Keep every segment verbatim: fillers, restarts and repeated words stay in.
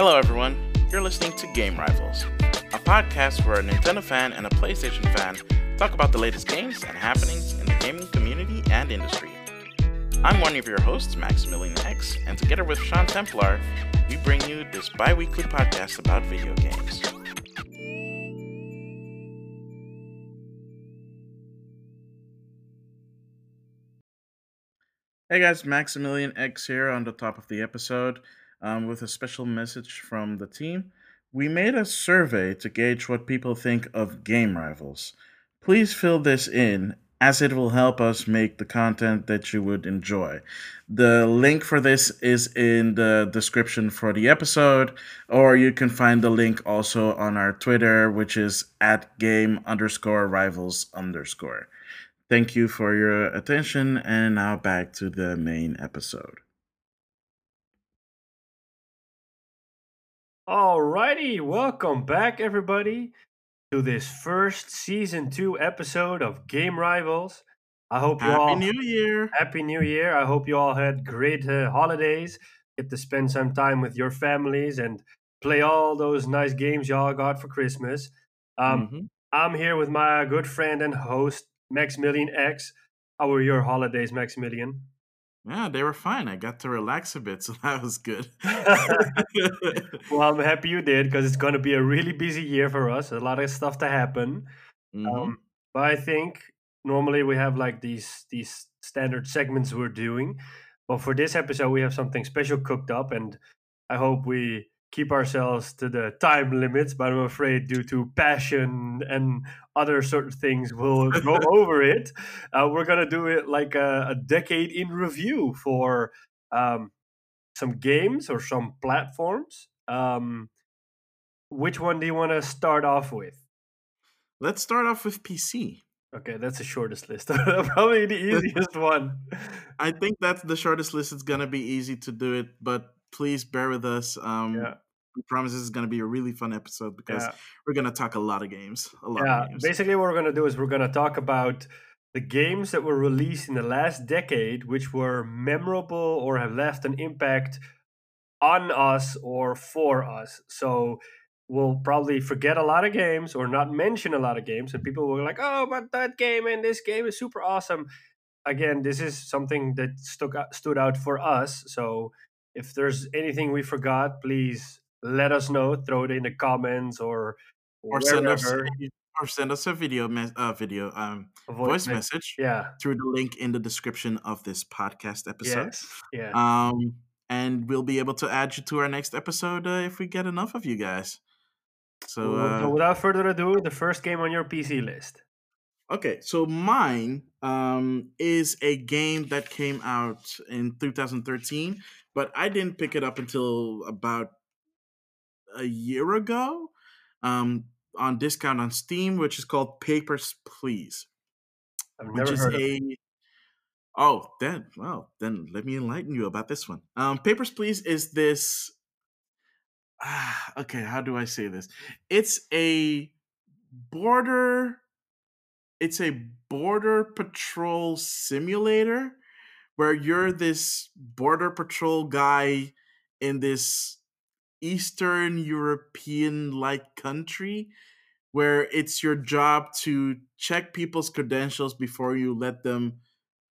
Hello everyone, you're listening to Game Rivals, a podcast where a Nintendo fan and a PlayStation fan talk about the latest games and happenings in the gaming community and industry. I'm one of your hosts, Maximilian X, and together with Sean Templar, we bring you this bi-weekly podcast about video games. Hey guys, Maximilian X here on the top of the episode. Um, with a special message from the team. We made a survey to gauge what people think of Game Rivals. Please fill this in, as it will help us make the content that you would enjoy. The link for this is in the description for the episode, or you can find the link also on our Twitter, which is at game underscore rivals underscore. Thank you for your attention, and now back to the main episode. Alrighty, welcome back everybody to this first season two episode of Game Rivals. I hope you all Happy New Year. Happy New Year. I hope you all had great uh, holidays. Get to spend some time with your families and play all those nice games y'all got for Christmas. Um, mm-hmm. I'm here with my good friend and host Maximilian X. How were your holidays, Maximilian? Yeah, they were fine. I got to relax a bit, so that was good. Well, I'm happy you did, because it's going to be a really busy year for us. A lot of stuff to happen. Mm-hmm. Um, but I think normally we have like these these standard segments we're doing. But for this episode, we have something special cooked up, and I hope we keep ourselves to the time limits. But I'm afraid due to passion and other sort of things, we'll go over it. Uh, we're going to do it like a, a decade in review for um, some games or some platforms. Um, which one do you want to start off with? Let's start off with P C. Okay, that's the shortest list. Probably the easiest one. I think that's the shortest list. It's going to be easy to do it, but please bear with us. Um, yeah. We promise this is going to be a really fun episode because yeah. we're going to talk a lot of games. A lot yeah. of games. Basically, what we're going to do is we're going to talk about the games that were released in the last decade, which were memorable or have left an impact on us or for us. So we'll probably forget a lot of games or not mention a lot of games. And people will be like, oh, but that game and this game is super awesome. Again, this is something that stuck, stood out for us. So if there's anything we forgot, please let us know. Throw it in the comments or or send us, or send us a video me- uh, video um a voice, voice message, message yeah. through the link in the description of this podcast episode. Yes. Yeah. Um, and we'll be able to add you to our next episode uh, if we get enough of you guys. So, uh, so without further ado, the first game on your P C list. Okay, so mine um, is a game that came out in two thousand thirteen, but I didn't pick it up until about a year ago um, on discount on Steam, which is called Papers Please. I've never which is heard of a... it. Oh, then, well, then let me enlighten you about this one. Um, Papers Please is this... Ah, okay, how do I say this? It's a border... It's a border patrol simulator where you're this border patrol guy in this Eastern European-like country where it's your job to check people's credentials before you let them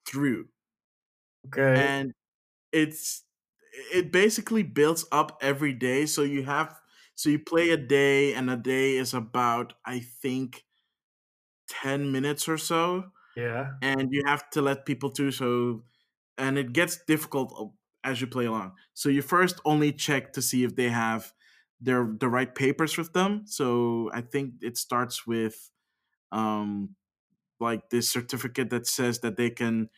through. Okay. And it's it basically builds up every day. So you have so you play a day, and a day is about, I think, ten minutes or so, yeah, and you have to let people through. So, and it gets difficult as you play along. So you first only check to see if they have their the right papers with them. So I think it starts with um like this certificate that says that they can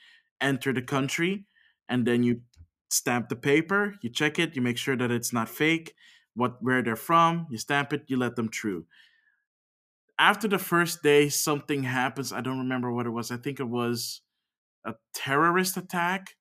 enter the country, and then you stamp the paper, you check it, you make sure that it's not fake, what where they're from, you stamp it, you let them through. After the first day, something happens. I don't remember what it was. I think it was a terrorist attack.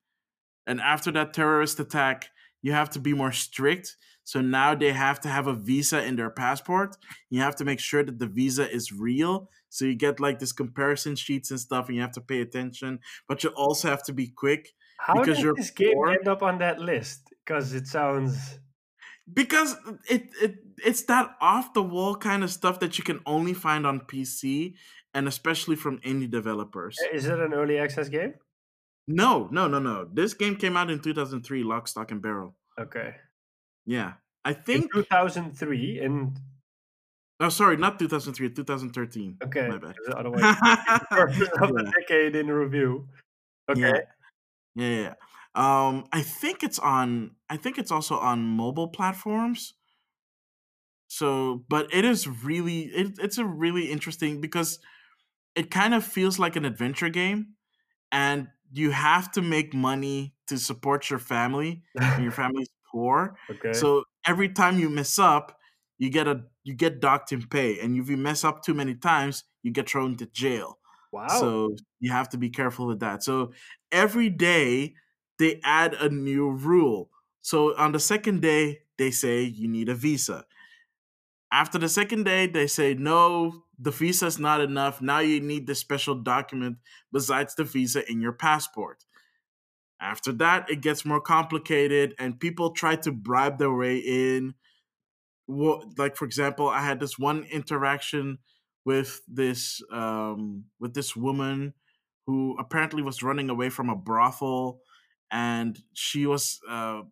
And after that terrorist attack, you have to be more strict. So now they have to have a visa in their passport. You have to make sure that the visa is real. So you get like this comparison sheets and stuff, and you have to pay attention. But you also have to be quick. How did this game end up on that list? Because it sounds... Because it, it it's that off the wall kind of stuff that you can only find on P C, and especially from indie developers. Is it an early access game? No, no, no, no. This game came out in two thousand three, lock, stock, and barrel. Okay. Yeah, I think in two thousand three and. No, sorry, not two thousand three, two thousand thirteen. Okay, my bad. Otherwise, of the decade in review. Okay. Yeah. yeah, yeah. Um, I think it's on. I think it's also on mobile platforms. So, but it is really. It, it's a really interesting because it kind of feels like an adventure game, and you have to make money to support your family. And your family's poor. Okay. So every time you mess up, you get a you get docked in pay, and if you mess up too many times, you get thrown to jail. Wow! So you have to be careful with that. So every day they add a new rule. So on the second day they say you need a visa. After the second day they say no, the visa is not enough. Now you need this special document besides the visa in your passport. After that it gets more complicated, and people try to bribe their way in. Like, for example, I had this one interaction with this um, with this woman who apparently was running away from a brothel, and she was uh,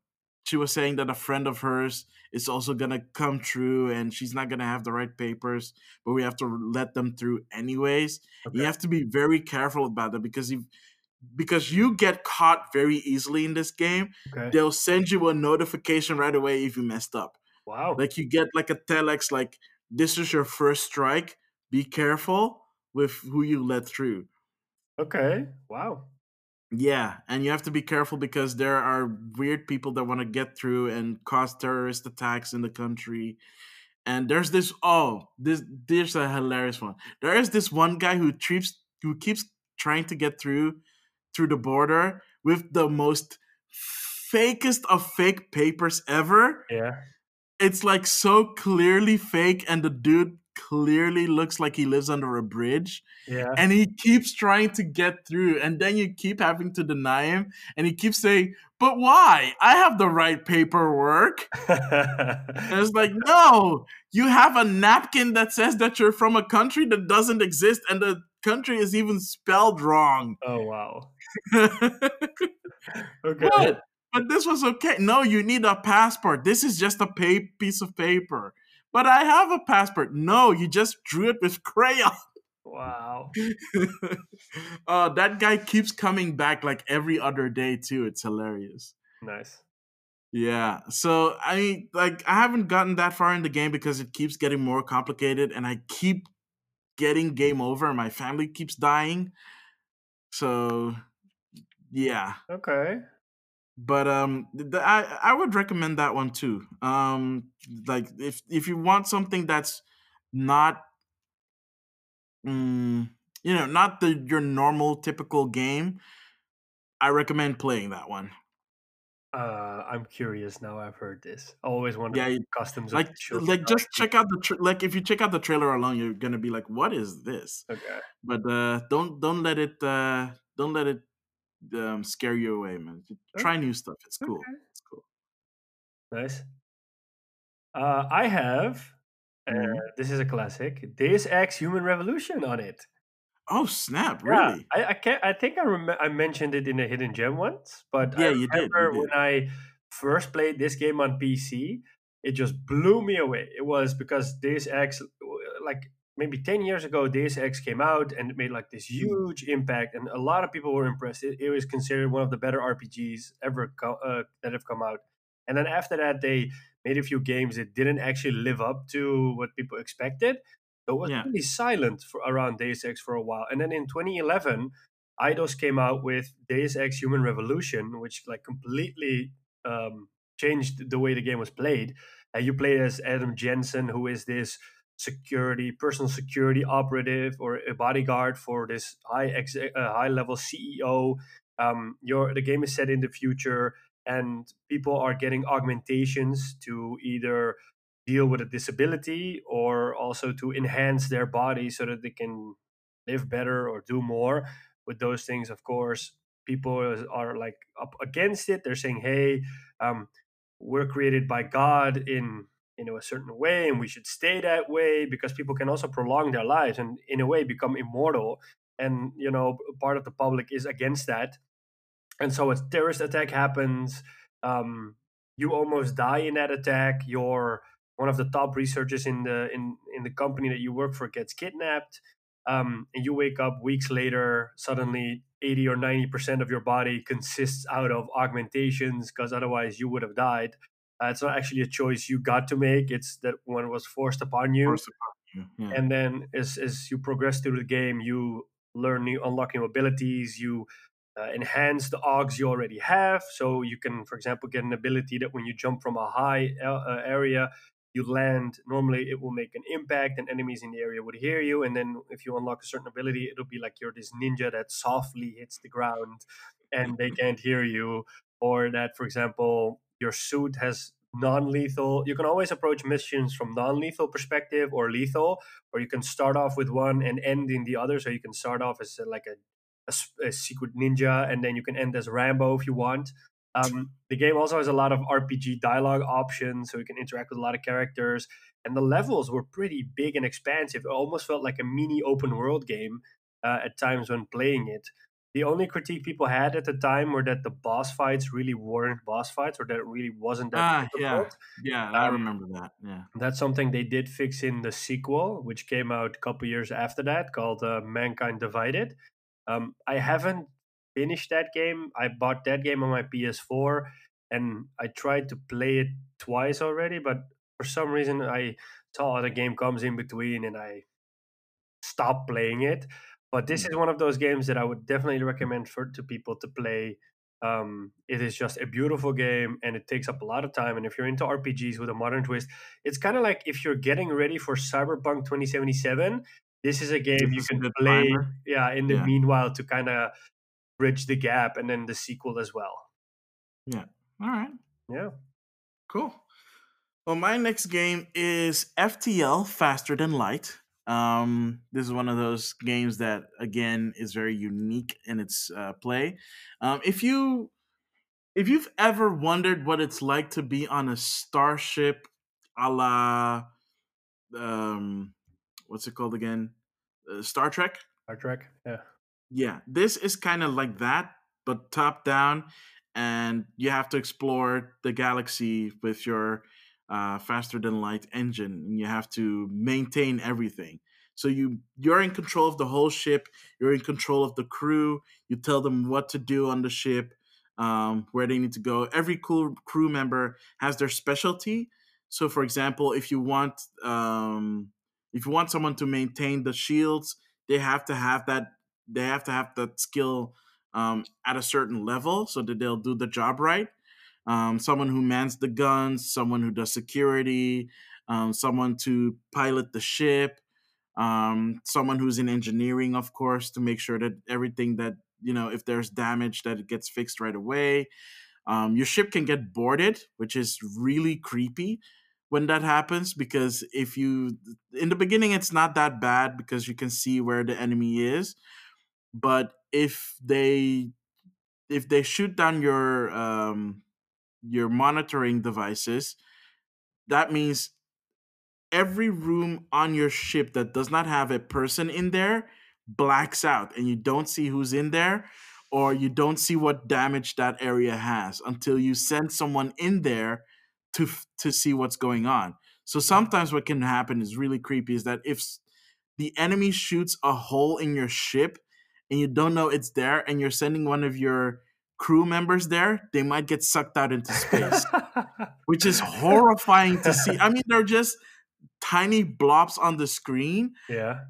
she was saying that a friend of hers is also gonna come through, and she's not gonna have the right papers, but we have to let them through anyways. Okay. You have to be very careful about that because if because you get caught very easily in this game. Okay. They'll send you a notification right away if you messed up. Wow. Like you get like a telex, like this is your first strike. Be careful with who you let through. Okay. Wow. Yeah. And you have to be careful because there are weird people that want to get through and cause terrorist attacks in the country. And there's this, oh, this there's a hilarious one. There is this one guy who keeps, who keeps trying to get through through the border with the most fakest of fake papers ever. Yeah. It's like so clearly fake, and the dude clearly looks like he lives under a bridge. Yeah. And he keeps trying to get through, and then you keep having to deny him, and he keeps saying, "But why? I have the right paperwork." And it's like, no, you have a napkin that says that you're from a country that doesn't exist, and the country is even spelled wrong. Oh wow. Okay. But, But this was okay. No, you need a passport. This is just a pay piece of paper. But I have a passport. No, you just drew it with crayon. Wow. uh, that guy keeps coming back like every other day too. It's hilarious. Nice. Yeah. So I like I haven't gotten that far in the game because it keeps getting more complicated, and I keep getting game over, and my family keeps dying. So yeah. Okay. But um, the, I I would recommend that one too. Um, like if if you want something that's not, um, you know, not the your normal typical game, I recommend playing that one. Uh, I'm curious now. I've heard this. I always wonder. Yeah, customs like of like just check out the tra- like if you check out the trailer alone, you're gonna be like, what is this? Okay. But uh, don't don't let it uh, don't let it. Um, scare you away, man. Try new stuff. It's cool. Okay. It's cool. Nice. Uh, I have. Uh, mm-hmm. This is a classic. Deus Ex: Human Revolution on it. Oh snap! Yeah. Really? I, I can't. I think I rem- I mentioned it in the Hidden Gem once, but yeah, I remember you did, you did. When I first played this game on P C, it just blew me away. It was because Deus Ex, like. Maybe ten years ago, Deus Ex came out and it made like this huge impact, and a lot of people were impressed. It, it was considered one of the better R P Gs ever co- uh, that have come out. And then after that, they made a few games that didn't actually live up to what people expected. So it was yeah. really silent for, around Deus Ex for a while. And then in twenty eleven, Eidos came out with Deus Ex: Human Revolution, which like completely um, changed the way the game was played. Uh, you played as Adam Jensen, who is this security, personal security operative or a bodyguard for this high ex, uh, high level C E O. Um, your the game is set in the future, and people are getting augmentations to either deal with a disability or also to enhance their body so that they can live better or do more. With those things, of course, people are like up against it. They're saying, "Hey, um, we're created by God in, you know, a certain way, and we should stay that way, because people can also prolong their lives and in a way become immortal. And, you know, part of the public is against that. And so a terrorist attack happens. Um, you almost die in that attack. You're one of the top researchers in the in, in the company that you work for gets kidnapped. Um, and you wake up weeks later, suddenly eighty or ninety percent of your body consists out of augmentations, because otherwise you would have died. Uh, it's not actually a choice you got to make. It's that one was forced upon you. Forced upon you. Yeah. And then as, as you progress through the game, you learn new, unlock new abilities. You uh, enhance the augs you already have. So you can, for example, get an ability that when you jump from a high uh, area, you land, normally it will make an impact and enemies in the area would hear you. And then if you unlock a certain ability, it'll be like you're this ninja that softly hits the ground and they can't hear you. Or that, for example, your suit has non-lethal. You can always approach missions from non-lethal perspective or lethal, or you can start off with one and end in the other. So you can start off as a, like a, a, a secret ninja, and then you can end as Rambo if you want. Um, the game also has a lot of R P G dialogue options, so you can interact with a lot of characters. And the levels were pretty big and expansive. It almost felt like a mini open world game uh, at times when playing it. The only critique people had at the time were that the boss fights really weren't boss fights, or that it really wasn't that ah, difficult. Yeah, yeah I um, remember that. Yeah, that's something they did fix in the sequel, which came out a couple years after that, called uh, Mankind Divided. Um, I haven't finished that game. I bought that game on my P S four, and I tried to play it twice already, but for some reason I saw other game comes in between and I stopped playing it. But this is one of those games that I would definitely recommend for to people to play. Um, it is just a beautiful game, and it takes up a lot of time. And if you're into R P Gs with a modern twist, it's kind of like if you're getting ready for Cyberpunk twenty seventy-seven, this is a game this you can play primer. yeah, in the yeah. meanwhile to kind of bridge the gap, and then the sequel as well. Yeah. All right. Yeah. Cool. Well, my next game is F T L Faster Than Light. Um, this is one of those games that, again, is very unique in its uh, play. Um, if you, if you've ever wondered what it's like to be on a starship a la, um, what's it called again? Uh, Star Trek? Star Trek, yeah. Yeah, this is kind of like that, but top down, and you have to explore the galaxy with your uh, faster than light engine, and you have to maintain everything. So you you're in control of the whole ship. You're in control of the crew. You tell them what to do on the ship, um, where they need to go. Every cool crew member has their specialty. So, for example, if you want um, if you want someone to maintain the shields, they have to have that. They have to have that skill um, at a certain level so that they'll do the job right. Um, someone who mans the guns, someone who does security, um, someone to pilot the ship, um, someone who's in engineering, of course, to make sure that everything that, you know, if there's damage, that it gets fixed right away. Um, your ship can get boarded, which is really creepy when that happens, because if you, in the beginning, it's not that bad because you can see where the enemy is. But if they if they shoot down your um, your monitoring devices, that means every room on your ship that does not have a person in there blacks out, and you don't see who's in there, or you don't see what damage that area has until you send someone in there to to see what's going on. So sometimes what can happen is really creepy is that if the enemy shoots a hole in your ship, and you don't know it's there, and you're sending one of your crew members there, they might get sucked out into space, which is horrifying to see. I mean, they're just tiny blobs on the screen, yeah,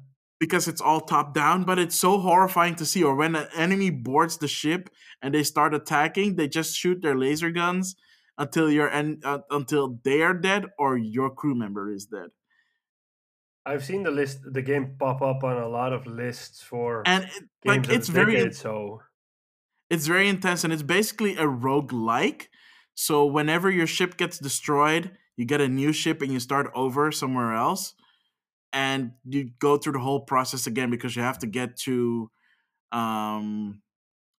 because it's all top down, but it's so horrifying to see. Or when an enemy boards the ship and they start attacking, they just shoot their laser guns until you're en- uh, until they are dead or your crew member is dead. I've seen the list, the game pop up on a lot of lists for and it, games like of it's the very decade, so it's very intense, and it's basically a roguelike. So whenever your ship gets destroyed, you get a new ship and you start over somewhere else, and you go through the whole process again because you have to get to, um,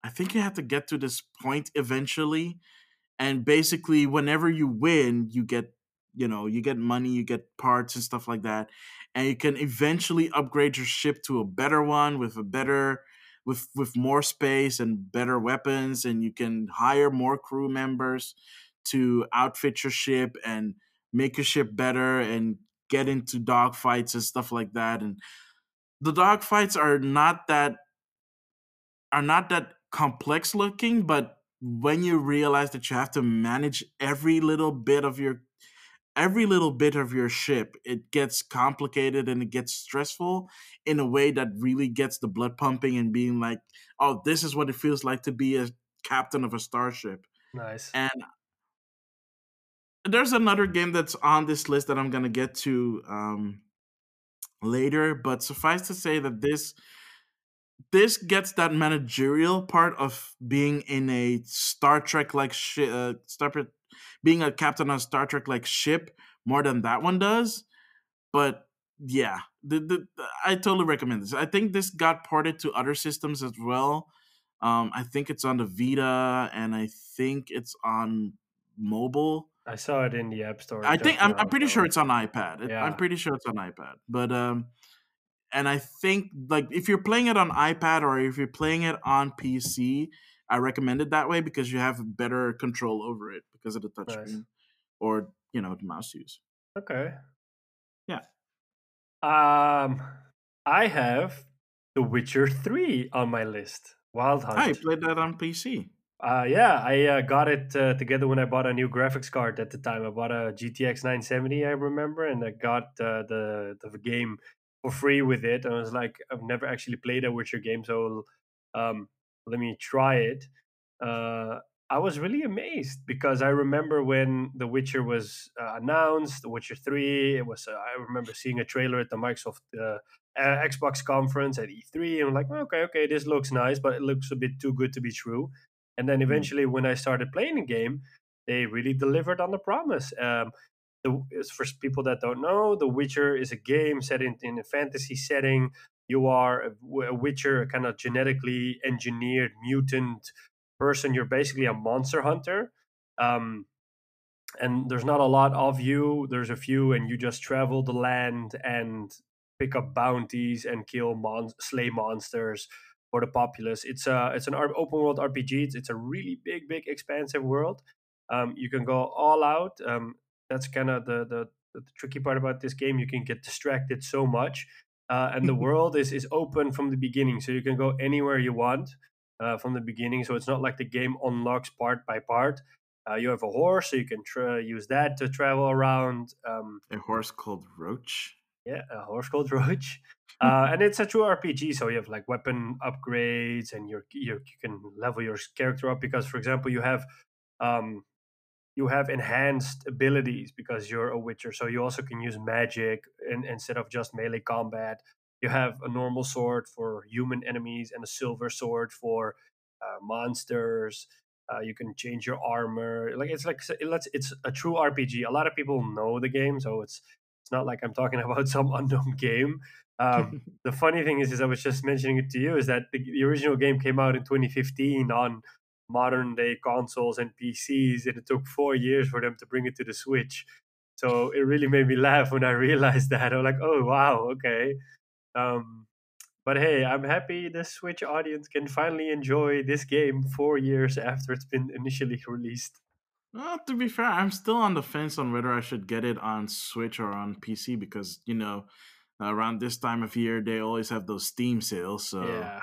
I think you have to get to this point eventually, And basically, whenever you win, you get, you know, you get money, you get parts and stuff like that. And you can eventually upgrade your ship to a better one with a better, with with more space and better weapons. And you can hire more crew members to outfit your ship and make your ship better and get into dogfights and stuff like that. And the dogfights are not that are not that complex looking, but when you realize that you have to manage every little bit of your every little bit of your ship, it gets complicated and it gets stressful in a way that really gets the blood pumping and being like, oh, this is what it feels like to be a captain of a starship. Nice. And there's another game that's on this list that I'm going to get to um, later, but suffice to say that this this gets that managerial part of being in a Star Trek-like ship, uh, Star being a captain on a Star Trek-like ship more than that one does. But yeah, the, the, the, I totally recommend this. I think this got ported to other systems as well. Um, I think it's on the Vita, and I think it's on mobile. I saw it in the App Store. I think I'm, I'm pretty sure it's on iPad. It, yeah. I'm pretty sure it's on iPad. But um, and I think like if you're playing it on iPad or if you're playing it on P C, I recommend it that way because you have better control over it because of the touchscreen. Nice. Or you know the mouse use. Okay. Yeah. Um, I have The Witcher three on my list. Wild Hunt. I played that on P C. Uh, yeah, I uh, got it uh, together when I bought a new graphics card at the time. I bought a G T X nine seventy, I remember, and I got uh, the, the game for free with it. And I was like, I've never actually played a Witcher game, so um, let me try it. Uh, I was really amazed because I remember when The Witcher was uh, announced, The Witcher three, it was. Uh, I remember seeing a trailer at the Microsoft uh, Xbox conference at E three, and I'm like, okay, okay, this looks nice, but it looks a bit too good to be true. And then eventually, when I started playing the game, they really delivered on the promise. Um, the, for people that don't know, The Witcher is a game set in, in a fantasy setting. You are a, a Witcher, a kind of genetically engineered mutant person. You're basically a monster hunter. Um, and there's not a lot of you. There's a few, and you just travel the land and pick up bounties and kill mon- slay monsters. For the populace, it's a it's an open world R P G. It's, it's a really big, big, expansive world. Um, you can go all out. Um, that's kind of the, the the tricky part about this game. You can get distracted so much, uh, and the world is is open from the beginning, so you can go anywhere you want uh, from the beginning. So it's not like the game unlocks part by part. Uh, you have a horse, so you can tra- use that to travel around. Um, a horse called Roach. Yeah, a horse called Roach. Uh, and it's a true R P G, so you have like weapon upgrades, and you you can level your character up because, for example, you have um, you have enhanced abilities because you're a Witcher, so you also can use magic in, instead of just melee combat. You have a normal sword for human enemies and a silver sword for uh, monsters. Uh, you can change your armor. Like it's like it's it's a true R P G. A lot of people know the game, so it's it's not like I'm talking about some unknown game. Um, the funny thing is, is I was just mentioning it to you, is that the, the original game came out in twenty fifteen on modern day consoles and P Cs, and it took four years for them to bring it to the Switch. So it really made me laugh when I realized that. I was like, oh, wow, okay. Um, but hey, I'm happy the Switch audience can finally enjoy this game four years after it's been initially released. Well, to be fair, I'm still on the fence on whether I should get it on Switch or on P C because, you know, around this time of year, they always have those Steam sales. So yeah,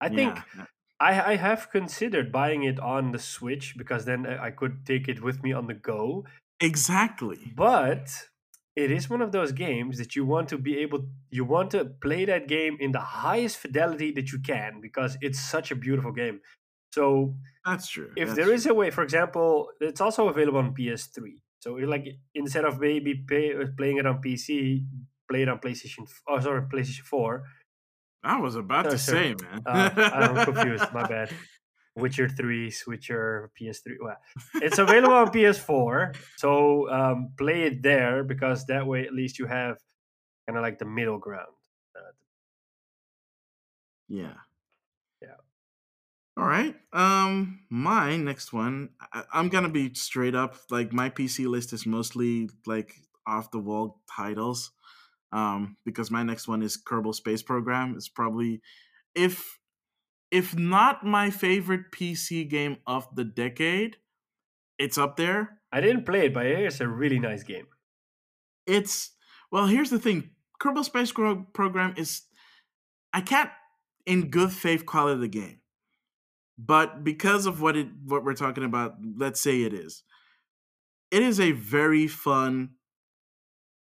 I think yeah. I, I have considered buying it on the Switch because then I could take it with me on the go. Exactly. But it is one of those games that you want to be able, you want to play that game in the highest fidelity that you can because it's such a beautiful game. So that's true. If that's there true. is a way, for example, it's also available on P S three. So like instead of maybe pay, playing it on P C. Play it on PlayStation. Oh, sorry, PlayStation Four. I was about oh, to sorry. say, man. uh, I'm confused. My bad. Witcher Three, Switcher, P S three. Well, it's available on P S four, so um, play it there because that way at least you have kind of like the middle ground. Uh, yeah. Yeah. All right. Um, my next one. I- I'm gonna be straight up. Like my P C list is mostly like off the wall titles. Um, because my next one is Kerbal Space Program. It's probably if if not my favorite P C game of the decade, it's up there. I didn't play it, but it's a really nice game. It's well. Here's the thing. Kerbal Space Pro- Program is. I can't, in good faith, call it a game. But because of what it what we're talking about, let's say it is. It is a very fun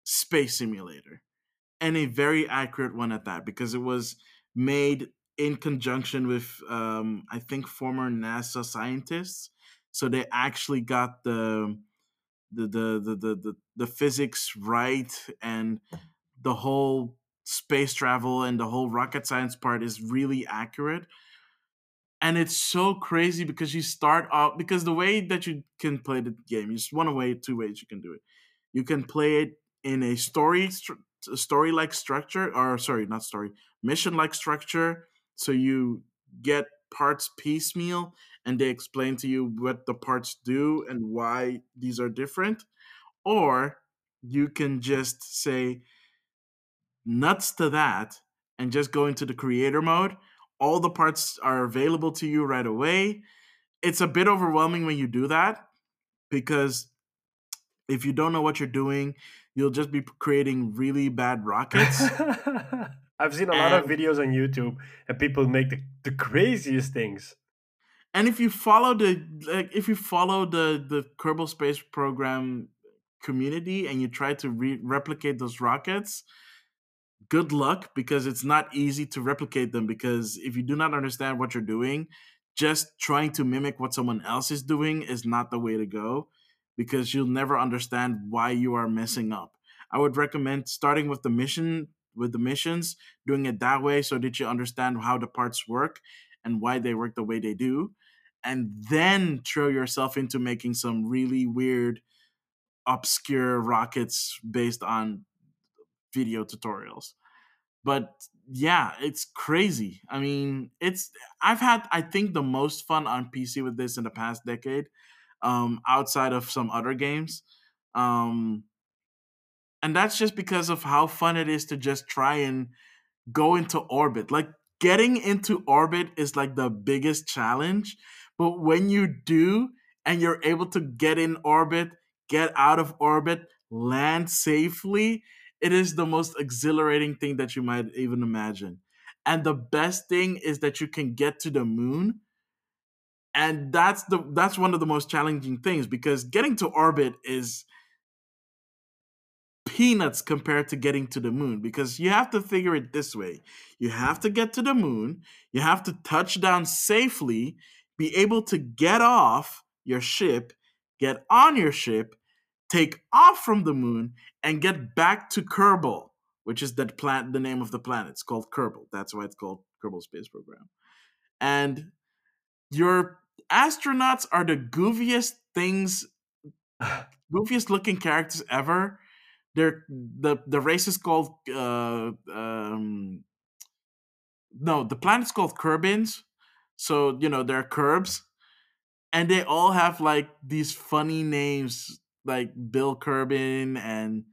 space simulator, and a very accurate one at that, because it was made in conjunction with um, I think former NASA scientists. So they actually got the the the the the, the, the physics right, and the whole space travel and the whole rocket science part is really accurate. And it's so crazy because you start off, because the way that you can play the game, you just one way, two ways you can do it. You can play it in a story, stru- story-like structure, or sorry, not story, mission-like structure. So you get parts piecemeal, and they explain to you what the parts do and why these are different. Or you can just say nuts to that and just go into the creator mode. All the parts are available to you right away. It's a bit overwhelming when you do that, because if you don't know what you're doing, you'll just be creating really bad rockets. I've seen a and, lot of videos on YouTube, and people make the, the craziest things. And if you follow the like, if you follow the the Kerbal Space Program community and you try to re- replicate those rockets, good luck, because it's not easy to replicate them, because if you do not understand what you're doing, just trying to mimic what someone else is doing is not the way to go, because you'll never understand why you are messing up. I would recommend starting with the mission, with the missions, doing it that way so that you understand how the parts work and why they work the way they do, and then throw yourself into making some really weird, obscure rockets based on video tutorials. But yeah, it's crazy. I mean, it's I've had I think the most fun on P C with this in the past decade, um outside of some other games, um and that's just because of how fun it is to just try and go into orbit. Like getting into orbit is like the biggest challenge, but when you do and you're able to get in orbit, get out of orbit, land safely, it is the most exhilarating thing that you might even imagine. And the best thing is that you can get to the moon. And that's the that's one of the most challenging things, because getting to orbit is peanuts compared to getting to the moon, because you have to figure it this way. You have to get to the moon, you have to touch down safely, be able to get off your ship, get on your ship, take off from the moon, and get back to Kerbal, which is that plant, the name of the planet. It's called Kerbal. That's why it's called Kerbal Space Program. And your astronauts are the goofiest things, goofiest looking characters ever. They're the the race is called uh, um, no, the planet's called Kerbins. So you know they're Kerbs, and they all have like these funny names, like Bill Kerbin and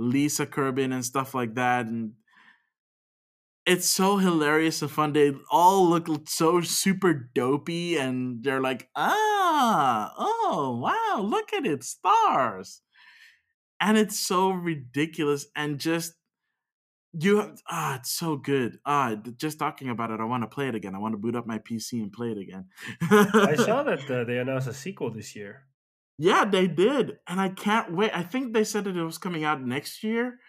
Lisa Kerbin and stuff like that. And it's so hilarious and fun. They all look so super dopey, and they're like, ah, oh, wow, look at it, stars. And it's so ridiculous. And just, you, ah, it's so good. Ah, just talking about it, I want to play it again. I want to boot up my P C and play it again. I saw that uh, they announced a sequel this year. Yeah, they did, and I can't wait. I think they said that it was coming out next year.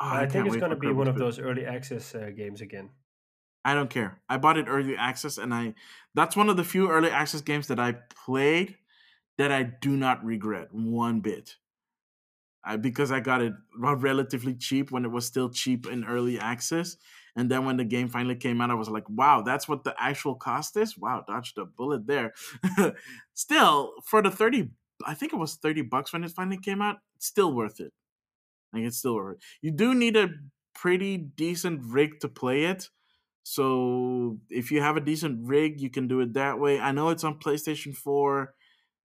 Oh, I, I think it's going to be one of those early access uh, games again. I don't care. I bought it early access, and I that's one of the few early access games that I played that I do not regret one bit. I, because I got it relatively cheap when it was still cheap in early access, and then when the game finally came out, I was like, wow, that's what the actual cost is? Wow, dodged a bullet there. Still, for the thirty I think it was thirty bucks when it finally came out. It's still worth it. Like, it's still worth it. You do need a pretty decent rig to play it, So if you have a decent rig, you can do it that way. I know it's on PlayStation four.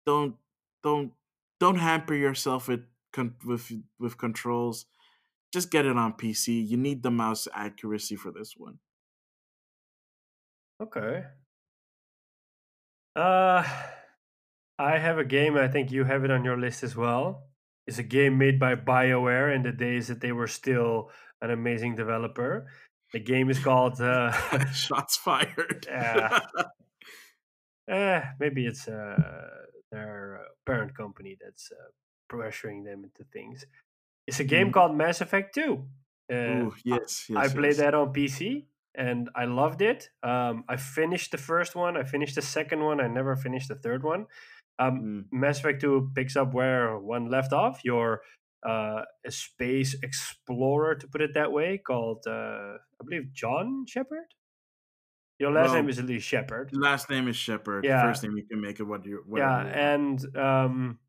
Don't don't don't hamper yourself with con- with with controls. Just get it on P C. You need the mouse accuracy for this one. Okay. Uh, I have a game. I think you have it on your list as well. It's a game made by BioWare in the days that they were still an amazing developer. The game is called... Uh, Shots fired. Yeah. uh, maybe it's uh, their parent company that's uh, pressuring them into things. It's a game mm. called Mass Effect two. Uh, Ooh, yes, yes. I played yes. that on P C and I loved it. Um, I finished the first one. I finished the second one. I never finished the third one. Um, mm. Mass Effect two picks up where one left off. You're uh, a space explorer, to put it that way, called, uh, I believe, John Shepard? Your last well, name is at least Shepard. Last name is Shepard. Yeah. First name you can make it what you what Yeah, you and... Um,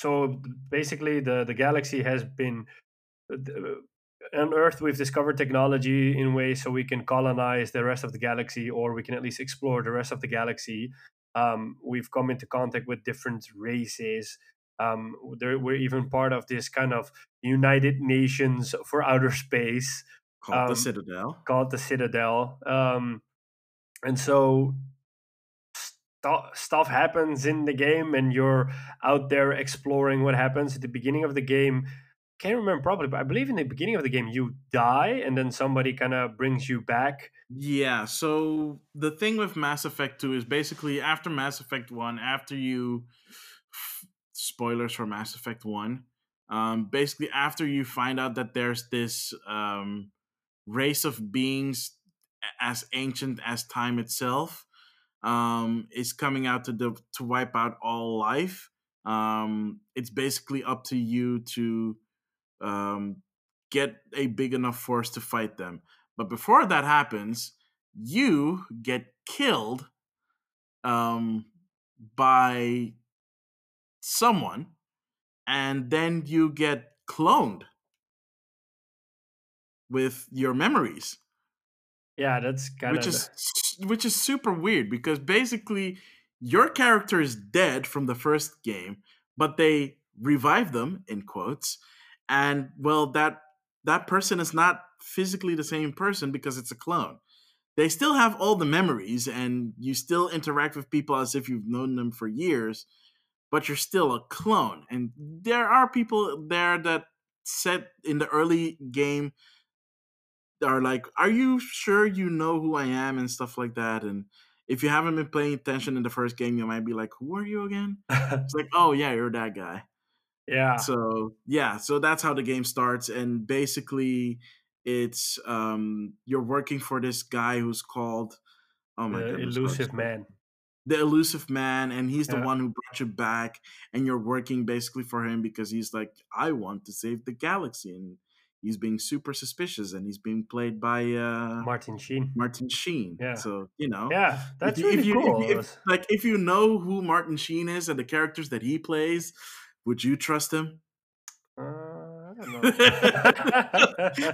So basically, the, the galaxy has been unearthed. We've discovered technology in ways so we can colonize the rest of the galaxy, or we can at least explore the rest of the galaxy. Um, we've come into contact with different races. Um, there, we're even part of this kind of United Nations for outer space. Called um, the Citadel. Called the Citadel. Um, and so... stuff happens in the game and you're out there exploring what happens at the beginning of the game. Can't remember probably, but I believe in the beginning of the game you die and then somebody kind of brings you back. Yeah, so the thing with Mass Effect two is basically after Mass Effect one, after you... Spoilers for Mass Effect one. Um, basically after you find out that there's this um, race of beings as ancient as time itself, Um, is coming out to the, to wipe out all life. Um, it's basically up to you to um, get a big enough force to fight them. But before that happens, you get killed um, by someone, and then you get cloned with your memories. Yeah, that's kind of... Which is super weird because basically your character is dead from the first game, but they revive them in quotes, and well, that that person is not physically the same person because it's a clone. They still have all the memories, and you still interact with people as if you've known them for years, but you're still a clone. And there are people there that said in the early game. Are like, are you sure you know who I am and stuff like that? And if you haven't been paying attention in the first game, you might be like, who are you again? It's like, oh yeah, you're that guy. Yeah. So yeah, so that's how the game starts, and basically it's um you're working for this guy who's called oh my the god, elusive man. The elusive man, and he's yeah. the one who brought you back, and you're working basically for him because he's like, I want to save the galaxy. And he's being super suspicious, and he's being played by uh, Martin Sheen. Martin Sheen. Yeah. So you know. Yeah, that's if, really if you, cool. If, if, like, if you know who Martin Sheen is and the characters that he plays, would you trust him? Uh, I don't know.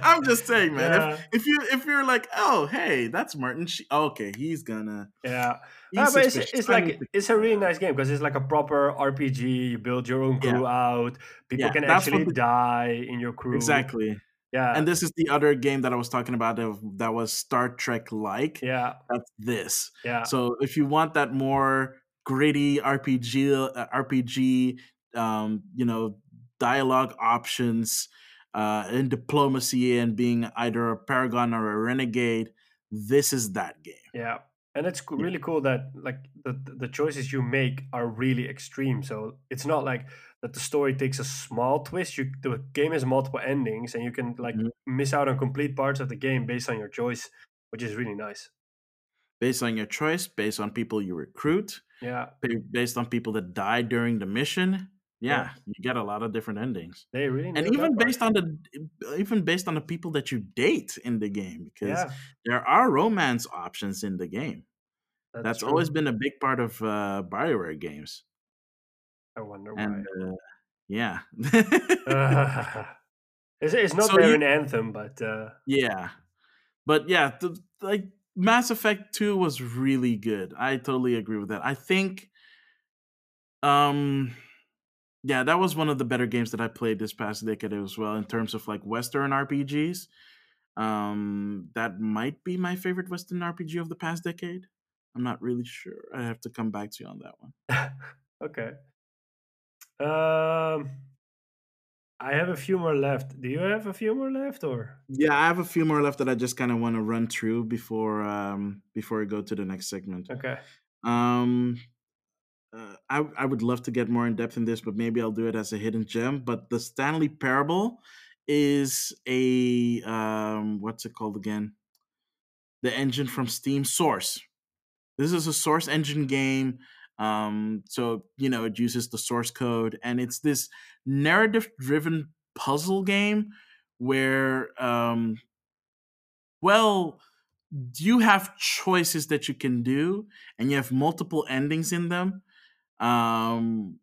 I'm just saying, man. Yeah. If, if you if you're like, oh, hey, that's Martin Sheen. Okay, he's gonna. Yeah. He's no, but it's, it's like it's a really nice game because it's like a proper R P G. You build your own crew yeah. out. People yeah, can actually the... die in your crew. Exactly. Yeah. And this is the other game that I was talking about that was Star Trek like. Yeah. That's this. Yeah. So if you want that more gritty R P G, uh, R P G, um, you know, dialogue options, uh, and diplomacy, and being either a paragon or a renegade, this is that game. Yeah. And it's really cool that like the the choices you make are really extreme. So it's not like that the story takes a small twist. You, the game has multiple endings, and you can like mm-hmm. miss out on complete parts of the game based on your choice, which is really nice. Based on your choice, based on people you recruit, yeah, based on people that die during the mission, yeah, yeah. you get a lot of different endings. They really, and even based on the even based on the people that you date in the game, because yeah. there are romance options in the game. That's, That's always been a big part of uh, BioWare games. I wonder why. And, uh, yeah. uh, it's, it's not so there in Anthem, but... Uh, yeah. But yeah, the, like Mass Effect two was really good. I totally agree with that. I think, um, yeah, that was one of the better games that I played this past decade as well in terms of like Western R P Gs. Um, that might be my favorite Western R P G of the past decade. I'm not really sure. I have to come back to you on that one. Okay. Um, I have a few more left. Do you have a few more left, or? Yeah, I have a few more left that I just kind of want to run through before um before we go to the next segment. Okay. Um, uh, I I would love to get more in depth in this, but maybe I'll do it as a hidden gem. But the Stanley Parable is a um what's it called again? The engine from Steam Source. This is a Source engine game. Um, so, you know, it uses the source code, and it's this narrative-driven puzzle game where, um, well, you have choices that you can do, and you have multiple endings in them, um,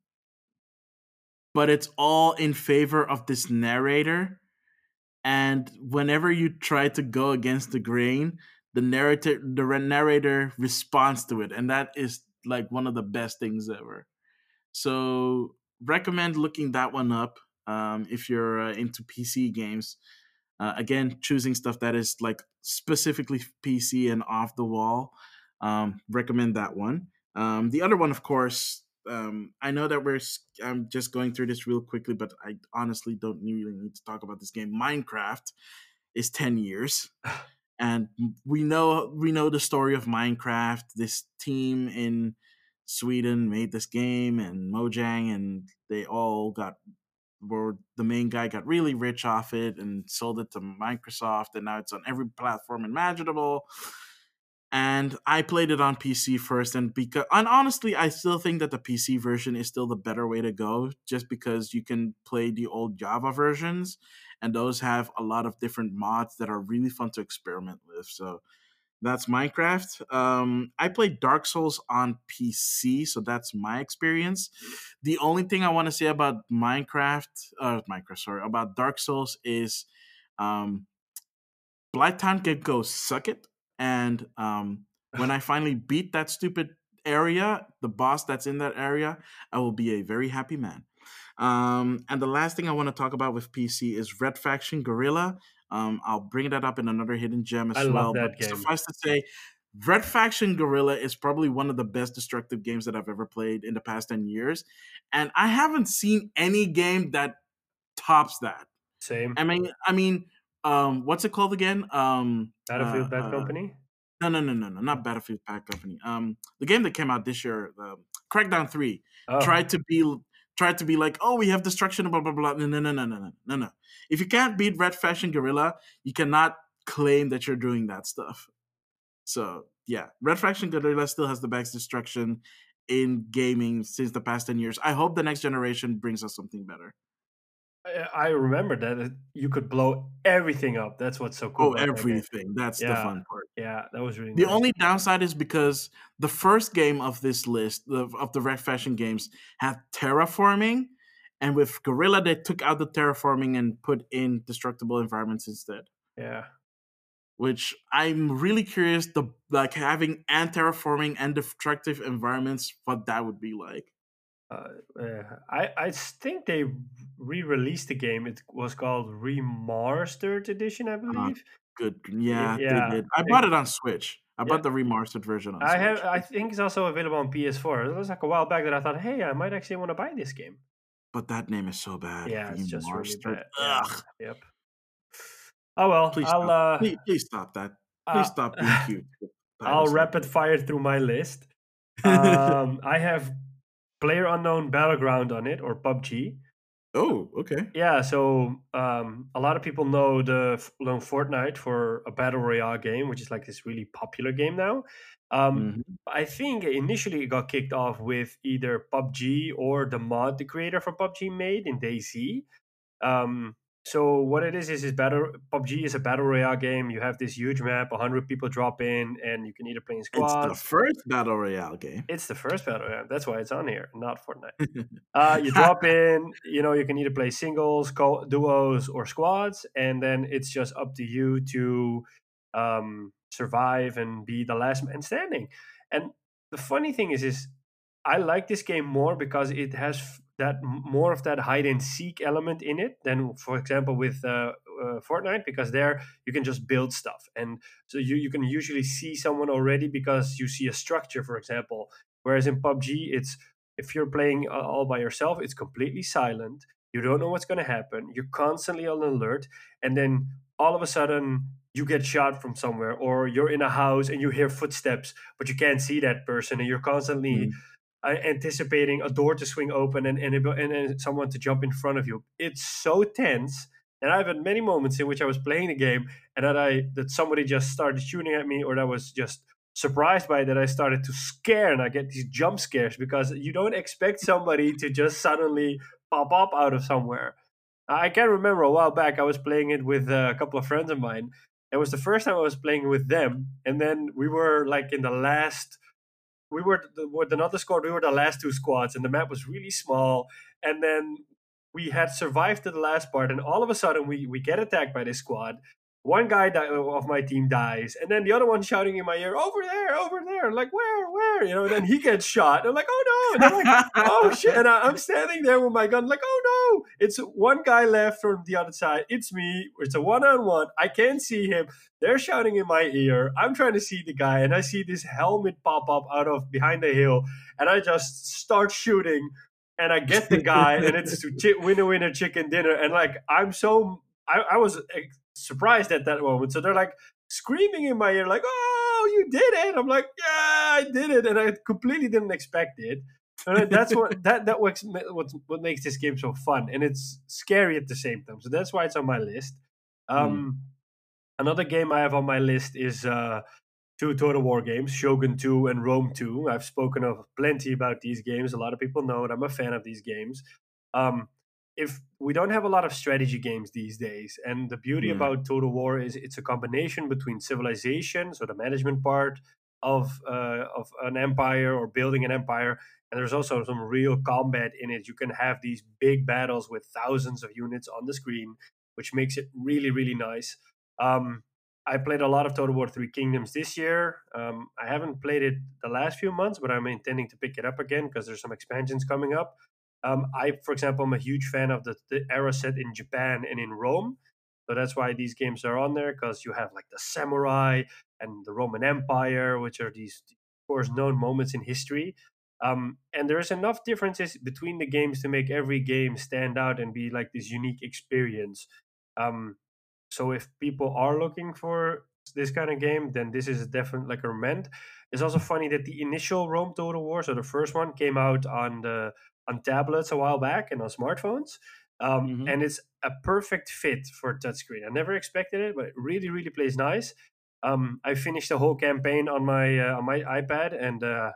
but it's all in favor of this narrator, and whenever you try to go against the grain, the narrator, the narrator responds to it, and that is like one of the best things ever. So recommend looking that one up um, if you're uh, into P C games. Uh, again, choosing stuff that is like specifically P C and off the wall. Um, recommend that one. Um, the other one, of course, um, I know that we're. I'm just going through this real quickly, but I honestly don't really need to talk about this game. Minecraft is ten years. And we know we know the story of Minecraft. This team in Sweden made this game, and Mojang, and they all got, were, the main guy got really rich off it and sold it to Microsoft, and now it's on every platform imaginable. And I played it on P C first, and because, and honestly, I still think that the P C version is still the better way to go, just because you can play the old Java versions. And those have a lot of different mods that are really fun to experiment with. So that's Minecraft. Um, I played Dark Souls on P C, so that's my experience. The only thing I want to say about Minecraft, uh, Minecraft, sorry, about Dark Souls is um, Blighttown can go suck it. And um, when I finally beat that stupid area, the boss that's in that area, I will be a very happy man. Um, and the last thing I want to talk about with P C is Red Faction Guerrilla. Um, I'll bring that up in another hidden gem as I well. Love that but game. Suffice to say, Red Faction Guerrilla is probably one of the best destructive games that I've ever played in the past ten years. And I haven't seen any game that tops that. Same. I mean, I mean, um, what's it called again? Um, Battlefield uh, Bad uh, Company? No, no, no, no, no, not Battlefield Bad Company. Um, the game that came out this year, uh, Crackdown three, oh. tried to be... Tried to be like, oh, we have destruction, blah, blah, blah. No, no, no, no, no, no, no. If you can't beat Red Faction Guerrilla, you cannot claim that you're doing that stuff. So, yeah, Red Faction Guerrilla still has the best destruction in gaming since the past ten years. I hope the next generation brings us something better. I remember that you could blow everything up. That's what's so cool. Oh, everything. That's yeah. the fun part. Yeah, that was really The nice. only downside is because the first game of this list, of, of the Red Faction games, had terraforming. And with Guerrilla, they took out the terraforming and put in destructible environments instead. Yeah. Which I'm really curious, the like having and terraforming and destructive environments, what that would be like. Uh, yeah. I, I think they re-released the game. It was called Remastered Edition, I believe. Uh, good, yeah, yeah. They did. I bought it on Switch. I yeah. bought the remastered version on I Switch. Have, I think it's also available on P S four. It was like a while back that I thought, hey, I might actually want to buy this game. But that name is so bad. Yeah, it's remastered. Just really bad. Ugh. Yep. Oh, well. Please I'll, stop. Uh, please, please stop that. Please uh, stop being cute. I'll rapid fire through my list. Um, I have... PlayerUnknown Battleground on it, or P U B G. Oh, okay. Yeah, so um, a lot of people know the know Fortnite for a battle royale game, which is like this really popular game now. Um, mm-hmm. I think initially it got kicked off with either P U B G or the mod the creator for P U B G made in DayZ. Um, so what it is is, is battle, P U B G is a battle royale game. You have this huge map, one hundred people drop in, and you can either play in squad. It's the first battle royale game. It's the first battle royale. That's why it's on here, not Fortnite. uh, you drop in, you know, you can either play singles, co- duos, or squads, and then it's just up to you to um, survive and be the last man standing. And the funny thing is, is I like this game more because it has that more of that hide and seek element in it than, for example, with uh, uh, Fortnite, because there you can just build stuff. And so you, you can usually see someone already because you see a structure, for example. Whereas in P U B G, it's if you're playing all by yourself, it's completely silent. You don't know what's going to happen. You're constantly on alert. And then all of a sudden, you get shot from somewhere, or you're in a house and you hear footsteps, but you can't see that person. And you're constantly mm-hmm. anticipating a door to swing open and, and, and, and someone to jump in front of you. It's so tense. And I've had many moments in which I was playing the game and that I that somebody just started shooting at me, or that was just surprised by that I started to scare, and I get these jump scares because you don't expect somebody to just suddenly pop up out of somewhere. I can remember a while back I was playing it with a couple of friends of mine. It was the first time I was playing with them, and then we were like in the last, we were with another squad, we were the last two squads, and the map was really small, and then we had survived to the last part, and all of a sudden we we get attacked by this squad. One guy of my team dies, and then the other one shouting in my ear, over there, over there. I'm like, where, where? You know, and then he gets shot. I'm like, oh, no. And I'm like, oh, shit. And I'm standing there with my gun, like, oh, no. It's one guy left from the other side. It's me. It's a one-on-one. I can't see him. They're shouting in my ear. I'm trying to see the guy, and I see this helmet pop up out of behind the hill, and I just start shooting, and I get the guy, and it's winner-winner chicken dinner. And, like, I'm so – I was – surprised at that moment. So they're like screaming in my ear, like, oh, you did it. I'm like, yeah, I did it. And I completely didn't expect it. And that's what that that what, what makes this game so fun. And it's scary at the same time. So that's why it's on my list. Um, mm. Another game I have on my list is uh, two Total War games, Shogun two and Rome two. I've spoken of plenty about these games. A lot of people know it. I'm a fan of these games. Um, If we don't have a lot of strategy games these days, and the beauty mm. about Total War is it's a combination between civilization, so the management part of uh, of an empire or building an empire, and there's also some real combat in it. You can have these big battles with thousands of units on the screen, which makes it really, really nice. Um, I played a lot of Total War Three Kingdoms this year. Um, I haven't played it the last few months, but I'm intending to pick it up again because there's some expansions coming up. Um, I, for example, I'm a huge fan of the, the era set in Japan and in Rome. So that's why these games are on there, because you have like the samurai and the Roman Empire, which are these, of course, known moments in history. Um, and there's enough differences between the games to make every game stand out and be like this unique experience. Um, so if people are looking for this kind of game, then this is definitely like a recommend. It's also funny that the initial Rome Total War, so the first one, came out on the on tablets a while back and on smartphones. Um, mm-hmm. And it's a perfect fit for touchscreen. I never expected it, but it really, really plays nice. Um, I finished the whole campaign on my uh, on my iPad, and uh,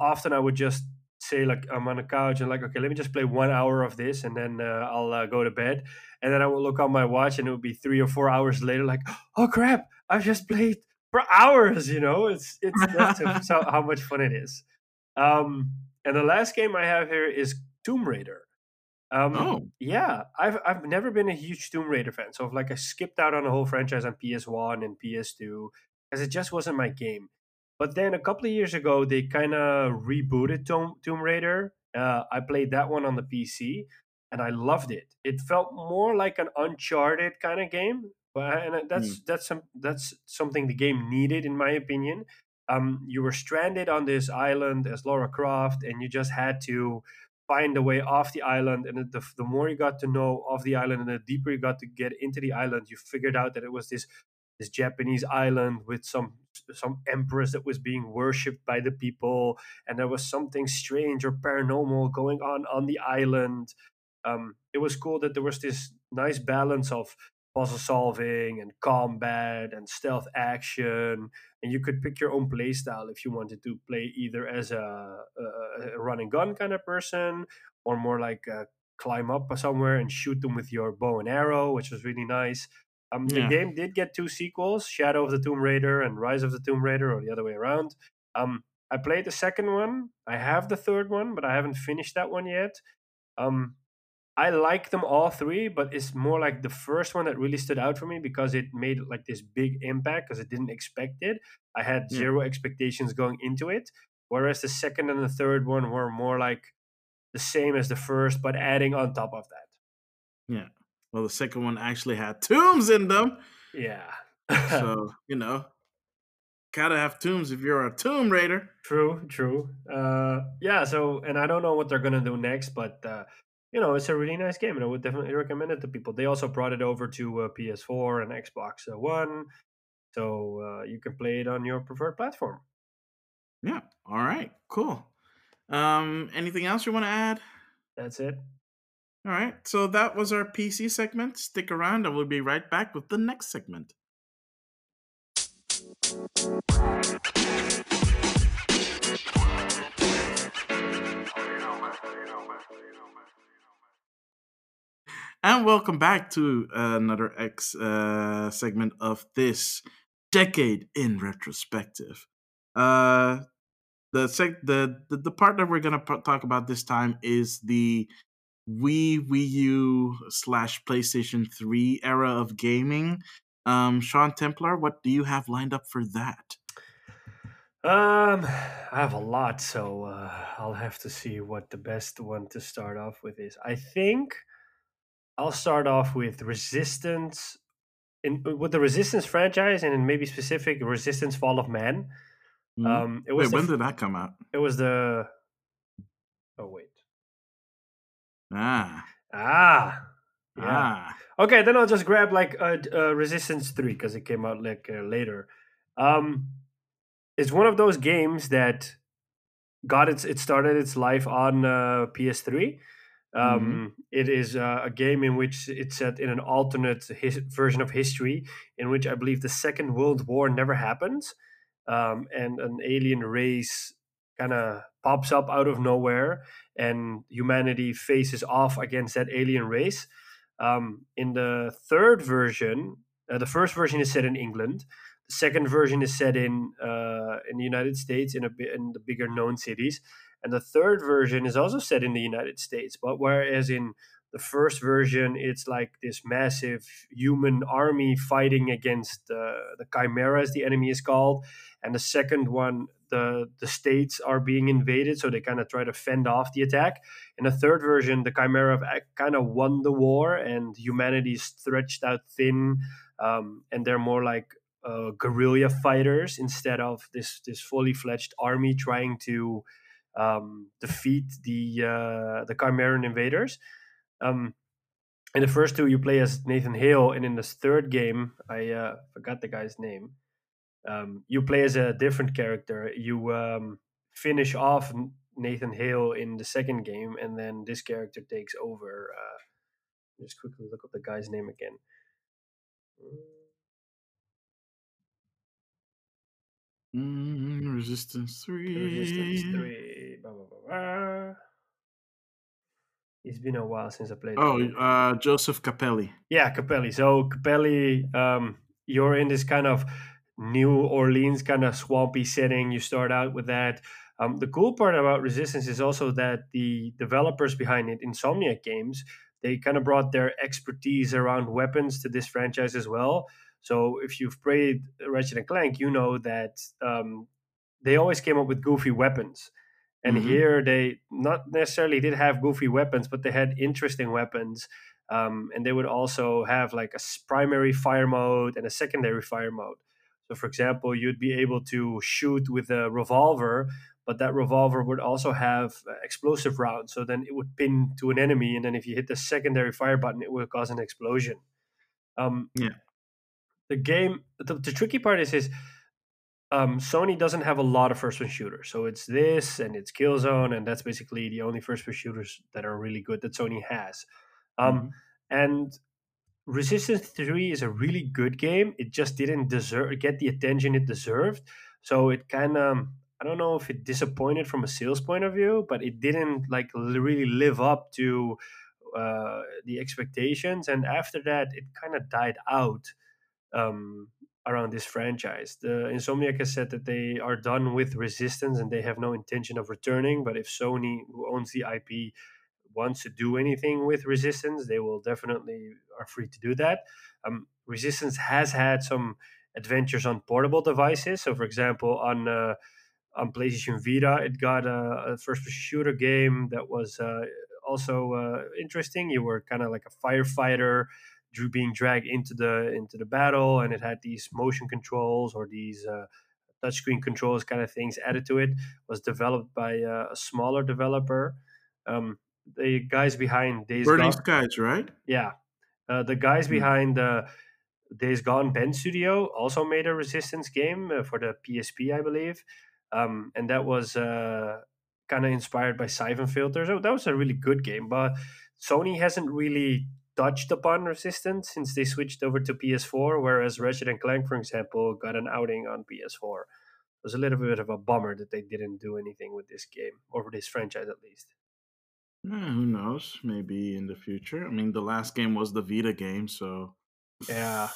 often I would just say, like, I'm on the couch and like, okay, let me just play one hour of this, and then uh, I'll uh, go to bed. And then I would look on my watch and it would be three or four hours later, like, oh crap, I've just played for hours, you know? It's it's that's how, how much fun it is. Um, And the last game I have here is Tomb Raider. Um, oh. Yeah, I've I've never been a huge Tomb Raider fan. So, if, like, I skipped out on the whole franchise on P S one and P S two because it just wasn't my game. But then a couple of years ago, they kind of rebooted Tom- Tomb Raider. Uh, I played that one on the P C, and I loved it. It felt more like an Uncharted kind of game. But, and that's, mm. that's, some, that's something the game needed, in my opinion. Um, you were stranded on this island as Lara Croft, and you just had to find a way off the island. And the, the more you got to know of the island and the deeper you got to get into the island, you figured out that it was this this Japanese island with some some empress that was being worshipped by the people, and there was something strange or paranormal going on on the island. Um, it was cool that there was this nice balance of puzzle solving and combat and stealth action, and you could pick your own playstyle if you wanted to play either as a, a run and gun kind of person, or more like a climb up somewhere and shoot them with your bow and arrow, which was really nice. Um, yeah. The game did get two sequels, Shadow of the Tomb Raider and Rise of the Tomb Raider, or the other way around. Um, I played the second one. I have the third one, but I haven't finished that one yet. Um, I like them all three, but it's more like the first one that really stood out for me because it made like this big impact because I didn't expect it. I had yeah. zero expectations going into it. Whereas the second and the third one were more like the same as the first, but adding on top of that. Yeah. Well, the second one actually had tombs in them. Yeah. So, you know, gotta have tombs if you're a tomb raider. True, true. Uh, yeah, so, and I don't know what they're going to do next, but... Uh, you know, it's a really nice game, and I would definitely recommend it to people. They also brought it over to uh, P S four and Xbox One, so uh, you can play it on your preferred platform. Yeah. All right. Cool. Um, anything else you want to add? That's it. All right. So that was our P C segment. Stick around, and we'll be right back with the next segment. And welcome back to another X uh, segment of this decade in retrospective. Uh, the, seg- the the the part that we're gonna p- talk about this time is the Wii, Wii U slash PlayStation three era of gaming. Um, Sean Templar, what do you have lined up for that? Um, I have a lot, so uh, I'll have to see what the best one to start off with is. I think. I'll start off with Resistance, in, with the Resistance franchise, and in maybe specific Resistance Fall of Man. Mm. Um, it was wait, the, when did that come out? It was the. Oh wait. Ah. Ah. Yeah. Ah. Okay, then I'll just grab like uh, uh, Resistance three because it came out like uh, later. Um, it's one of those games that got its it started its life on uh, P S three. Um, mm-hmm. It is uh, a game in which it's set in an alternate his- version of history in which I believe the Second World War never happens, um, and an alien race kind of pops up out of nowhere and humanity faces off against that alien race. Um, in the third version, uh, the first version is set in England. The second version is set in uh, in the United States in, a, in the bigger known cities. And the third version is also set in the United States. But whereas in the first version, it's like this massive human army fighting against uh, the Chimera, as the enemy is called. And the second one, the, the states are being invaded, so they kind of try to fend off the attack. In the third version, the Chimera kind of won the war, and humanity is stretched out thin, um, and they're more like uh, guerrilla fighters instead of this, this fully-fledged army trying to... Um, defeat the uh, the Chimeran invaders. Um, in the first two, you play as Nathan Hale, and in this third game, I uh, forgot the guy's name. Um, you play as a different character. You um, finish off Nathan Hale in the second game, and then this character takes over. Uh, just quickly look up the guy's name again. Mm, Resistance three. Resistance three. Blah, blah, blah, blah. It's been a while since I played. Oh, uh, Joseph Capelli. Yeah, Capelli. So Capelli, um, you're in this kind of New Orleans kind of swampy setting. You start out with that. Um, the cool part about Resistance is also that the developers behind it, Insomniac Games, they kind of brought their expertise around weapons to this franchise as well. So if you've played Ratchet and Clank, you know that um, they always came up with goofy weapons. And mm-hmm. here they not necessarily did have goofy weapons, but they had interesting weapons. Um, and they would also have like a primary fire mode and a secondary fire mode. So for example, you'd be able to shoot with a revolver, but that revolver would also have explosive rounds. So then it would pin to an enemy. And then if you hit the secondary fire button, it would cause an explosion. Um, yeah. The game, the, the tricky part is, is um, Sony doesn't have a lot of first-person shooters. So it's this and it's Killzone, and that's basically the only first-person shooters that are really good that Sony has. Um, mm-hmm. And Resistance three is a really good game. It just didn't deserve get the attention it deserved. So it kind of, I don't know if it disappointed from a sales point of view, but it didn't like really live up to uh, the expectations. And after that, it kind of died out. Um, around this franchise. The Insomniac has said that they are done with Resistance and they have no intention of returning, but if Sony, who owns the I P, wants to do anything with Resistance, they will definitely are free to do that. Um, Resistance has had some adventures on portable devices. So, for example, on uh, on PlayStation Vita, it got a, a first-person shooter game that was uh, also uh, interesting. You were kind of like a firefighter, drew being dragged into the into the battle, and it had these motion controls or these uh, touchscreen controls kind of things added to it. It was developed by uh, a smaller developer. Um, the guys behind Days Burning Gone... Skies, right? Yeah. Uh, the guys mm-hmm. behind uh, Days Gone Ben Studio also made a Resistance game uh, for the P S P, I believe. Um, and that was uh, kind of inspired by Siphon Filter. So that was a really good game. But Sony hasn't really touched upon Resistance since they switched over to P S four, whereas Ratchet and Clank, for example, got an outing on P S four. It was a little bit of a bummer that they didn't do anything with this game, or with this franchise at least. Yeah, who knows? Maybe in the future. I mean, the last game was the Vita game, so... Yeah.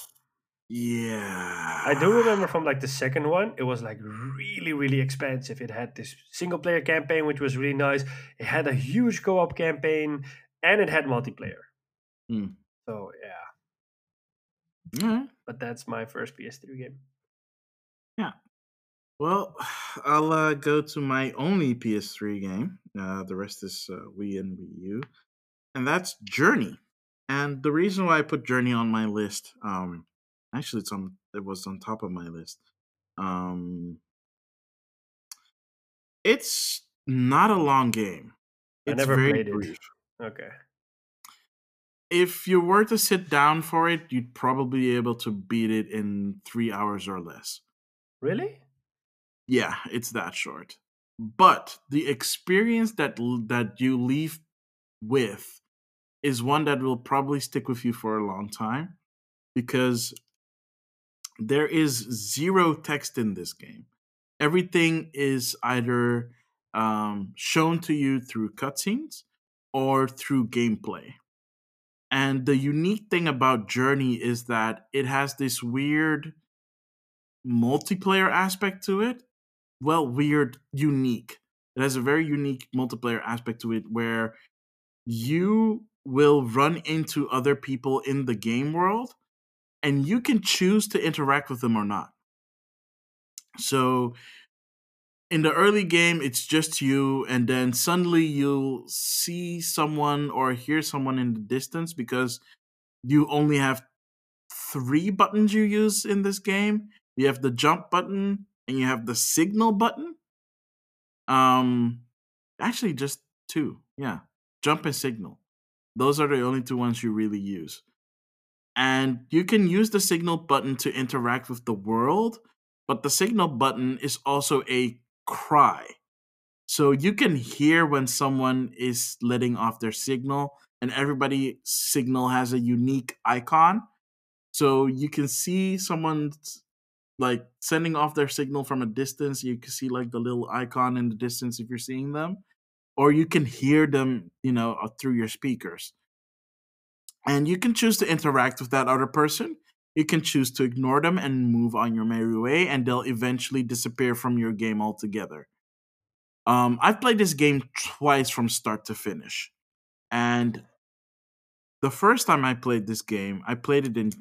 Yeah. I do remember from like the second one, it was like really, really expansive. It had this single player campaign, which was really nice. It had a huge co-op campaign, and it had multiplayer. Mm. So, yeah. Mm-hmm. But that's my first P S three game. Yeah. Well, I'll uh, go to my only P S three game. Uh, the rest is uh, Wii and Wii U. And that's Journey. And the reason why I put Journey on my list, um, actually it's on, it was on top of my list. Um, it's not a long game. It's I never very played it. Brief. Okay. If you were to sit down for it, you'd probably be able to beat it in three hours or less. Really? Yeah, it's that short. But the experience that that you leave with is one that will probably stick with you for a long time, because there is zero text in this game. Everything is either um, shown to you through cutscenes or through gameplay. And the unique thing about Journey is that it has this weird multiplayer aspect to it. Well, weird, unique. It has a very unique multiplayer aspect to it where you will run into other people in the game world and you can choose to interact with them or not. So in the early game, it's just you, and then suddenly you'll see someone or hear someone in the distance because you only have three buttons you use in this game. You have the jump button, and you have the signal button. Um, actually, just two. Yeah, jump and signal. Those are the only two ones you really use. And you can use the signal button to interact with the world, but the signal button is also a cry. So you can hear when someone is letting off their signal, and everybody's signal has a unique icon. So you can see someone's like sending off their signal from a distance. You can see like the little icon in the distance if you're seeing them, or you can hear them, you know, through your speakers. And you can choose to interact with that other person. You can choose to ignore them and move on your merry way, and they'll eventually disappear from your game altogether. Um, I've played this game twice from start to finish. And the first time I played this game, I played it in,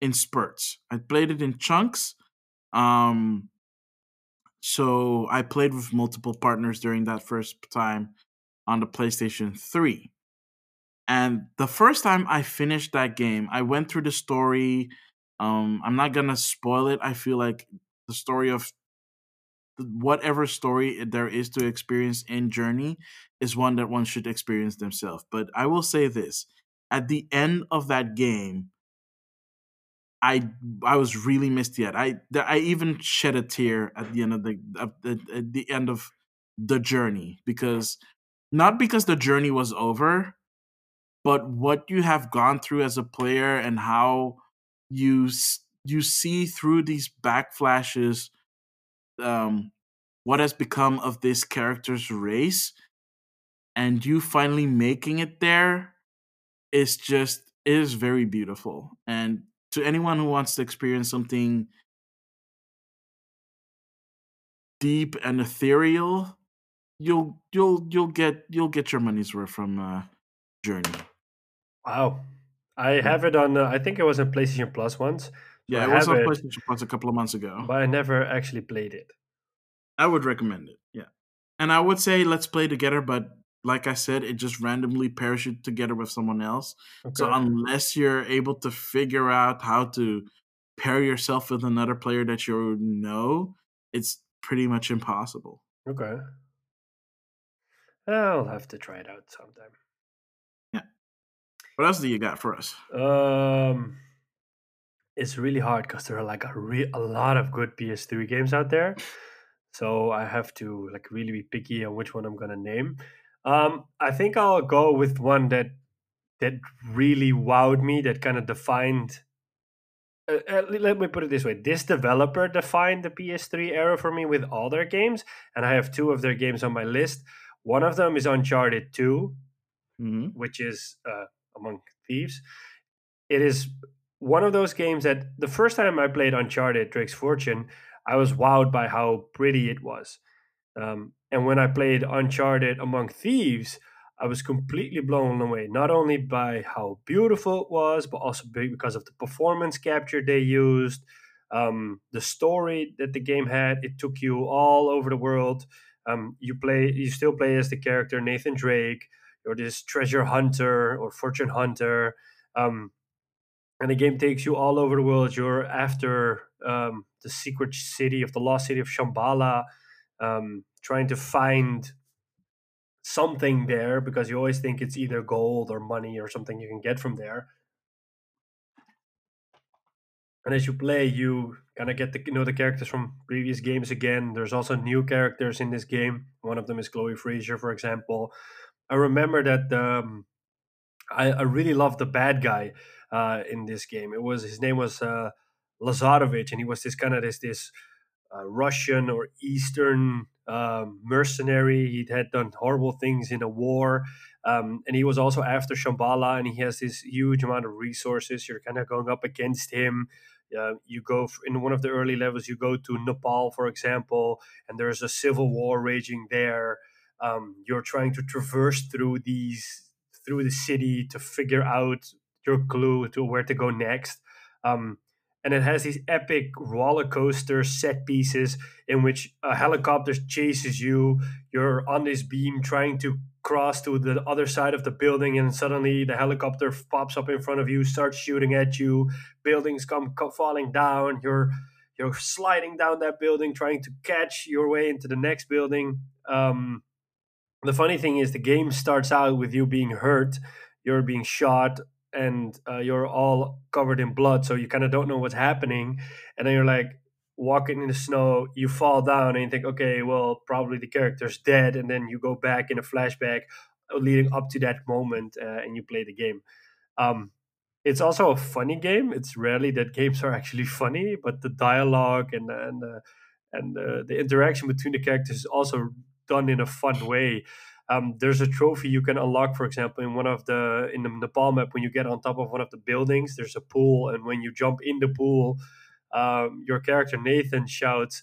in spurts. I played it in chunks. Um, so I played with multiple partners during that first time on the PlayStation three. And the first time I finished that game, I went through the story. Um, I'm not going to spoil it. I feel like the story of whatever story there is to experience in Journey is one that one should experience themselves. But I will say this. At the end of that game, I I was really misty eyed. I I even shed a tear at the end of the at, at the end of the journey, because not because the journey was over, but what you have gone through as a player and how you you see through these backflashes, um, what has become of this character's race, and you finally making it there, is just it is very beautiful. And to anyone who wants to experience something deep and ethereal, you'll you'll you'll get you'll get your money's worth from uh, Journey. Wow, I have it on. Uh, I think it was on PlayStation Plus once. So yeah, I it was on it, PlayStation Plus a couple of months ago, but I never actually played it. I would recommend it. Yeah, and I would say let's play together, but like I said, it just randomly parachutes together with someone else. Okay. So unless you're able to figure out how to pair yourself with another player that you know, it's pretty much impossible. Okay. I'll have to try it out sometime. Yeah. What else do you got for us? Um, it's really hard because there are like a, re- a lot of good P S three games out there. So I have to like really be picky on which one I'm going to name. Um, I think I'll go with one that that really wowed me, that kind of defined... Uh, uh, let me put it this way. This developer defined the P S three era for me with all their games, and I have two of their games on my list. One of them is Uncharted two, mm-hmm. which is uh, Among Thieves. It is one of those games that the first time I played Uncharted: Drake's Fortune, I was wowed by how pretty it was. Um, and when I played Uncharted Among Thieves, I was completely blown away, not only by how beautiful it was, but also because of the performance capture they used, um, the story that the game had. It took you all over the world. Um, you play, you still play as the character Nathan Drake, or this treasure hunter or fortune hunter, um, and the game takes you all over the world. You're after um, the secret city of the lost city of Shambhala, um, trying to find something there because you always think it's either gold or money or something you can get from there. And as you play, you kind of get to know the characters from previous games again. There's also new characters in this game. One of them is Chloe Fraser, for example. I remember that um, I, I really loved the bad guy uh, in this game. It was his name was uh, Lazarevich, and he was this kind of this this uh, Russian or Eastern um, mercenary. He had done horrible things in a war, um, and he was also after Shambhala, and he has this huge amount of resources. You're kind of going up against him. Uh, you go in one of the early levels, you go to Nepal, for example, and there's a civil war raging there. Um, you're trying to traverse through these through the city to figure out your clue to where to go next. Um, and it has these epic roller coaster set pieces in which a helicopter chases you. You're on this beam trying to cross to the other side of the building, and suddenly the helicopter pops up in front of you, starts shooting at you. Buildings come, come falling down. You're you're sliding down that building, trying to catch your way into the next building. Um, the funny thing is, the game starts out with you being hurt. You're being shot, and uh, you're all covered in blood, so you kind of don't know what's happening. And then you're like walking in the snow, you fall down and you think, okay, well, probably the character's dead. And then you go back in a flashback leading up to that moment uh, and you play the game. Um, it's also a funny game. It's rarely that games are actually funny, but the dialogue and, and, uh, and uh, the interaction between the characters is also done in a fun way. Um, there's a trophy you can unlock, for example, in one of the in the Nepal map. When you get on top of one of the buildings, there's a pool, and when you jump in the pool, Um, your character Nathan shouts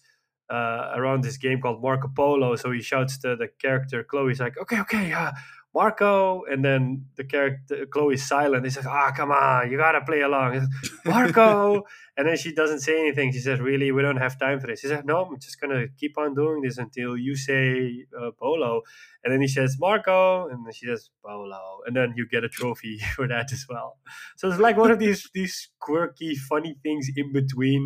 uh, around this game called Marco Polo. So he shouts to the character Chloe. He's like, okay, okay, uh, Marco. And then the character Chloe's silent. He says, ah, oh, come on, you got to play along. He says, Marco. And then she doesn't say anything. She says, really, we don't have time for this. He says, no, I'm just going to keep on doing this until you say uh, Polo. And then he says, Marco. And then she says, Polo. And then you get a trophy for that as well. So it's like one of these these quirky, funny things in between.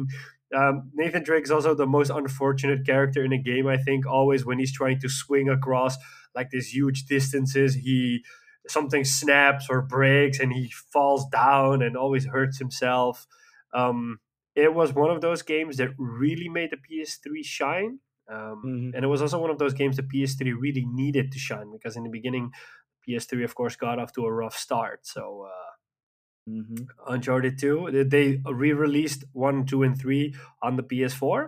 Um, Nathan Drake is also the most unfortunate character in a game, I think. Always when he's trying to swing across like these huge distances, he something snaps or breaks and he falls down and always hurts himself. Um, it was one of those games that really made the P S three shine. Um, mm-hmm. And it was also one of those games the P S three really needed to shine, because in the beginning, P S three, of course, got off to a rough start. So uh, mm-hmm. Uncharted two, they re-released one, two, and three on the P S four.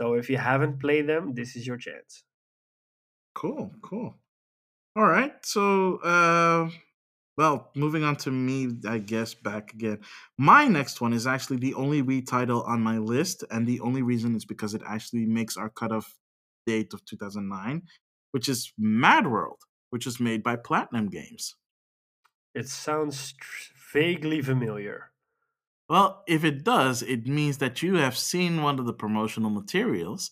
So if you haven't played them, this is your chance. Cool, cool. All right. So, uh, well, moving on to me, I guess, back again. My next one is actually the only Wii title on my list, and the only reason is because it actually makes our cutoff date of two thousand nine. which is Mad World, which is made by Platinum Games. It sounds vaguely familiar. Well, if it does, it means that you have seen one of the promotional materials.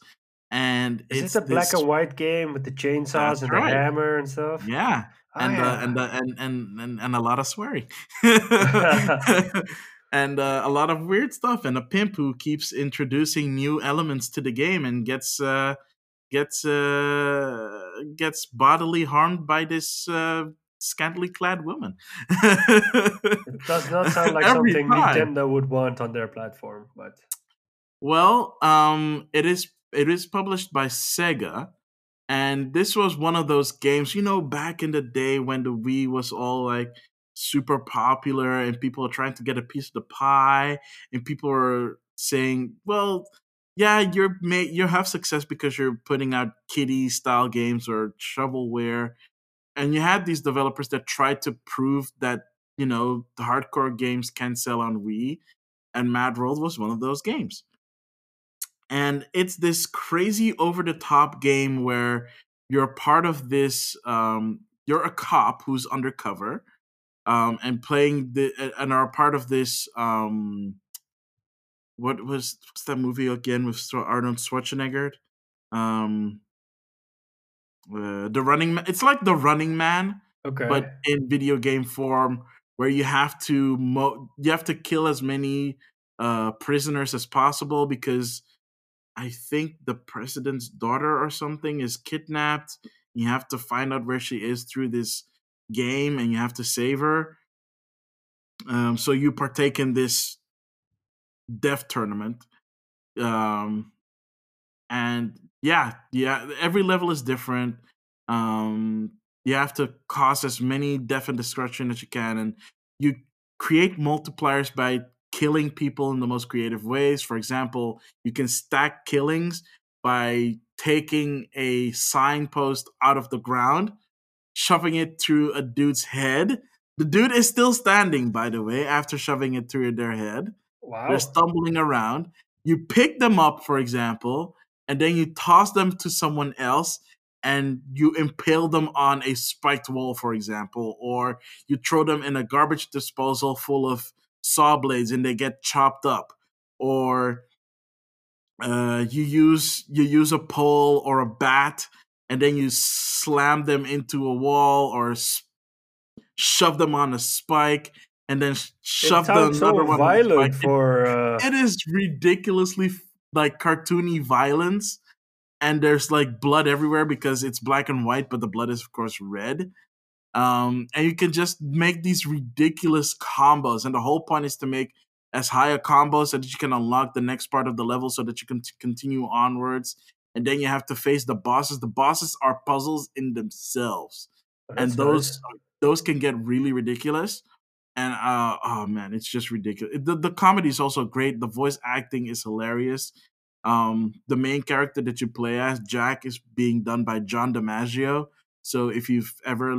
And is it's it a black this... and white game with the chainsaws and right. the hammer and stuff? Yeah. Oh, and, yeah. Uh, and, uh, and, and, and, and a lot of swearing. And uh, a lot of weird stuff. And a pimp who keeps introducing new elements to the game and gets uh, gets uh, gets bodily harmed by this uh, scantily clad woman. It does not sound like Every something time. Nintendo would want on their platform. But Well, um, it is It is published by Sega, and this was one of those games, you know, back in the day when the Wii was all like super popular and people are trying to get a piece of the pie and people are saying, well, yeah, you're made, you have success because you're putting out kiddie style games or shovelware. And you had these developers that tried to prove that, you know, the hardcore games can sell on Wii, and Mad World was one of those games. And it's this crazy over-the-top game where you're part of this, um, you're a cop who's undercover um, and playing the, and are part of this, um, what was what's that movie again with Arnold Schwarzenegger? Um, uh, the Running Man. It's like The Running Man, okay, but in video game form, where you have to, mo- you have to kill as many uh, prisoners as possible because I think the president's daughter or something is kidnapped. You have to find out where she is through this game, and you have to save her. Um, so you partake in this death tournament. Um, and yeah, yeah, every level is different. Um, you have to cause as many death and destruction as you can, and you create multipliers by killing people in the most creative ways. For example, you can stack killings by taking a signpost out of the ground, shoving it through a dude's head. The dude is still standing, by the way, after shoving it through their head. Wow. They're stumbling around. You pick them up, for example, and then you toss them to someone else, and you impale them on a spiked wall, for example, or you throw them in a garbage disposal full of saw blades and they get chopped up, or uh you use you use a pole or a bat and then you slam them into a wall or sp- shove them on a spike and then shove them so another one on a spike. For uh... it, it is ridiculously like cartoony violence, and there's like blood everywhere because it's black and white, but the blood is of course red. Um, and you can just make these ridiculous combos, and the whole point is to make as high a combo so that you can unlock the next part of the level so that you can t- continue onwards. And then you have to face the bosses. The bosses are puzzles in themselves, oh, and those nice. those can get really ridiculous. And uh, oh man, it's just ridiculous. The, the comedy is also great. The voice acting is hilarious. Um, the main character that you play as, Jack, is being done by John DiMaggio. So if you've ever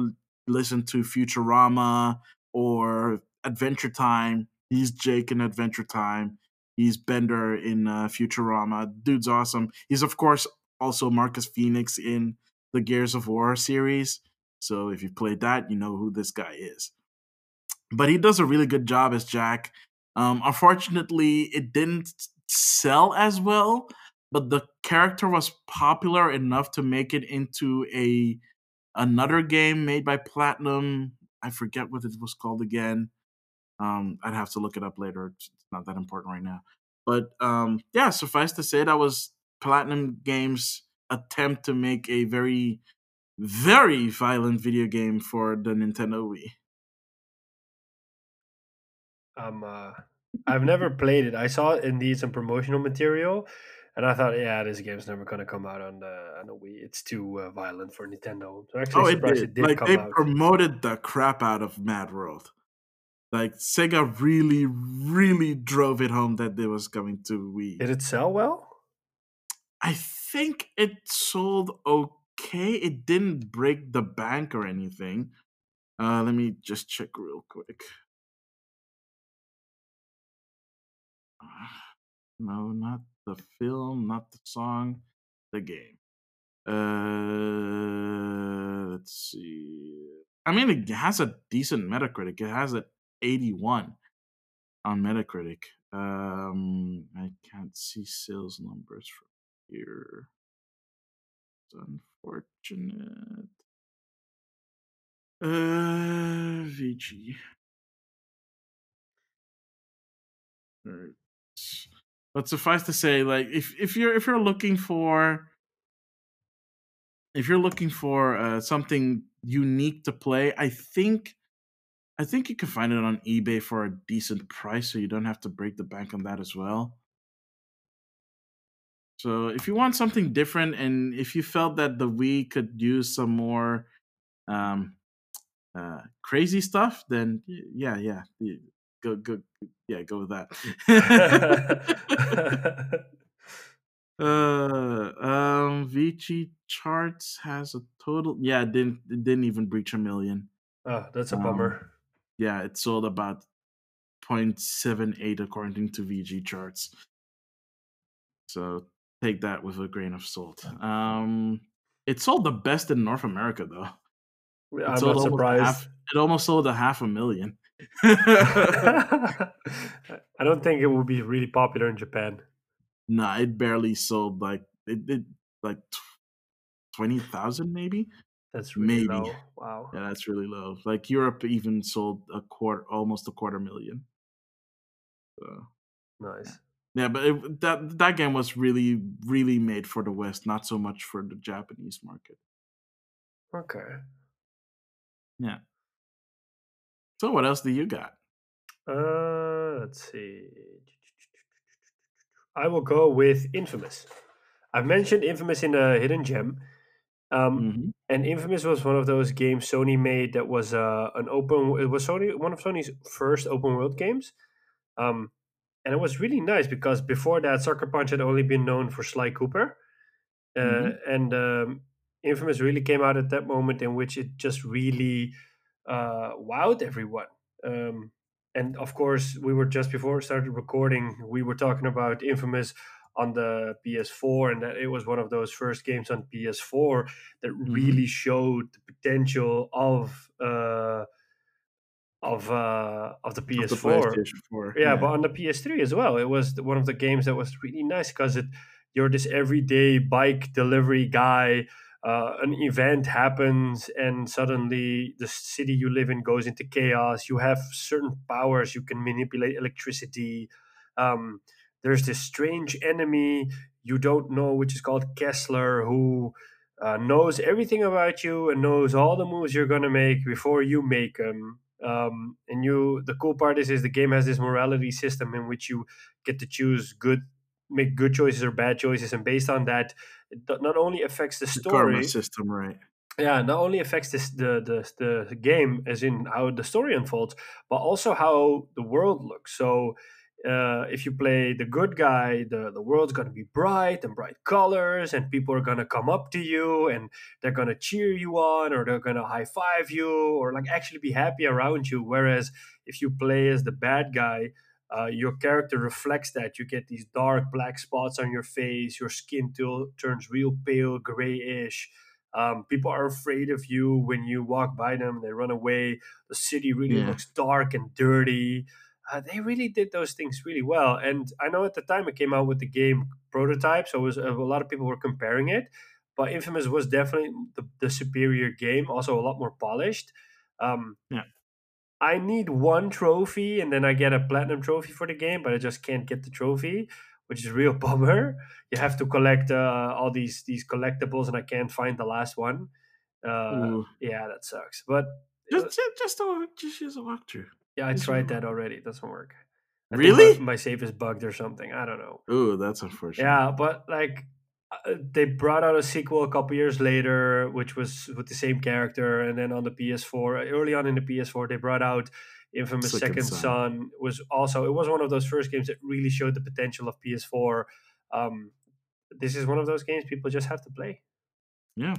listen to Futurama or Adventure Time, he's Jake in Adventure Time, he's Bender in uh, Futurama. Dude's awesome. He's of course also Marcus Phoenix in the Gears of War series, so if you played that you know who this guy is. But he does a really good job as Jack. Um, unfortunately it didn't sell as well, but the character was popular enough to make it into a another game made by Platinum. I forget what it was called again. Um, I'd have to look it up later. It's not that important right now. But um, yeah, suffice to say, that was Platinum Games' attempt to make a very, very violent video game for the Nintendo Wii. Um, uh, I've never played it. I saw it indeed some promotional material. And I thought, yeah, this game's never going to come out on the on the Wii. It's too uh, violent for Nintendo. So actually, oh, it did. It did like, come they out. Promoted the crap out of Mad World. Like, Sega really, really drove it home that it was coming to Wii. Did it sell well? I think it sold okay. It didn't break the bank or anything. Uh, let me just check real quick. No, not the film, not the song, the game. Uh, let's see. I mean, it has a decent Metacritic. It has an eighty-one on Metacritic. Um, I can't see sales numbers from here. It's unfortunate. Uh, V G. All right. But suffice to say, like, if if you're if you're looking for if you're looking for uh, something unique to play, I think I think you can find it on eBay for a decent price, so you don't have to break the bank on that as well. So if you want something different, and if you felt that the Wii could use some more um, uh, crazy stuff, then yeah, yeah. yeah. Go, go, yeah, go with that. uh, um, Vici Charts has a total. Yeah, it didn't it didn't even breach a million. Oh, that's a um, bummer. Yeah, it sold about zero point seven eight according to V G Charts. So take that with a grain of salt. Um, it sold the best in North America, though. It I'm not surprised. Half, it almost sold a half a million. I don't think it would be really popular in Japan. Nah, it barely sold like it did like twenty thousand, maybe. That's really maybe. Low. Wow. Yeah, that's really low. Like Europe even sold a quarter, almost a quarter million. So nice. Yeah, but it, that that game was really, really made for the West, not so much for the Japanese market. Okay. Yeah. So what else do you got? Uh, let's see. I will go with Infamous. I've mentioned Infamous in a Hidden Gem. Um, mm-hmm. And Infamous was one of those games Sony made that was uh, an open... It was Sony one of Sony's first open world games. Um, and it was really nice because before that, Sucker Punch had only been known for Sly Cooper. Uh, mm-hmm. And um, Infamous really came out at that moment in which it just really... uh wowed everyone, um and of course we were just before we started recording we were talking about Infamous on the P S four and that it was one of those first games on P S four that really showed the potential of uh of uh of the P S four, the four, yeah, yeah but on the P S three as well. It was one of the games that was really nice because it you're this everyday bike delivery guy. Uh, an event happens and suddenly the city you live in goes into chaos. You have certain powers. You can manipulate electricity. Um, there's this strange enemy you don't know, which is called Kessler, who uh, knows everything about you and knows all the moves you're going to make before you make them. Um, and you, the cool part is, is the game has this morality system in which you get to choose good make good choices or bad choices, and based on that, it not only affects the story, the karma system, right? Yeah, not only affects this, the the the game, as in how the story unfolds, but also how the world looks. So, uh, if you play the good guy, the the world's gonna be bright and bright colors, and people are gonna come up to you and they're gonna cheer you on, or they're gonna high five you, or like actually be happy around you. Whereas if you play as the bad guy, Uh, your character reflects that. You get these dark black spots on your face. Your skin t- turns real pale, grayish. Um, people are afraid of you when you walk by them. They run away. The city really yeah. looks dark and dirty. Uh, they really did those things really well. And I know at the time it came out with the game prototype, so it was, a lot of people were comparing it. But Infamous was definitely the, the superior game, also a lot more polished. Um, yeah. I need one trophy and then I get a platinum trophy for the game, but I just can't get the trophy, which is a real bummer. You have to collect uh, all these these collectibles and I can't find the last one. Uh, yeah, that sucks. But just just a, just a walkthrough. Yeah, I just tried that already. It doesn't work. I really? My, my save is bugged or something. I don't know. Ooh, that's unfortunate. Yeah, but like they brought out a sequel a couple years later, which was with the same character. And then on the P S four, early on in the P S four, they brought out Infamous Second Son. Was also, it was one of those first games that really showed the potential of P S four. Um, this is one of those games people just have to play. Yeah.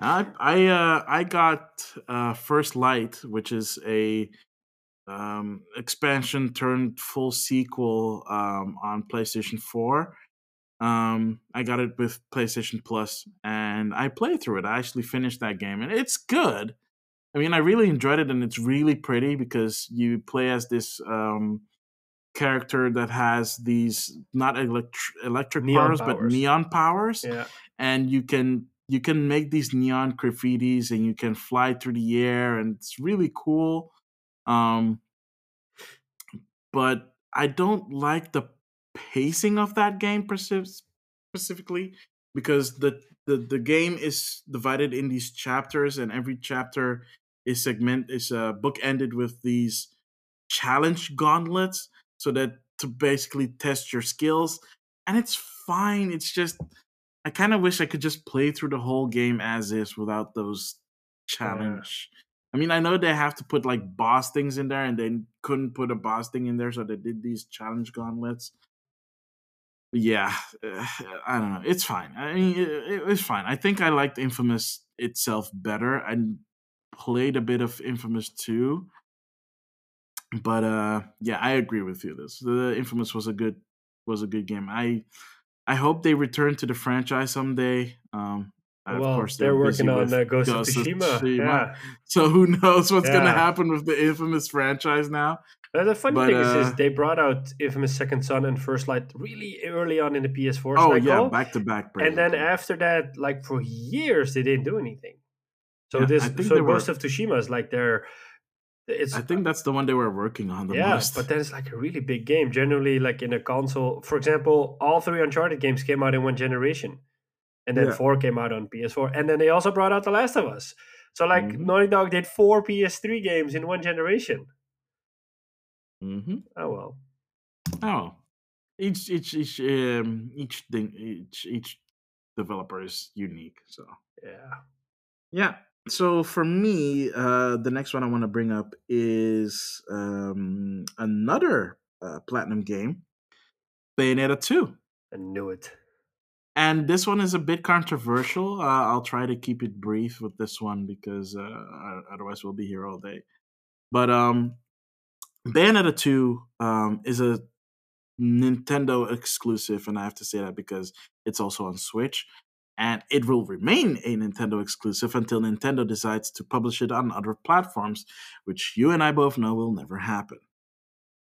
I I uh, I got uh, First Light, which is a um, expansion turned full sequel um, on PlayStation four. Um, I got it with PlayStation Plus, and I played through it. I actually finished that game, and it's good. I mean, I really enjoyed it, and it's really pretty because you play as this um, character that has these not electric electric neon powers, powers, but neon powers. Yeah. And you can you can make these neon graffitis, and you can fly through the air, and it's really cool. Um, but I don't like the pacing of that game specifically because the, the the game is divided in these chapters, and every chapter is segment is uh, bookended with these challenge gauntlets, so that to basically test your skills. And it's fine. It's just I kind of wish I could just play through the whole game as is without those challenge. Yeah. I mean, I know they have to put like boss things in there, and they couldn't put a boss thing in there, so they did these challenge gauntlets. Yeah, I don't know. It's fine. I mean, it was fine. I think I liked Infamous itself better. I played a bit of Infamous two. But uh, yeah, I agree with you. This the Infamous was a good was a good game. I I hope they return to the franchise someday. Um, well, of course, they're, they're working on uh, Ghost of Tsushima. Yeah. So who knows what's yeah. going to happen with the Infamous franchise now? Now, the funny but, thing uh, is, is, they brought out Infamous Second Son and First Light really early on in the P S four cycle. Oh, yeah, back-to-back. And then after that, like, for years, they didn't do anything. So yeah, this, so Ghost were, of Tsushima is like their... It's, I think that's the one they were working on the yeah, most. Yeah, but that is like a really big game. Generally, like in a console... For example, all three Uncharted games came out in one generation. And then yeah. four came out on P S four. And then they also brought out The Last of Us. So, like, mm-hmm. Naughty Dog did four P S three games in one generation. Mm-hmm. Oh well, oh, each each each um, each thing each each developer is unique. So yeah, yeah. So for me, uh, the next one I want to bring up is um, another uh, platinum game, Bayonetta two. I knew it. And this one is a bit controversial. Uh, I'll try to keep it brief with this one because uh, otherwise we'll be here all day. But um. Bayonetta two um, is a Nintendo exclusive, and I have to say that because it's also on Switch, and it will remain a Nintendo exclusive until Nintendo decides to publish it on other platforms, which you and I both know will never happen.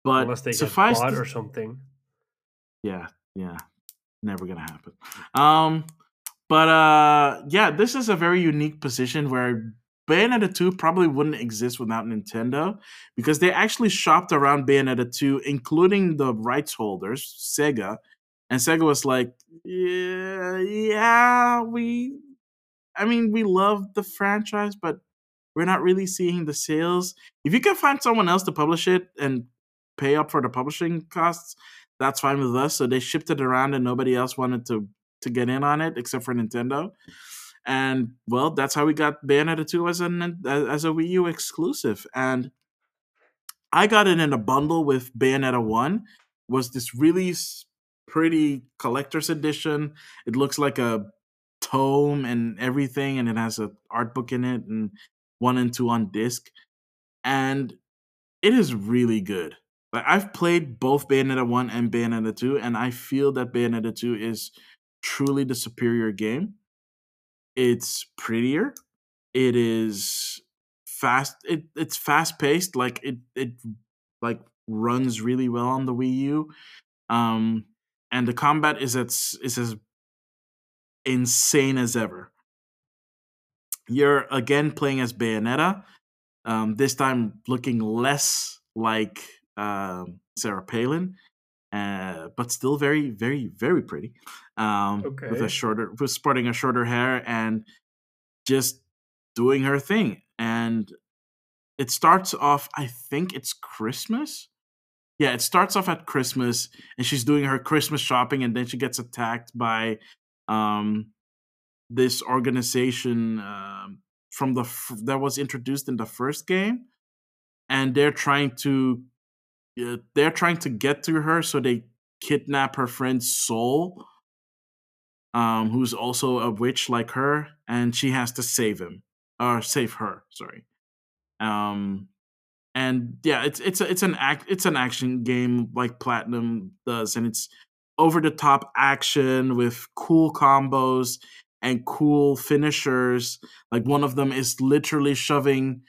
But unless they get bought or something. Yeah, yeah, never gonna happen. Um, but uh, yeah, this is a very unique position where Bayonetta two probably wouldn't exist without Nintendo, because they actually shopped around Bayonetta two, including the rights holders, Sega. And Sega was like, yeah, yeah, we... I mean, we love the franchise, but we're not really seeing the sales. If you can find someone else to publish it and pay up for the publishing costs, that's fine with us. So they shipped it around, and nobody else wanted to, to get in on it except for Nintendo. And, well, that's how we got Bayonetta two as, an, as a Wii U exclusive. And I got it in a bundle with Bayonetta one. It was this really pretty collector's edition. It looks like a tome and everything, and it has an art book in it, and one and two on disc. And it is really good. Like, I've played both Bayonetta one and Bayonetta two, and I feel that Bayonetta two is truly the superior game. It's prettier. It is fast. It it's fast paced. Like it it like runs really well on the Wii U, um, and the combat is as is as insane as ever. You're again playing as Bayonetta, um, this time looking less like uh, Sarah Palin. Uh, but still very, very, very pretty. Um, okay. With a shorter, with sporting a shorter hair and just doing her thing. And it starts off, I think it's Christmas. Yeah, it starts off at Christmas, and she's doing her Christmas shopping, and then she gets attacked by um, this organization uh, from the f- that was introduced in the first game, and they're trying to. Uh, they're trying to get to her, so they kidnap her friend Soul, um, who's also a witch like her, and she has to save him or save her. Sorry, um, and yeah, it's it's a, it's an act it's an action game like Platinum does, and it's over-the-top action with cool combos and cool finishers. Like, one of them is literally shoving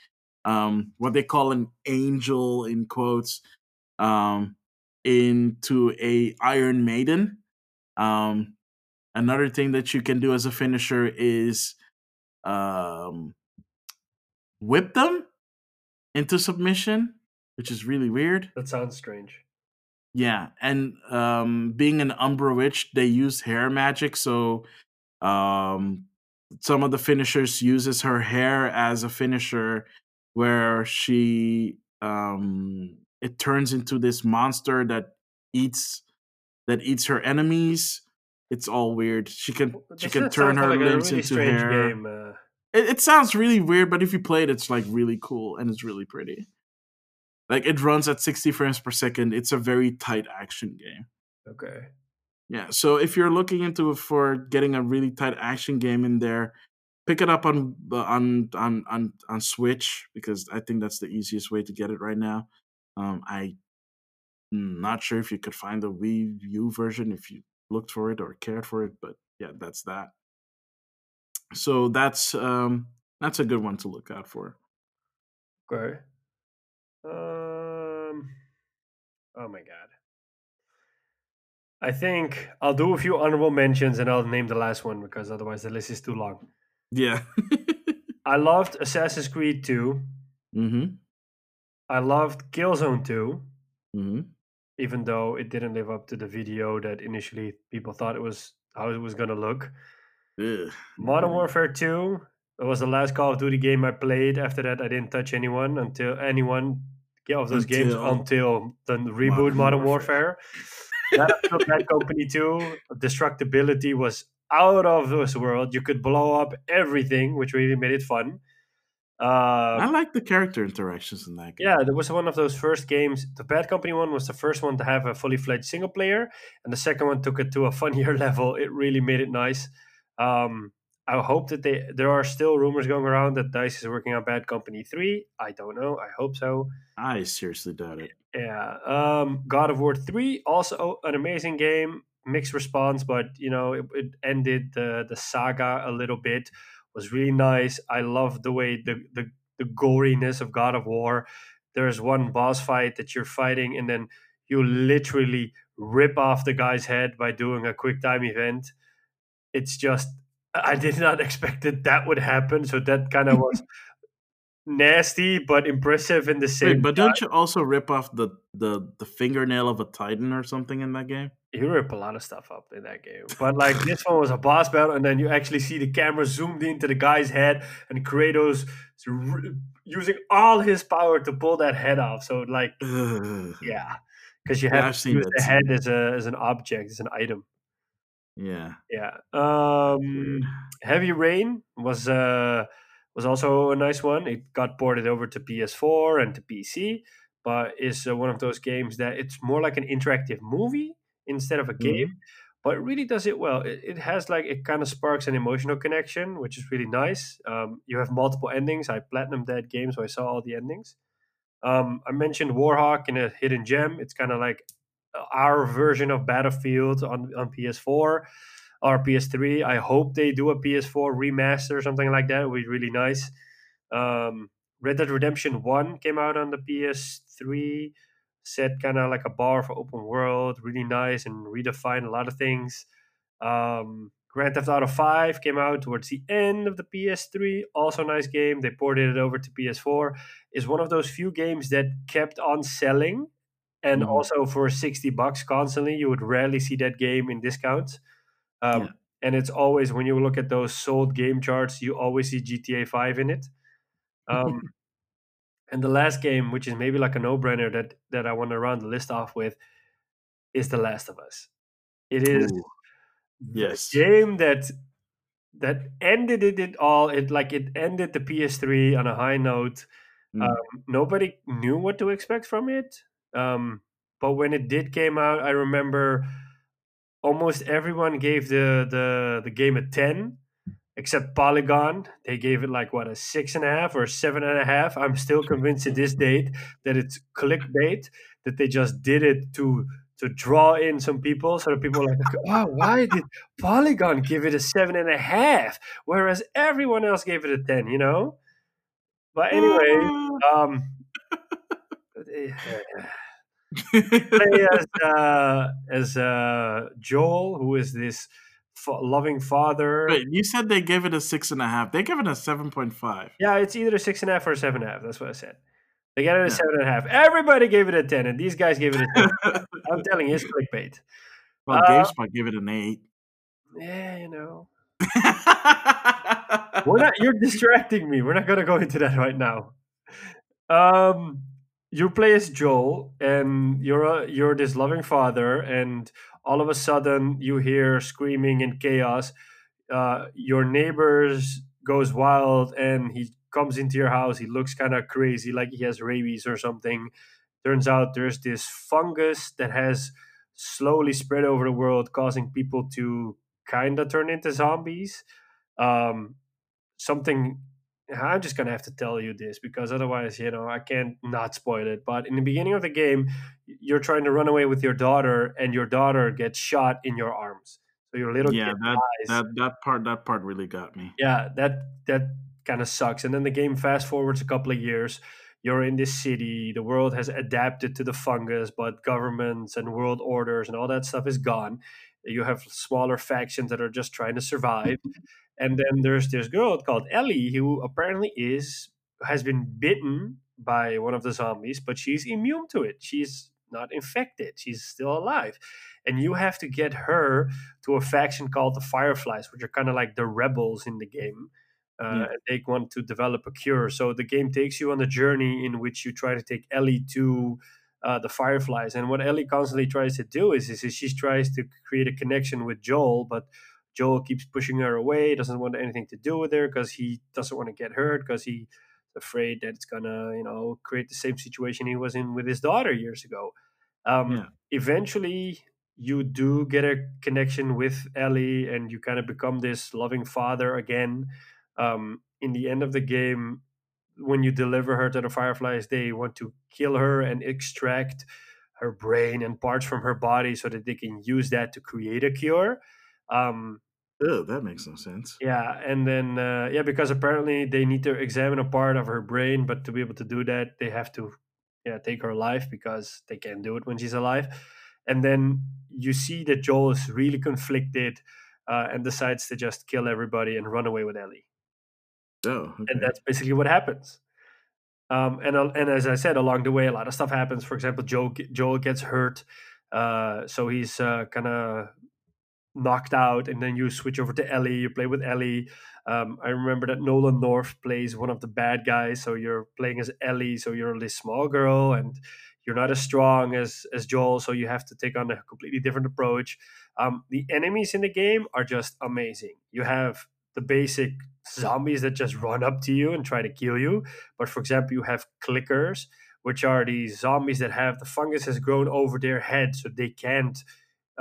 um, what they call an angel, in quotes, um, into a Iron Maiden. Um, another thing that you can do as a finisher is um, whip them into submission, which is really weird. That sounds strange. Yeah, and um, being an Umbra Witch, they use hair magic, so um, some of the finishers uses her hair as a finisher, where she um, it turns into this monster that eats that eats her enemies. It's all weird. She can this she can turn her like limbs really into hair. Game, uh... it, it sounds really weird, but if you play it, it's like really cool and it's really pretty. Like, it runs at sixty frames per second. It's a very tight action game. Okay. Yeah, so if you're looking into it for getting a really tight action game in there, pick it up on on on on, on Switch, because I think that's the easiest way to get it right now. Um, I'm not sure if you could find the Wii U version if you looked for it or cared for it, but yeah, that's that. So that's um, that's a good one to look out for. Okay. Um. Oh my god. I think I'll do a few honorable mentions and I'll name the last one because otherwise the list is too long. Yeah. I loved Assassin's Creed two. Mm-hmm. I loved Killzone two. Mm-hmm. Even though it didn't live up to the video that initially people thought it was how it was gonna look. Ugh. Modern Warfare two. It was the last Call of Duty game I played. After that, I didn't touch anyone until anyone of those until, games until the reboot Modern, Modern Warfare. Warfare. That took that company too. Destructibility was out of this world. You could blow up everything, which really made it fun. Uh, I like the character interactions in that game. Yeah, there was one of those first games. The Bad Company one was the first one to have a fully fledged single player, and the second one took it to a funnier level. It really made it nice. Um, I hope that they, there are still rumors going around that DICE is working on Bad Company three. I don't know. I hope so. I seriously doubt it. Yeah. Um, God of War three, also an amazing game. Mixed response, but, you know, it, it ended the, the saga a little bit. It was really nice. I love the way the, the, the goriness of God of War. There's one boss fight that you're fighting, and then you literally rip off the guy's head by doing a quick time event. It's just... I did not expect that that would happen, so that kind of was nasty but impressive in the same. Wait, but time. Don't you also rip off the, the, the fingernail of a titan or something in that game? You rip a lot of stuff up in that game, but like this one was a boss battle, and then you actually see the camera zoomed into the guy's head, and Kratos using all his power to pull that head off. So like, Ugh. yeah, because you have to use the head as a as an object, as an item. Yeah, yeah. Um, Heavy Rain was uh, was also a nice one. It got ported over to P S four and to P C, but is uh, one of those games that it's more like an interactive movie instead of a game. Mm-hmm. But it really does it well. It, it has like it kind of sparks an emotional connection, which is really nice. Um, you have multiple endings. I platinumed that game, so I saw all the endings. Um, I mentioned Warhawk in a hidden gem. It's kind of like our version of Battlefield on, on P S four or P S three. I hope they do a P S four remaster or something like that. It would be really nice. Um, Red Dead Redemption one came out on the P S three. Set kind of like a bar for open world. Really nice and redefined a lot of things. Um, Grand Theft Auto five came out towards the end of the P S three. Also nice game. They ported it over to P S four. It's one of those few games that kept on selling. And also for sixty bucks constantly, you would rarely see that game in discounts. Um, yeah. And it's always, when you look at those sold game charts, you always see G T A five in it. Um, and the last game, which is maybe like a no-brainer that, that I want to round the list off with, is The Last of Us. It is Ooh. yes, the game that that ended it, it all. It like it ended the P S three on a high note. Mm. Um, nobody knew what to expect from it. Um, but when it did came out, I remember almost everyone gave the, the, the game a ten, except Polygon. They gave it like, what, a six and a half or a seven and a half. I'm still convinced to this date that it's clickbait, that they just did it to to draw in some people, so that people are like, oh, why did Polygon give it a seven and a half, whereas everyone else gave it a ten, you know? But anyway, um, play as uh, as uh, Joel, who is this f- loving father. Wait, you said they gave it a six and a half. They give it a seven point five. Yeah, it's either a six and a half or a seven and a half. That's what I said. They got it a yeah. seven and a half. Everybody gave it a ten, and these guys gave it a ten. I'm telling you, it's clickbait. Well, uh, GameSpot gave it an eight. Yeah, you know. We're not. You're distracting me. We're not going to go into that right now. Um, you play as Joel, and you're a, you're this loving father, and all of a sudden you hear screaming and chaos. Uh, your neighbors goes wild, and he comes into your house. He looks kind of crazy, like he has rabies or something. Turns out there's this fungus that has slowly spread over the world, causing people to kind of turn into zombies. Um, something I'm just gonna have to tell you this, because otherwise, you know, I can't not spoil it. But in the beginning of the game, you're trying to run away with your daughter, and your daughter gets shot in your arms. So your little yeah, kid that, dies. That that part that part really got me. Yeah, that that kind of sucks. And then the game fast forwards a couple of years. You're in this city. The world has adapted to the fungus, but governments and world orders and all that stuff is gone. You have smaller factions that are just trying to survive. And then there's this girl called Ellie, who apparently is has been bitten by one of the zombies, but she's immune to it. She's not infected. She's still alive. And you have to get her to a faction called the Fireflies, which are kind of like the rebels in the game. Uh, yeah. And they want to develop a cure. So the game takes you on a journey in which you try to take Ellie to Uh, the Fireflies. And what Ellie constantly tries to do is, is she tries to create a connection with Joel, but Joel keeps pushing her away, doesn't want anything to do with her because he doesn't want to get hurt, because he's afraid that it's gonna, you know, create the same situation he was in with his daughter years ago. Um, yeah. Eventually, you do get a connection with Ellie, and you kind of become this loving father again. Um, in the end of the game, when you deliver her to the Fireflies, they want to kill her and extract her brain and parts from her body so that they can use that to create a cure. Um, oh, that makes no sense. Yeah, and then, uh, yeah, because apparently they need to examine a part of her brain, but to be able to do that, they have to yeah, take her life, because they can't do it when she's alive. And then you see that Joel is really conflicted uh, and decides to just kill everybody and run away with Ellie. Oh, okay. And that's basically what happens. Um, and and as I said, along the way, a lot of stuff happens. For example, Joel, Joel gets hurt, uh, so he's uh, kind of knocked out. And then you switch over to Ellie. You play with Ellie. Um, I remember that Nolan North plays one of the bad guys, so you're playing as Ellie. So you're this small girl, and you're not as strong as as Joel, so you have to take on a completely different approach. Um, the enemies in the game are just amazing. You have the basic zombies that just run up to you and try to kill you. But for example, you have clickers, which are these zombies that have the fungus has grown over their head, so they can't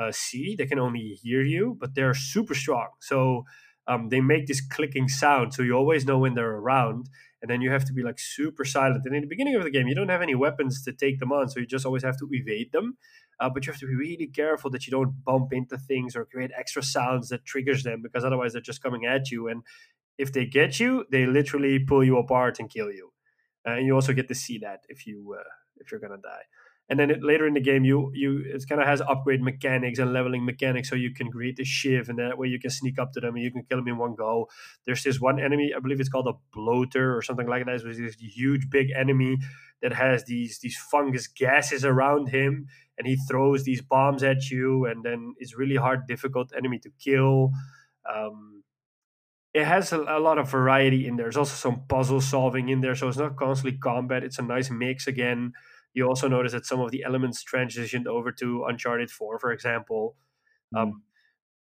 uh, see. They can only hear you, but they're super strong. So um, they make this clicking sound, so you always know when they're around. And then you have to be like super silent. And in the beginning of the game, you don't have any weapons to take them on, so you just always have to evade them. Uh, but you have to be really careful that you don't bump into things or create extra sounds that triggers them, because otherwise they're just coming at you. And if they get you, they literally pull you apart and kill you. Uh, and you also get to see that if you uh, if you're gonna die. And then it, later in the game, you you it kind of has upgrade mechanics and leveling mechanics, so you can create the shiv, and that way you can sneak up to them and you can kill them in one go. There's this one enemy, I believe it's called a bloater or something like that, which is this huge big enemy that has these these fungus gases around him. And he throws these bombs at you, and then it's really hard, difficult enemy to kill. Um, it has a, a lot of variety in there. There's also some puzzle solving in there, so it's not constantly combat. It's a nice mix again. You also notice that some of the elements transitioned over to Uncharted four, for example. Mm-hmm. Um,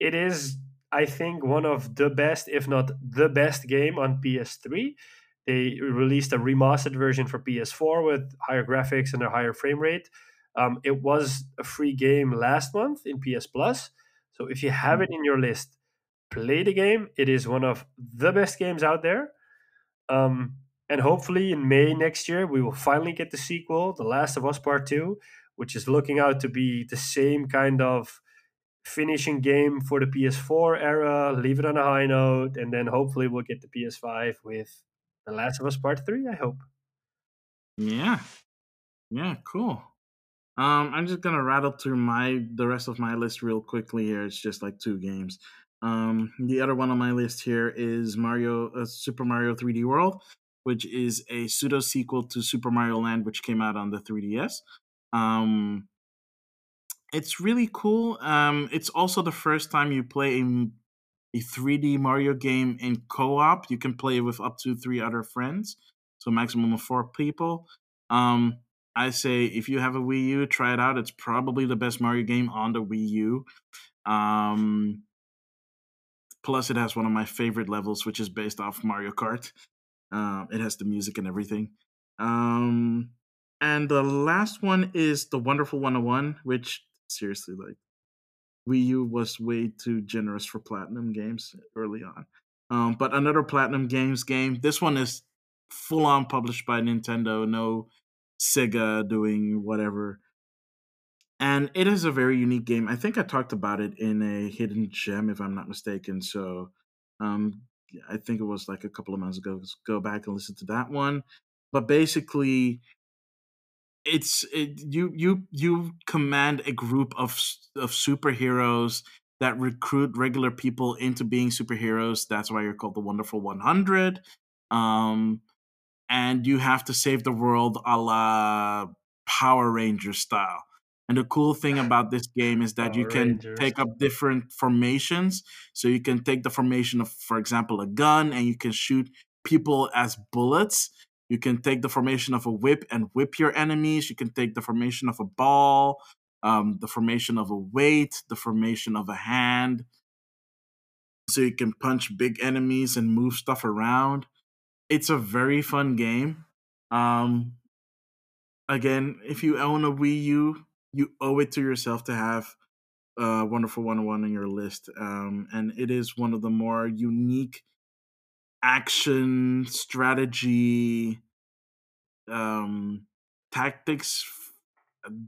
it is, I think, one of the best, if not the best game on P S three. They released a remastered version for P S four with higher graphics and a higher frame rate. Um, it was a free game last month in P S Plus. So if you have it in your list, play the game. It is one of the best games out there. Um, and hopefully in May next year, we will finally get the sequel, The Last of Us Part two, which is looking out to be the same kind of finishing game for the P S four era, leave it on a high note, and then hopefully we'll get the P S five with The Last of Us Part three, I hope. Yeah. Yeah, cool. Um, I'm just going to rattle through my the rest of my list real quickly here. It's just like two games. Um, the other one on my list here is Mario uh, Super Mario three D World, which is a pseudo-sequel to Super Mario Land, which came out on the three D S. Um, it's really cool. Um, it's also the first time you play a, a three D Mario game in co-op. You can play with up to three other friends, so maximum of four people. Um, I say if you have a Wii U, try it out. It's probably the best Mario game on the Wii U. Um, plus, it has one of my favorite levels, which is based off Mario Kart. Um, it has the music and everything. Um, and the last one is the Wonderful one oh one, which, seriously, like, Wii U was way too generous for Platinum Games early on. Um, but another Platinum Games game. This one is full-on published by Nintendo. No Sega doing whatever. And it is a very unique game. I think I talked about it in a Hidden Gem, if I'm not mistaken. So, um... I think it was like a couple of months ago. Let's go back and listen to that one. But basically, it's it, you you you command a group of of superheroes that recruit regular people into being superheroes. That's why you're called the Wonderful one hundred. Um, and you have to save the world a la Power Rangers style. And the cool thing about this game is that Power you can Rangers. take up different formations. So you can take the formation of, for example, a gun, and you can shoot people as bullets. You can take the formation of a whip and whip your enemies. You can take the formation of a ball, um, the formation of a weight, the formation of a hand. So you can punch big enemies and move stuff around. It's a very fun game. Um, again, if you own a Wii U, you owe it to yourself to have uh, Wonderful one oh one on your list. Um, and it is one of the more unique action, strategy, um, tactics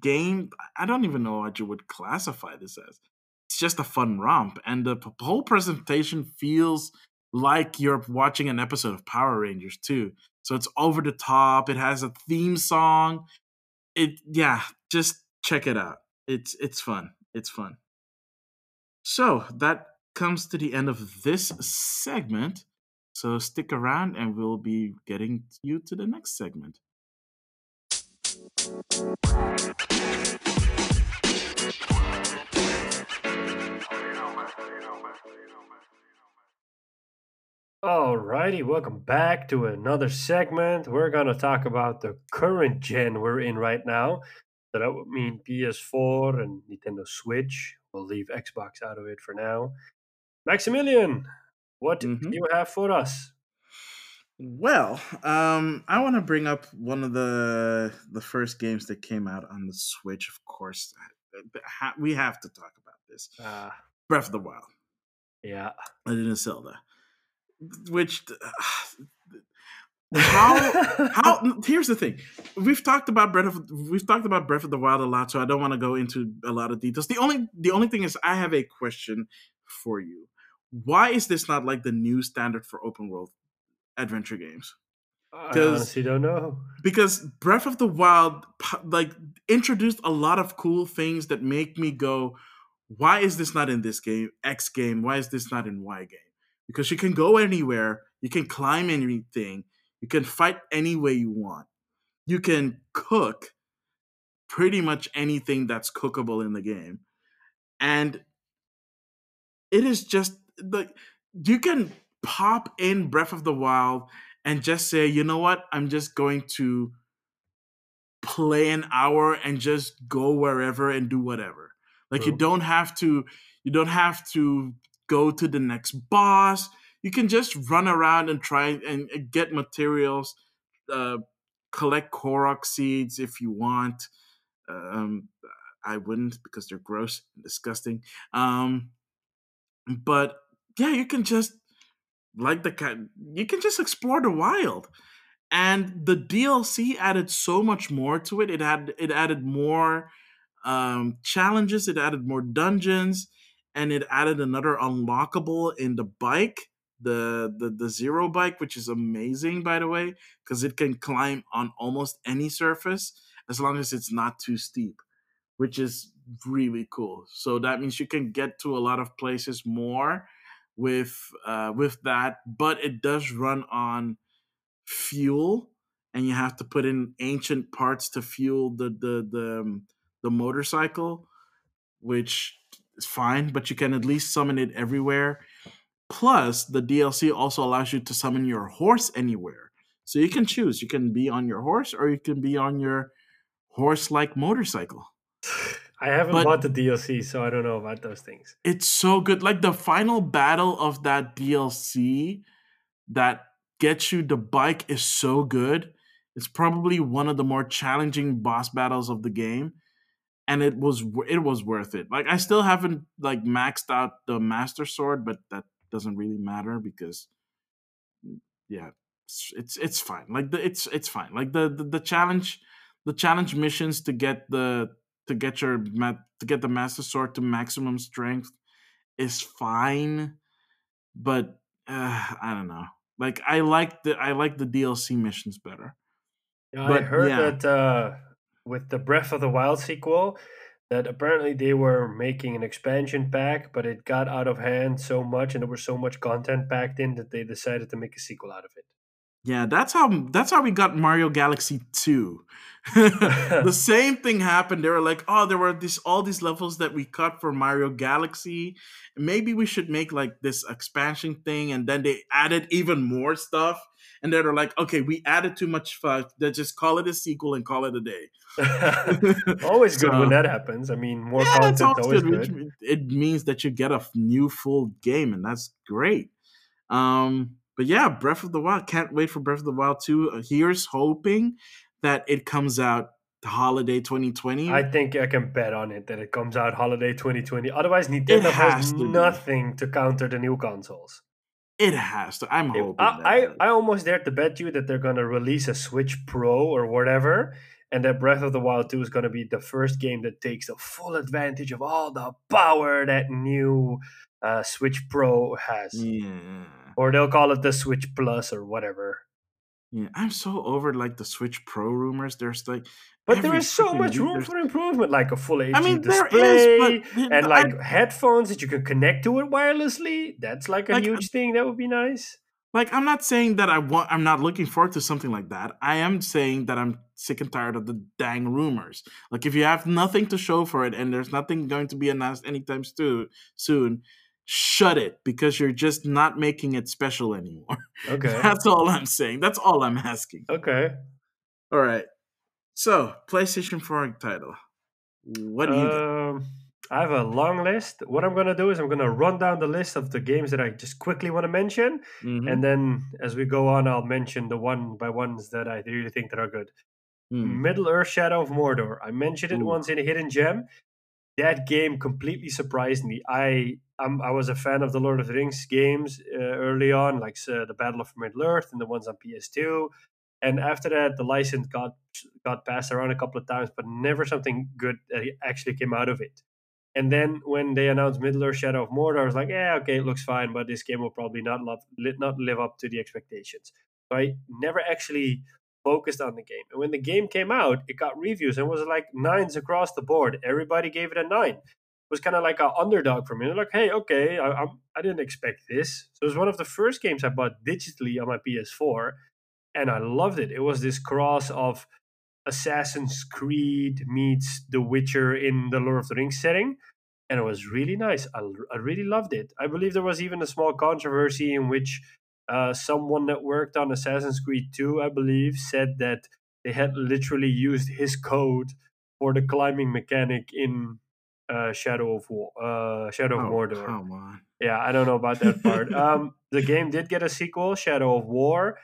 game. I don't even know what you would classify this as. It's just a fun romp. And the p- whole presentation feels like you're watching an episode of Power Rangers too. So it's over the top. It has a theme song. It, yeah, just... check it out. It's it's fun. It's fun. So that comes to the end of this segment. So stick around and we'll be getting you to the next segment. Alrighty, welcome back to another segment. We're going to talk about the current gen we're in right now. So that would mean P S four and Nintendo Switch. We'll leave Xbox out of it for now. Maximilian, what mm-hmm. do you have for us? Well, um, I want to bring up one of the the first games that came out on the Switch, of course. We have to talk about this. Uh, Breath of the Wild. Yeah. Legend of Zelda. Which... Uh, how how here's the thing. We've talked about Breath of we've talked about Breath of the Wild a lot, so I don't want to go into a lot of details. The only the only thing is I have a question for you. Why is this not like the new standard for open world adventure games? I honestly don't know. Because Breath of the Wild like introduced a lot of cool things that make me go, why is this not in this game, X game? Why is this not in Y game? Because you can go anywhere, you can climb anything. You can fight any way you want. You can cook pretty much anything that's cookable in the game. And it is just like you can pop in Breath of the Wild and just say, you know what? I'm just going to play an hour and just go wherever and do whatever. Like oh. you don't have to, you don't have to go to the next boss. You can just run around and try and get materials, uh, collect Korok seeds if you want. Um, I wouldn't because they're gross and disgusting. Um, but yeah, you can just like the you can just explore the wild, And the D L C added so much more to it. It had it added more um, challenges. It added more dungeons, and it added another unlockable in the bike, the the, the Zero bike, which is amazing, by the way, because it can climb on almost any surface as long as it's not too steep, which is really cool. So that means you can get to a lot of places more with uh, with that, but it does run on fuel, and you have to put in ancient parts to fuel the the the, the motorcycle, which is fine, but you can at least summon it everywhere. Plus, the D L C also allows you to summon your horse anywhere. So you can choose. You can be on your horse, or you can be on your horse-like motorcycle. I haven't but bought the D L C, so I don't know about those things. It's so good. Like, the final battle of that D L C that gets you the bike is so good. It's probably one of the more challenging boss battles of the game, and it was it was worth it. Like, I still haven't like maxed out the Master Sword, but that doesn't really matter because, yeah, it's it's, it's fine. Like the it's it's fine. Like the, the the challenge the challenge missions to get the to get your to get the Master Sword to maximum strength is fine, but uh, I don't know. Like, I like the I like the D L C missions better. Yeah, but I heard yeah. that uh, with the Breath of the Wild sequel, that apparently they were making an expansion pack, but it got out of hand so much, and there was so much content packed in that they decided to make a sequel out of it. Yeah, that's how that's how we got Mario Galaxy two. The same thing happened. They were like, oh, there were this all these levels that we cut for Mario Galaxy. Maybe we should make like this expansion thing. And then they added even more stuff. And then they're like, okay, we added too much stuff. Let's just call it a sequel and call it a day. Always good so, when that happens. I mean, more yeah, content always, always good. good. It means that you get a new full game, and that's great. Um But yeah, Breath of the Wild. Can't wait for Breath of the Wild two. Here's hoping that it comes out holiday twenty twenty. I think I can bet on it that it comes out holiday twenty twenty. Otherwise, Nintendo has nothing to counter the new consoles. It has to. I'm hoping. I, I, I almost dare to bet you that they're going to release a Switch Pro or whatever, and that Breath of the Wild two is going to be the first game that takes the full advantage of all the power that new uh, Switch Pro has. Yeah. Or they'll call it the Switch Plus or whatever. Yeah, I'm so over like the Switch Pro rumors. There's like, but there is so much room there's... for improvement, like a full H D I mean, display is, but... and like I... headphones that you can connect to it wirelessly. That's like a like, huge thing. That would be nice. Like, I'm not saying that I want. I'm not looking forward to something like that. I am saying that I'm sick and tired of the dang rumors. Like, if you have nothing to show for it and there's nothing going to be announced anytime soon. Shut it, because you're just not making it special anymore. Okay. That's all I'm saying. That's all I'm asking. Okay. All right. So, PlayStation four title. What do you um, do? I have a long list. What I'm going to do is I'm going to run down the list of the games that I just quickly want to mention. Mm-hmm. And then as we go on, I'll mention the one by ones that I really think that are good. Mm. Middle-earth Shadow of Mordor. I mentioned it Ooh. once in a Hidden Gem. That game completely surprised me. I um, I was a fan of the Lord of the Rings games uh, early on, like uh, the Battle of Middle-earth and the ones on P S two. And after that, the license got got passed around a couple of times, but never something good actually came out of it. And then when they announced Middle-earth Shadow of Mordor, I was like, yeah, okay, it looks fine, but this game will probably not, love, not live up to the expectations. So I never actually focused on the game. And when the game came out, it got reviews and was like nines across the board. Everybody gave it a nine. It was kind of like an underdog for me. Like, hey, okay, I, I'm, I didn't expect this. So it was one of the first games I bought digitally on my P S four, and I loved it. It was this cross of Assassin's Creed meets The Witcher in the Lord of the Rings setting, and it was really nice. I, I really loved it. I believe there was even a small controversy in which Uh, someone that worked on Assassin's Creed two, I believe, said that they had literally used his code for the climbing mechanic in uh, Shadow of War, uh, Shadow oh, of Mordor. Come on. Yeah, I don't know about that part. um, the game did get a sequel, Shadow of War.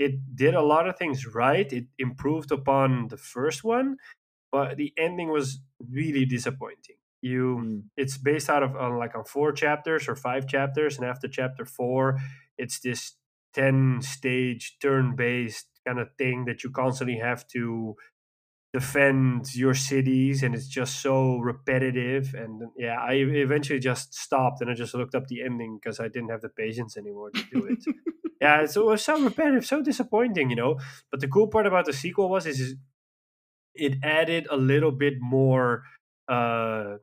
It did a lot of things right. It improved upon the first one, but the ending was really disappointing. You, mm. It's based out of uh, like on four chapters or five chapters, and after chapter four, it's this ten-stage turn-based kind of thing that you constantly have to defend your cities, and it's just so repetitive. And yeah, I eventually just stopped and I just looked up the ending because I didn't have the patience anymore to do it. Yeah, so it was so repetitive, so disappointing, you know. But the cool part about the sequel was is, is it added a little bit more uh,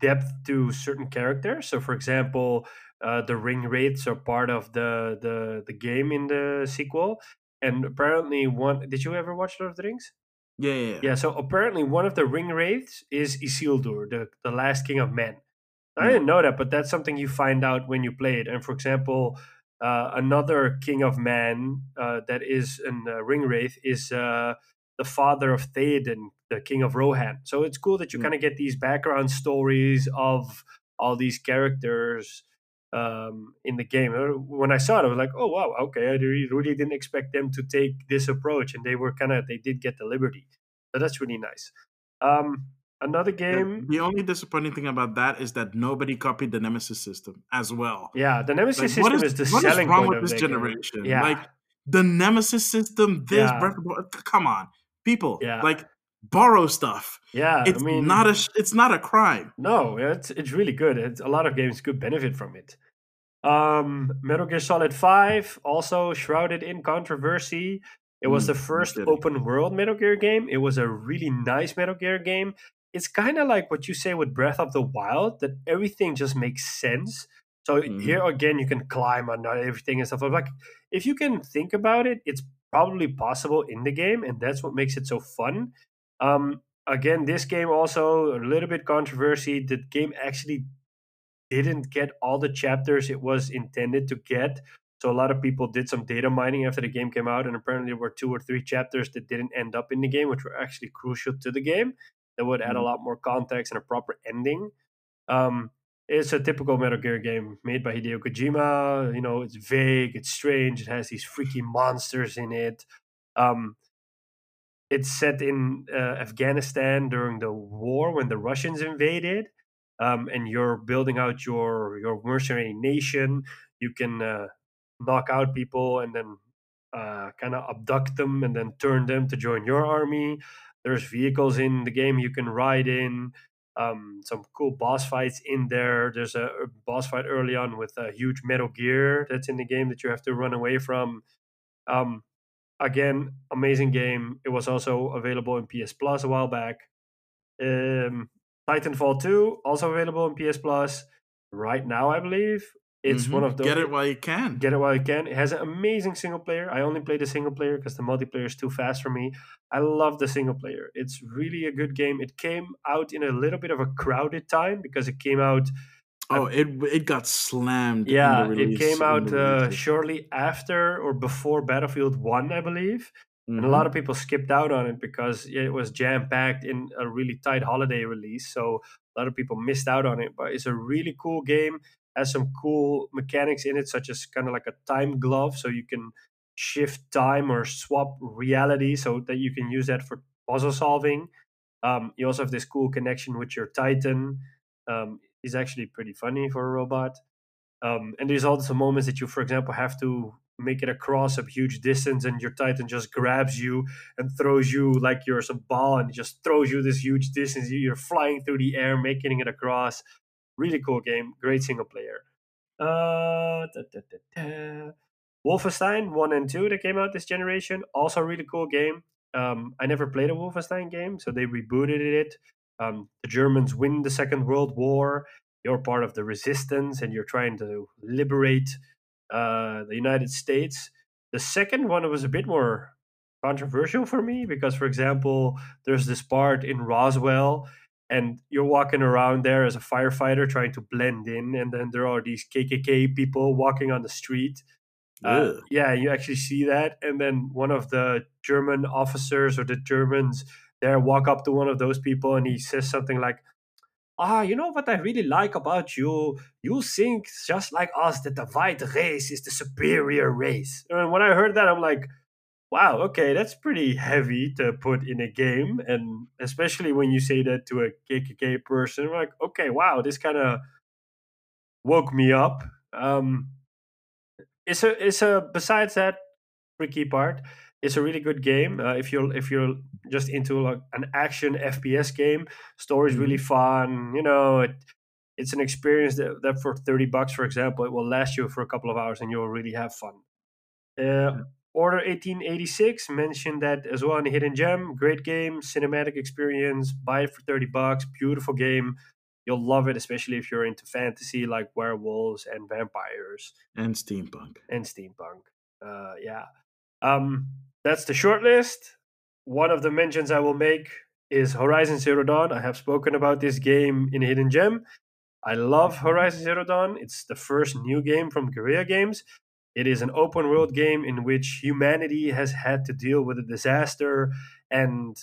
depth to certain characters. So, for example, uh, the ring wraiths are part of the, the the game in the sequel. And apparently, one did you ever watch Lord of the Rings? Yeah, yeah, yeah. Yeah, so apparently one of the ring wraiths is Isildur, the, the last king of men. I yeah. didn't know that, but that's something you find out when you play it. And for example, uh, another king of men uh, that is an uh, ring wraith is uh, the father of Théoden, the king of Rohan. So it's cool that you mm. kind of get these background stories of all these characters um, in the game. When I saw it, I was like, oh, wow, okay, I really didn't expect them to take this approach. And they were kind of, they did get the liberty. So that's really nice. Um, another game. The, the only disappointing thing about that is that nobody copied the Nemesis system as well. Yeah, the Nemesis like, system is, is the selling point of this generation. Yeah. Like, the Nemesis system, this, yeah. come on, people, yeah. like, borrow stuff. Yeah, it's I mean, not a it's not a crime. No, it's it's really good. It's, a lot of games could benefit from it. Um, Metal Gear Solid five, also shrouded in controversy. It was mm, the first open world Metal Gear game. It was a really nice Metal Gear game. It's kind of like what you say with Breath of the Wild, that everything just makes sense. So mm. here again, you can climb on everything and stuff. Like, if you can think about it, it's probably possible in the game, and that's what makes it so fun. Um, again, this game also a little bit controversy. The game actually didn't get all the chapters it was intended to get. So a lot of people did some data mining after the game came out, and apparently there were two or three chapters that didn't end up in the game, which were actually crucial to the game. That would add a lot more context and a proper ending. Um, it's a typical Metal Gear game made by Hideo Kojima. You know, it's vague, it's strange, it has these freaky monsters in it. Um, It's set in uh, Afghanistan during the war when the Russians invaded, um, and you're building out your, your mercenary nation. You can uh, knock out people and then uh, kind of abduct them and then turn them to join your army. There's vehicles in the game you can ride in, um, some cool boss fights in there. There's a boss fight early on with a huge Metal Gear that's in the game that you have to run away from. Um, Again, amazing game. It was also available in P S Plus a while back. Um, Titanfall two, also available in P S Plus right now, I believe. It's mm-hmm. one of those. Get it while you can. Get it while you can. It has an amazing single player. I only play the single player because the multiplayer is too fast for me. I love the single player. It's really a good game. It came out in a little bit of a crowded time because it came out... Oh, it it got slammed. Yeah, in the release, it came out uh, shortly after or before Battlefield one, I believe. Mm-hmm. And a lot of people skipped out on it because it was jam-packed in a really tight holiday release. So a lot of people missed out on it. But it's a really cool game. Has some cool mechanics in it, such as kind of like a time glove. So you can shift time or swap reality so that you can use that for puzzle solving. Um, you also have this cool connection with your Titan. Um, He's actually pretty funny for a robot. Um, and there's also moments that you, for example, have to make it across a huge distance and your Titan just grabs you and throws you like you're some ball and just throws you this huge distance. You're flying through the air, making it across. Really cool game. Great single player. Uh, da, da, da, da. Wolfenstein one and two that came out this generation. Also really cool game. Um, I never played a Wolfenstein game, so they rebooted it. Um, the Germans win the Second World War. You're part of the resistance and you're trying to liberate uh, the United States. The second one was a bit more controversial for me because, for example, there's this part in Roswell and you're walking around there as a firefighter trying to blend in, and then there are these K K K people walking on the street. Uh, yeah, you actually see that. And then one of the German officers or the Germans there walk up to one of those people and he says something like, ah, you know what I really like about you? You think just like us that the white race is the superior race. And when I heard that, I'm like, wow, okay, that's pretty heavy to put in a game. And especially when you say that to a K K K person, I'm like, okay, wow, this kind of woke me up. Um, it's a, it's a, besides that, tricky part. It's a really good game uh, if you're if you're just into like an action F P S game. Story's really fun, you know. It, it's an experience that, that for thirty bucks, for example, it will last you for a couple of hours and you'll really have fun. Uh, Order eighteen eighty-six mentioned that as well in the Hidden Gem. Great game, cinematic experience. Buy it for thirty bucks. Beautiful game. You'll love it, especially if you're into fantasy like werewolves and vampires and steampunk and steampunk. Uh, yeah. Um, that's the short list. One of the mentions I will make is Horizon Zero Dawn. I have spoken about this game in Hidden Gem. I love Horizon Zero Dawn. It's the first new game from Guerrilla Games. It is an open world game in which humanity has had to deal with a disaster and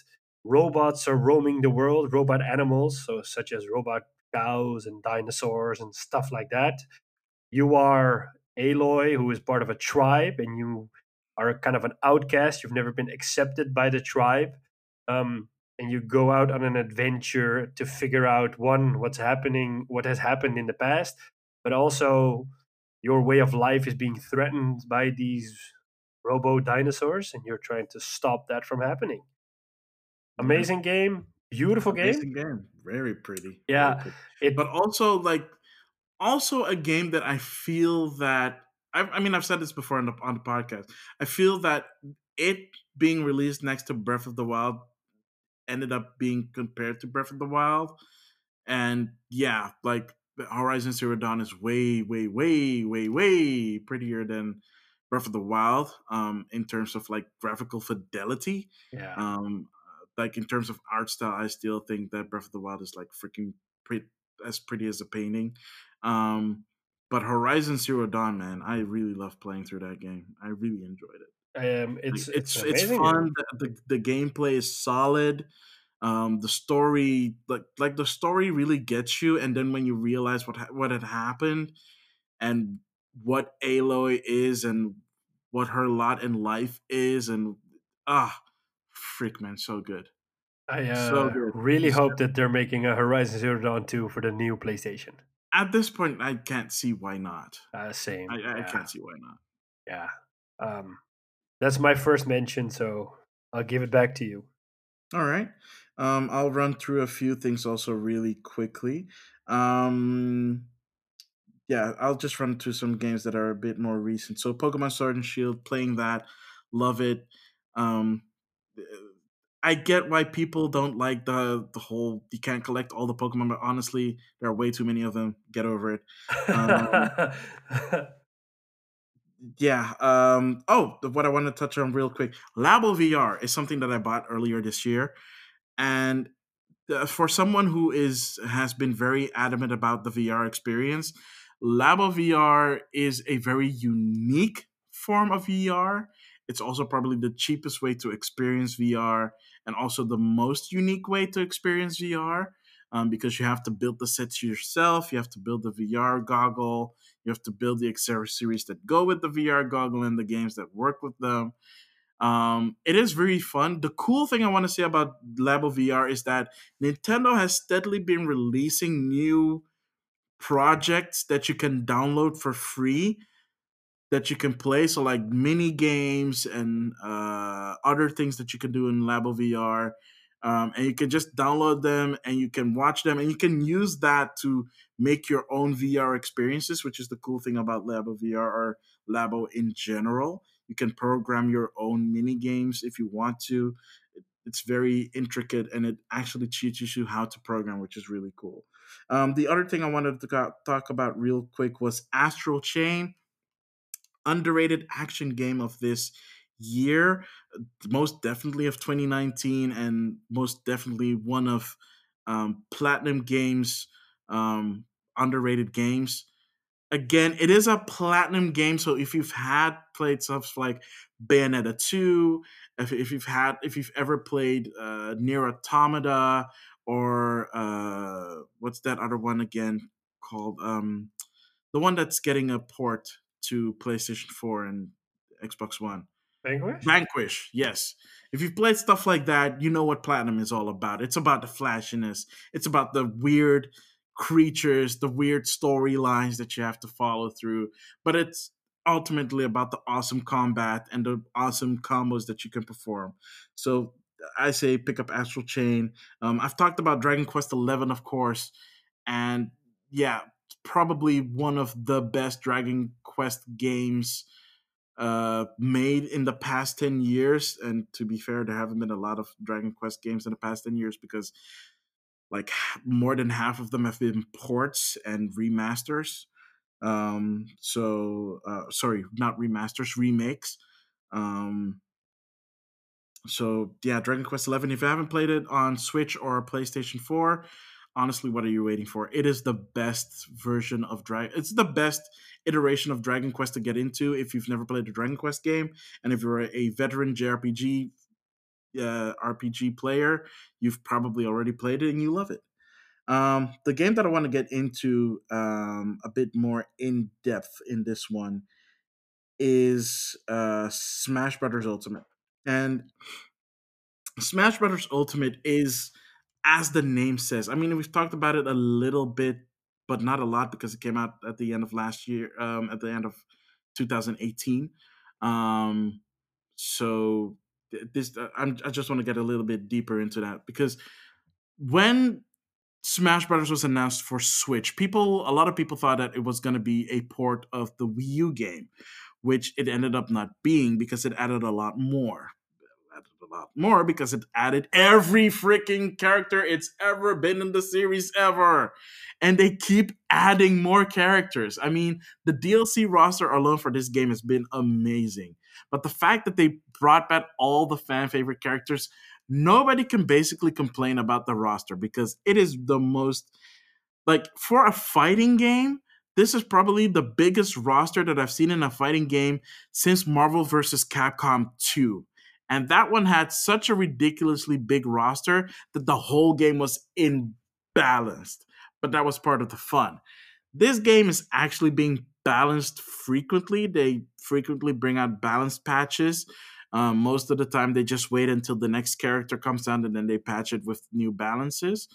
robots are roaming the world, robot animals, so such as robot cows and dinosaurs and stuff like that. You are Aloy, who is part of a tribe, and you are kind of an outcast. You've never been accepted by the tribe. Um, and you go out on an adventure to figure out, one, what's happening, what has happened in the past, but also your way of life is being threatened by these robo dinosaurs, and you're trying to stop that from happening. Amazing game, beautiful game. Amazing game, very pretty. Yeah. Very pretty. It, but also, like, also a game that I feel that, I, I mean, I've said this before on the, on the podcast, I feel that it being released next to Breath of the Wild ended up being compared to Breath of the Wild. And yeah, like, Horizon Zero Dawn is way, way, way, way, way prettier than Breath of the Wild um, in terms of, like, graphical fidelity. Yeah. Um, Like, in terms of art style, I still think that Breath of the Wild is, like, freaking pretty, as pretty as a painting. Um, but Horizon Zero Dawn, man, I really love playing through that game. I really enjoyed it. Um, it's, like, it's, it's, it's fun. The, the, the gameplay is solid. Um, the story, like, like the story really gets you. And then when you realize what, ha- what had happened and what Aloy is and what her lot in life is and, ah, freak, man, so good. I uh, so good. really so hope good. that they're making a Horizon Zero Dawn two for the new PlayStation. At this point, I can't see why not. Uh, same. I, I yeah. can't see why not. Yeah. Um, that's my first mention, so I'll give it back to you. All right. Um, I'll run through a few things also really quickly. Um, yeah, I'll just run through some games that are a bit more recent. So Pokemon Sword and Shield, playing that, love it. Um, I get why people don't like the the whole you can't collect all the Pokemon, but honestly, there are way too many of them. Get over it. Um, yeah. Um, oh, what I want to touch on real quick. Labo V R is something that I bought earlier this year, and uh, for someone who is has been very adamant about the V R experience, Labo V R is a very unique form of V R. It's also probably the cheapest way to experience V R and also the most unique way to experience V R um, because you have to build the sets yourself. You have to build the V R goggle. You have to build the accessories that go with the V R goggle and the games that work with them. Um, it is very fun. The cool thing I want to say about Labo V R is that Nintendo has steadily been releasing new projects that you can download for free that you can play, so like mini games and uh, other things that you can do in Labo V R. Um, and you can just download them and you can watch them and you can use that to make your own V R experiences, which is the cool thing about Labo V R or Labo in general. You can program your own mini games if you want to. It's very intricate and it actually teaches you how to program, which is really cool. Um, the other thing I wanted to talk about real quick was Astral Chain. Underrated action game of this year, most definitely of twenty nineteen, and most definitely one of um, Platinum Games' um, underrated games. Again, it is a Platinum game, so if you've had played stuff like Bayonetta two, if, if you've had, if you've ever played uh, Nier Automata or uh, what's that other one again called? Um, the one that's getting a port to PlayStation four and Xbox One. Vanquish? Vanquish, yes. If you've played stuff like that, you know what Platinum is all about. It's about the flashiness. It's about the weird creatures, the weird storylines that you have to follow through. But it's ultimately about the awesome combat and the awesome combos that you can perform. So I say pick up Astral Chain. Um, I've talked about Dragon Quest eleven, of course, and yeah, probably one of the best Dragon Quest games uh, made in the past ten years. And to be fair, there haven't been a lot of Dragon Quest games in the past ten years because like more than half of them have been ports and remasters. Um, so, uh, sorry, not remasters, remakes. Um, so yeah, Dragon Quest eleven, if you haven't played it on Switch or PlayStation four, honestly, what are you waiting for? It is the best version of Dragon. It's the best iteration of Dragon Quest to get into if you've never played a Dragon Quest game. And if you're a veteran J R P G, uh, R P G player, you've probably already played it and you love it. Um, the game that I want to get into um, a bit more in depth in this one is uh, Smash Brothers Ultimate. And Smash Brothers Ultimate is, as the name says, I mean, we've talked about it a little bit, but not a lot because it came out at the end of last year, um, at the end of two thousand eighteen. Um, so this, I'm, I just want to get a little bit deeper into that because when Smash Brothers was announced for Switch, people, a lot of people thought that it was going to be a port of the Wii U game, which it ended up not being because it added a lot more. It added a lot more because it added every freaking character it's ever been in the series ever. And they keep adding more characters. I mean, the D L C roster alone for this game has been amazing. But the fact that they brought back all the fan favorite characters, nobody can basically complain about the roster because it is the most, like, for a fighting game, this is probably the biggest roster that I've seen in a fighting game since Marvel versus. Capcom two. And that one had such a ridiculously big roster that the whole game was imbalanced. But that was part of the fun. This game is actually being balanced frequently. They frequently bring out balanced patches. Um, most of the time, they just wait until the next character comes out and then they patch it with new balances.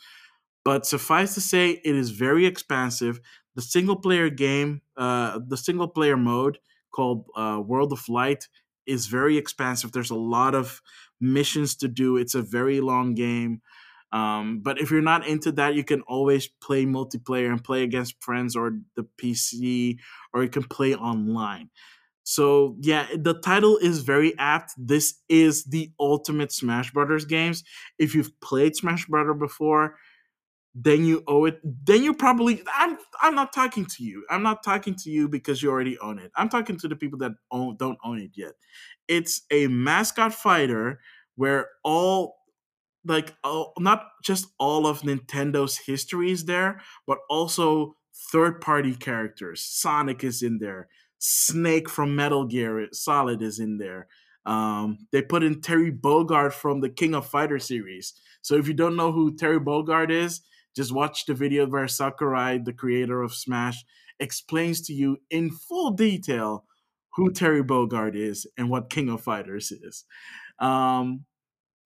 But suffice to say, it is very expansive. The single-player game, uh, the single-player mode called uh, World of Light is very expansive. There's a lot of missions to do. It's a very long game. Um, but if you're not into that, you can always play multiplayer and play against friends or the P C, or you can play online. So, yeah, the title is very apt. This is the ultimate Smash Brothers games. If you've played Smash Brothers before, then you owe it. Then you probably, I'm, I'm not talking to you. I'm not talking to you because you already own it. I'm talking to the people that own, don't own it yet. It's a mascot fighter where all, like, all, not just all of Nintendo's history is there, but also third-party characters. Sonic is in there. Snake from Metal Gear Solid is in there. Um, they put in Terry Bogard from the King of Fighters series. So if you don't know who Terry Bogard is, just watch the video where Sakurai, the creator of Smash, explains to you in full detail who Terry Bogard is and what King of Fighters is. Um,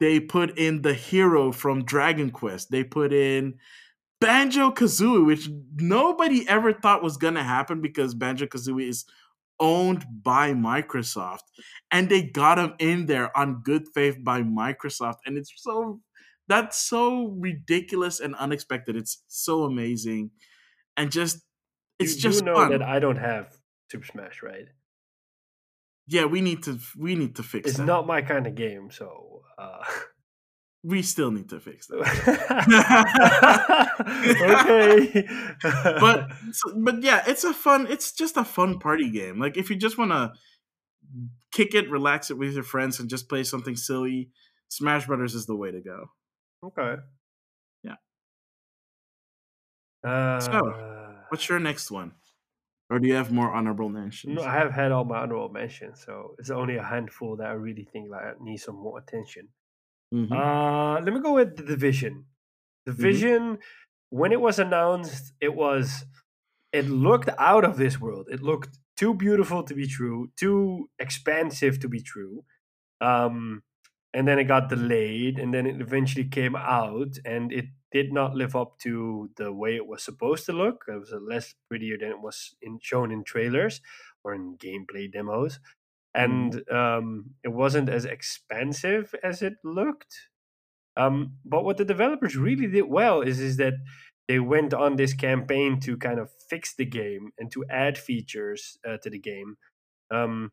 they put in the hero from Dragon Quest. They put in Banjo-Kazooie, which nobody ever thought was going to happen because Banjo-Kazooie is owned by Microsoft, and they got him in there on good faith by Microsoft, and it's so that's so ridiculous and unexpected. It's so amazing, and just it's you, just you know fun. That I don't have Super Smash, right? Yeah, we need to we need to fix. It's that. Not my kind of game, so uh... we still need to fix that. Okay, but but yeah, it's a fun. It's just a fun party game. Like if you just want to kick it, relax it with your friends, and just play something silly, Smash Brothers is the way to go. Okay. Yeah. Uh, so, what's your next one? Or do you have more honorable mentions? No, I have had all my honorable mentions, so it's only a handful that I really think like need some more attention. Mm-hmm. Uh, let me go with The Division. The Division, mm-hmm. when it was announced, it was, it looked out of this world. It looked too beautiful to be true, too expansive to be true. Um, and then it got delayed, and then it eventually came out, and it did not live up to the way it was supposed to look. It was less prettier than it was in, shown in trailers or in gameplay demos, and um, it wasn't as expansive as it looked. Um, but what the developers really did well is, is that they went on this campaign to kind of fix the game and to add features uh, to the game. Um,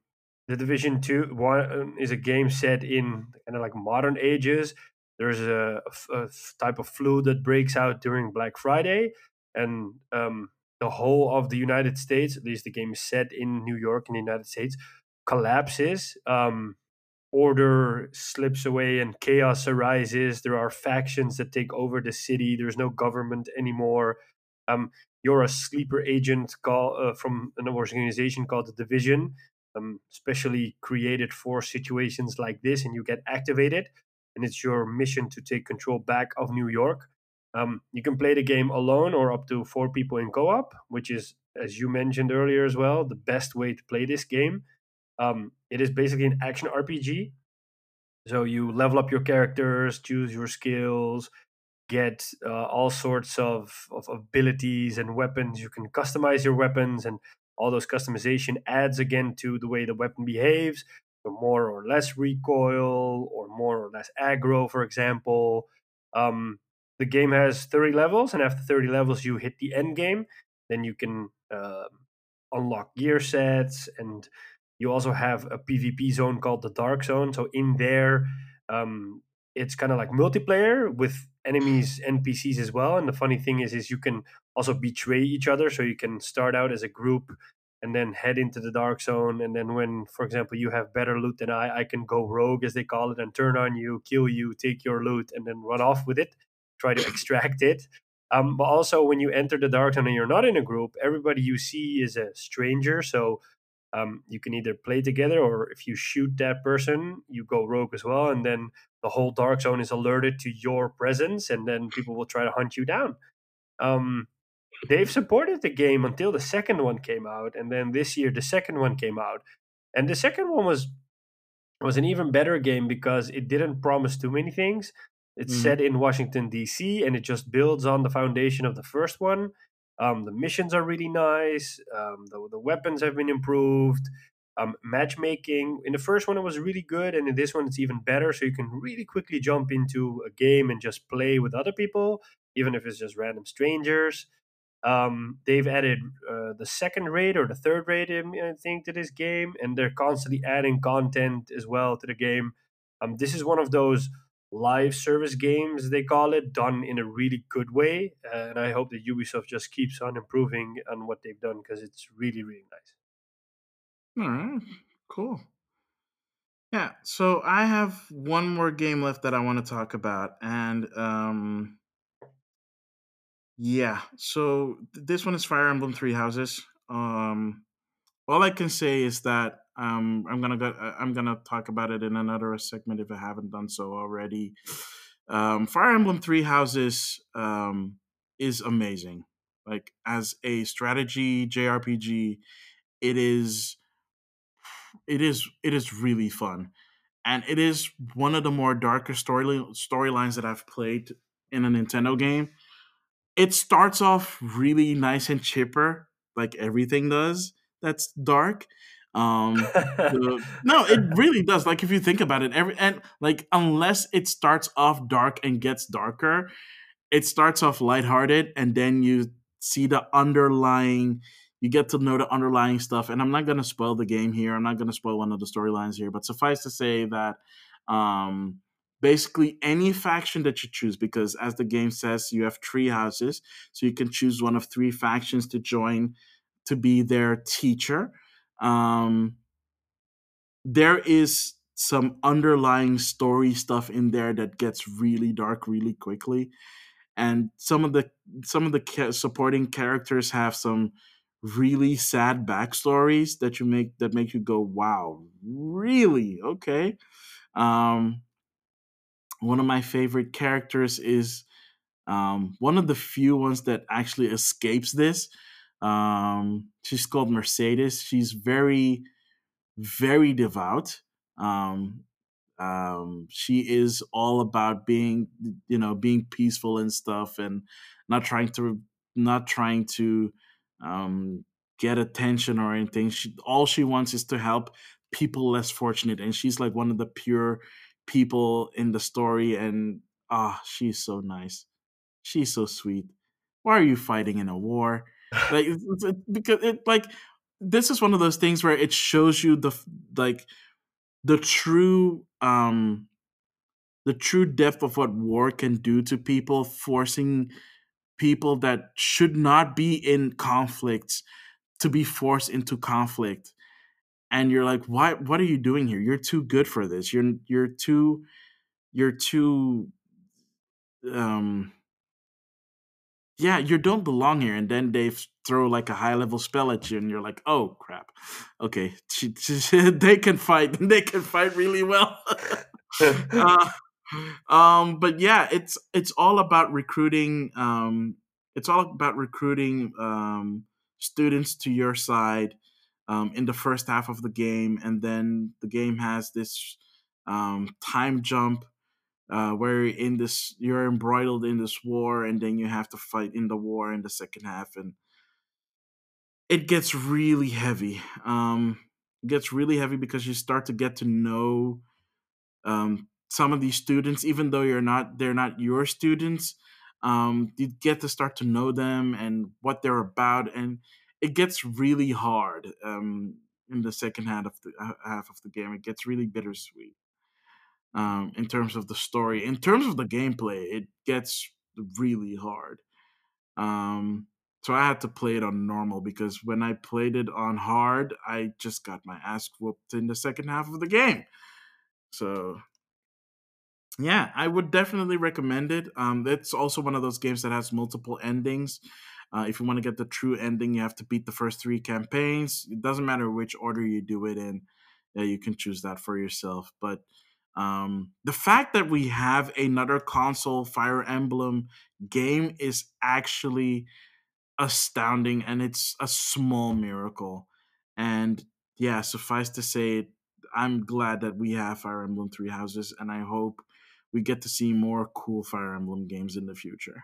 The Division two one, is a game set in kind of like modern ages. There's a, a type of flu that breaks out during Black Friday, and um, the whole of the United States, at least the game is set in New York in the United States, collapses. Um, order slips away and chaos arises. There are factions that take over the city. There's no government anymore. Um, you're a sleeper agent call, uh, from an organization called The Division, Um, specially created for situations like this, and you get activated, and it's your mission to take control back of New York. Um, you can play the game alone or up to four people in co-op, which is, as you mentioned earlier as well, the best way to play this game. Um, it is basically an action R P G, so you level up your characters, choose your skills, get uh, all sorts of, of abilities and weapons. You can customize your weapons, and all those customization adds again to the way the weapon behaves, so more or less recoil or more or less aggro, for example. Um, the game has thirty levels, and after thirty levels, you hit the end game. Then you can uh, unlock gear sets, and you also have a PvP zone called the Dark Zone. So in there, um, it's kind of like multiplayer with enemies, N P Cs as well. And the funny thing is, is you can also betray each other. So you can start out as a group and then head into the Dark Zone. And then when, for example, you have better loot than I, I can go rogue, as they call it, and turn on you, kill you, take your loot, and then run off with it, try to extract it. Um, but also when you enter the Dark Zone and you're not in a group, everybody you see is a stranger. So um, you can either play together, or if you shoot that person, you go rogue as well. And then the whole Dark Zone is alerted to your presence, and then people will try to hunt you down. Um, they've supported the game until the second one came out, and then this year the second one came out. And the second one was was an even better game because it didn't promise too many things. It's mm. set in Washington, D C, and it just builds on the foundation of the first one. Um, the missions are really nice. Um, the, the weapons have been improved. Um, matchmaking in the first one, it was really good, and in this one it's even better, so you can really quickly jump into a game and just play with other people, even if it's just random strangers. Um, they've added uh, the second raid or the third raid, I think, to this game, and they're constantly adding content as well to the game. Um, this is one of those live service games, they call it, done in a really good way, uh, and I hope that Ubisoft just keeps on improving on what they've done, because it's really, really nice. All right, cool. Yeah, so I have one more game left that I want to talk about, and um, yeah, so this one is Fire Emblem Three Houses. Um, all I can say is that um, I'm gonna go, I'm gonna talk about it in another segment if I haven't done so already. Um, Fire Emblem Three Houses um, is amazing. Like, as a strategy J R P G, it is. It is it is really fun, and it is one of the more darker story storylines that I've played in a Nintendo game. It starts off really nice and chipper, like everything does that's dark. Um, the, no, it really does. Like, if you think about it, every and like unless it starts off dark and gets darker, it starts off lighthearted, and then you see the underlying. You get to know the underlying stuff, and I'm not going to spoil the game here. I'm not going to spoil one of the storylines here, but suffice to say that um, basically any faction that you choose, because as the game says, you have three houses, so you can choose one of three factions to join to be their teacher. Um, there is some underlying story stuff in there that gets really dark really quickly, and some of the some of the ca- supporting characters have some really sad backstories that you make that make you go, wow, really? Okay. Um, one of my favorite characters is um, one of the few ones that actually escapes this. Um, she's called Mercedes. She's very, very devout. Um, Um, she is all about being, you know, being peaceful and stuff, and not trying to, not trying to um, get attention or anything. She, all she wants is to help people less fortunate, and she's like one of the pure people in the story. And ah, oh, she's so nice. She's so sweet. Why are you fighting in a war? Like, it's, it, because it like this is one of those things where it shows you the like. The true, um, the true depth of what war can do to people, forcing people that should not be in conflicts to be forced into conflict, and you're like, why? What are you doing here? You're too good for this. You're you're too, you're too, um, yeah, you don't belong here. And then they throw like a high level spell at you, and you're like, oh crap, okay, she, she, they can fight, they can fight really well. uh, um, but yeah, it's it's all about recruiting. Um, it's all about recruiting um, students to your side um, in the first half of the game, and then the game has this um, time jump. Uh, where in this you're embroiled in this war, and then you have to fight in the war in the second half, and it gets really heavy. Um, it gets really heavy because you start to get to know um, some of these students, even though you're not they're not your students. Um, you get to start to know them and what they're about, and it gets really hard um, in the second half of the half of the game. It gets really bittersweet. Um, in terms of the story, in terms of the gameplay, it gets really hard. Um, so I had to play it on normal because when I played it on hard, I just got my ass whooped in the second half of the game. So yeah, I would definitely recommend it. Um, it's also one of those games that has multiple endings. Uh, if you want to get the true ending, you have to beat the first three campaigns. It doesn't matter which order you do it in. Yeah, you can choose that for yourself, but Um, the fact that we have another console Fire Emblem game is actually astounding, and it's a small miracle. And yeah, suffice to say, I'm glad that we have Fire Emblem Three Houses, and I hope we get to see more cool Fire Emblem games in the future.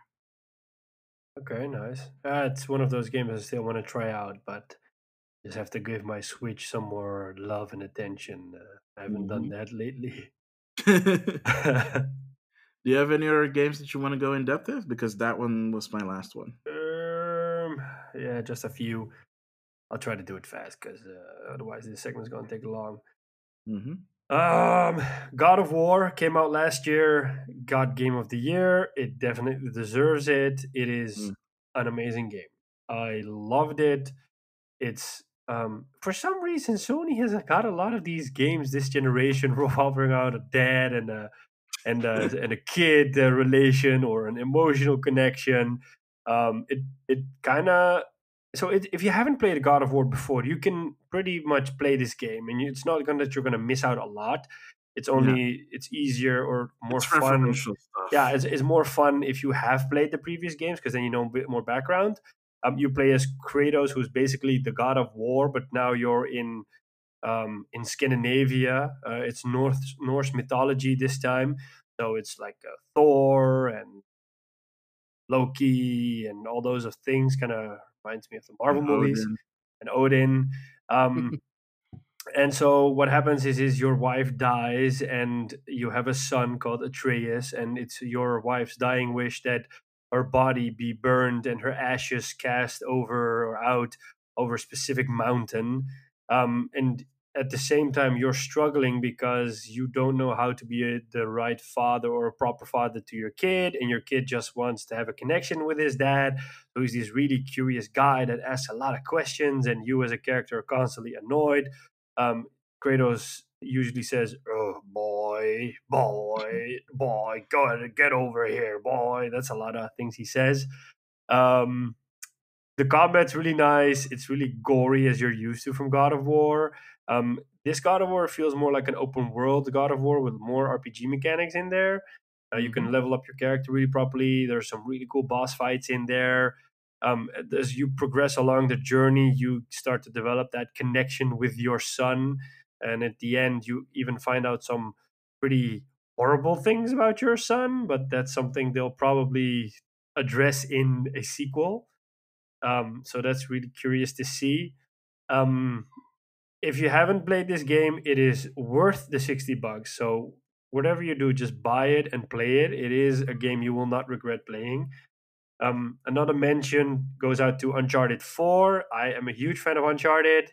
Okay, nice. Uh, it's one of those games I still want to try out, but just have to give my Switch some more love and attention. Uh, I haven't mm-hmm. done that lately. Do you have any other games that you want to go in depth with? Because that one was my last one. Um, yeah, just a few. I'll try to do it fast because uh, otherwise this segment's going to take long. Mm-hmm. Um, God of War came out last year. Got Game of the Year. It definitely deserves it. It is mm. an amazing game. I loved it. It's um, for some reason Sony has got a lot of these games this generation revolving around a dad and a and a, and a kid uh, relation or an emotional connection. Um, it it kind of so it, if you haven't played God of War before, you can pretty much play this game, and you, it's not gonna that you're gonna miss out a lot. It's only yeah. it's easier or more it's fun. Stuff. Yeah, it's it's more fun if you have played the previous games because then you know a bit more background. Um, you play as Kratos, who's basically the god of war, but now you're in um, in Scandinavia. Uh, it's North Norse mythology this time, so it's like uh, Thor and Loki and all those of things. Kind of reminds me of the Marvel and movies Odin. and Odin. Um, and so what happens is, is your wife dies, and you have a son called Atreus, and it's your wife's dying wish that her body be burned and her ashes cast over or out over a specific mountain. Um, and at the same time, you're struggling because you don't know how to be a, the right father or a proper father to your kid. And your kid just wants to have a connection with his dad, who is this really curious guy that asks a lot of questions. And you as a character are constantly annoyed. Um, Kratos usually says, oh, boy, boy, boy, go get over here, boy. That's a lot of things he says. Um, the combat's really nice. It's really gory, as you're used to from God of War. Um, this God of War feels more like an open world God of War with more R P G mechanics in there. Uh, you can level up your character really properly. There's some really cool boss fights in there. Um, as you progress along the journey, you start to develop that connection with your son. And at the end, you even find out some pretty horrible things about your son, but that's something they'll probably address in a sequel. Um, so that's really curious to see. Um, if you haven't played this game, it is worth the sixty bucks. So whatever you do, just buy it and play it. It is a game you will not regret playing. Um, another mention goes out to Uncharted four. I am a huge fan of Uncharted.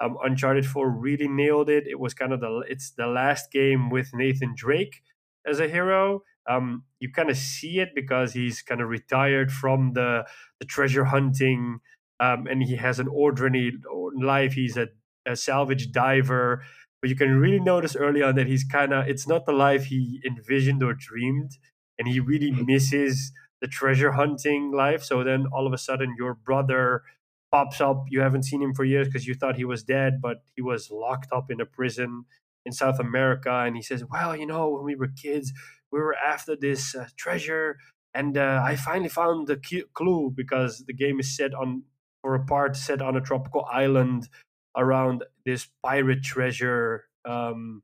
Um, Uncharted four really nailed it. It was kind of the it's the last game with Nathan Drake as a hero. Um, you kind of see it because he's kind of retired from the, the treasure hunting, um, and he has an ordinary life. He's a, a salvage diver, but you can really notice early on that he's kind of it's not the life he envisioned or dreamed, and he really misses the treasure hunting life. So then all of a sudden your brother pops up. You haven't seen him for years because you thought he was dead, but he was locked up in a prison in South America. And he says, well, you know, when we were kids, we were after this uh, treasure. And uh, I finally found the clue, because the game is set on, or a part set on a tropical island around this pirate treasure, um,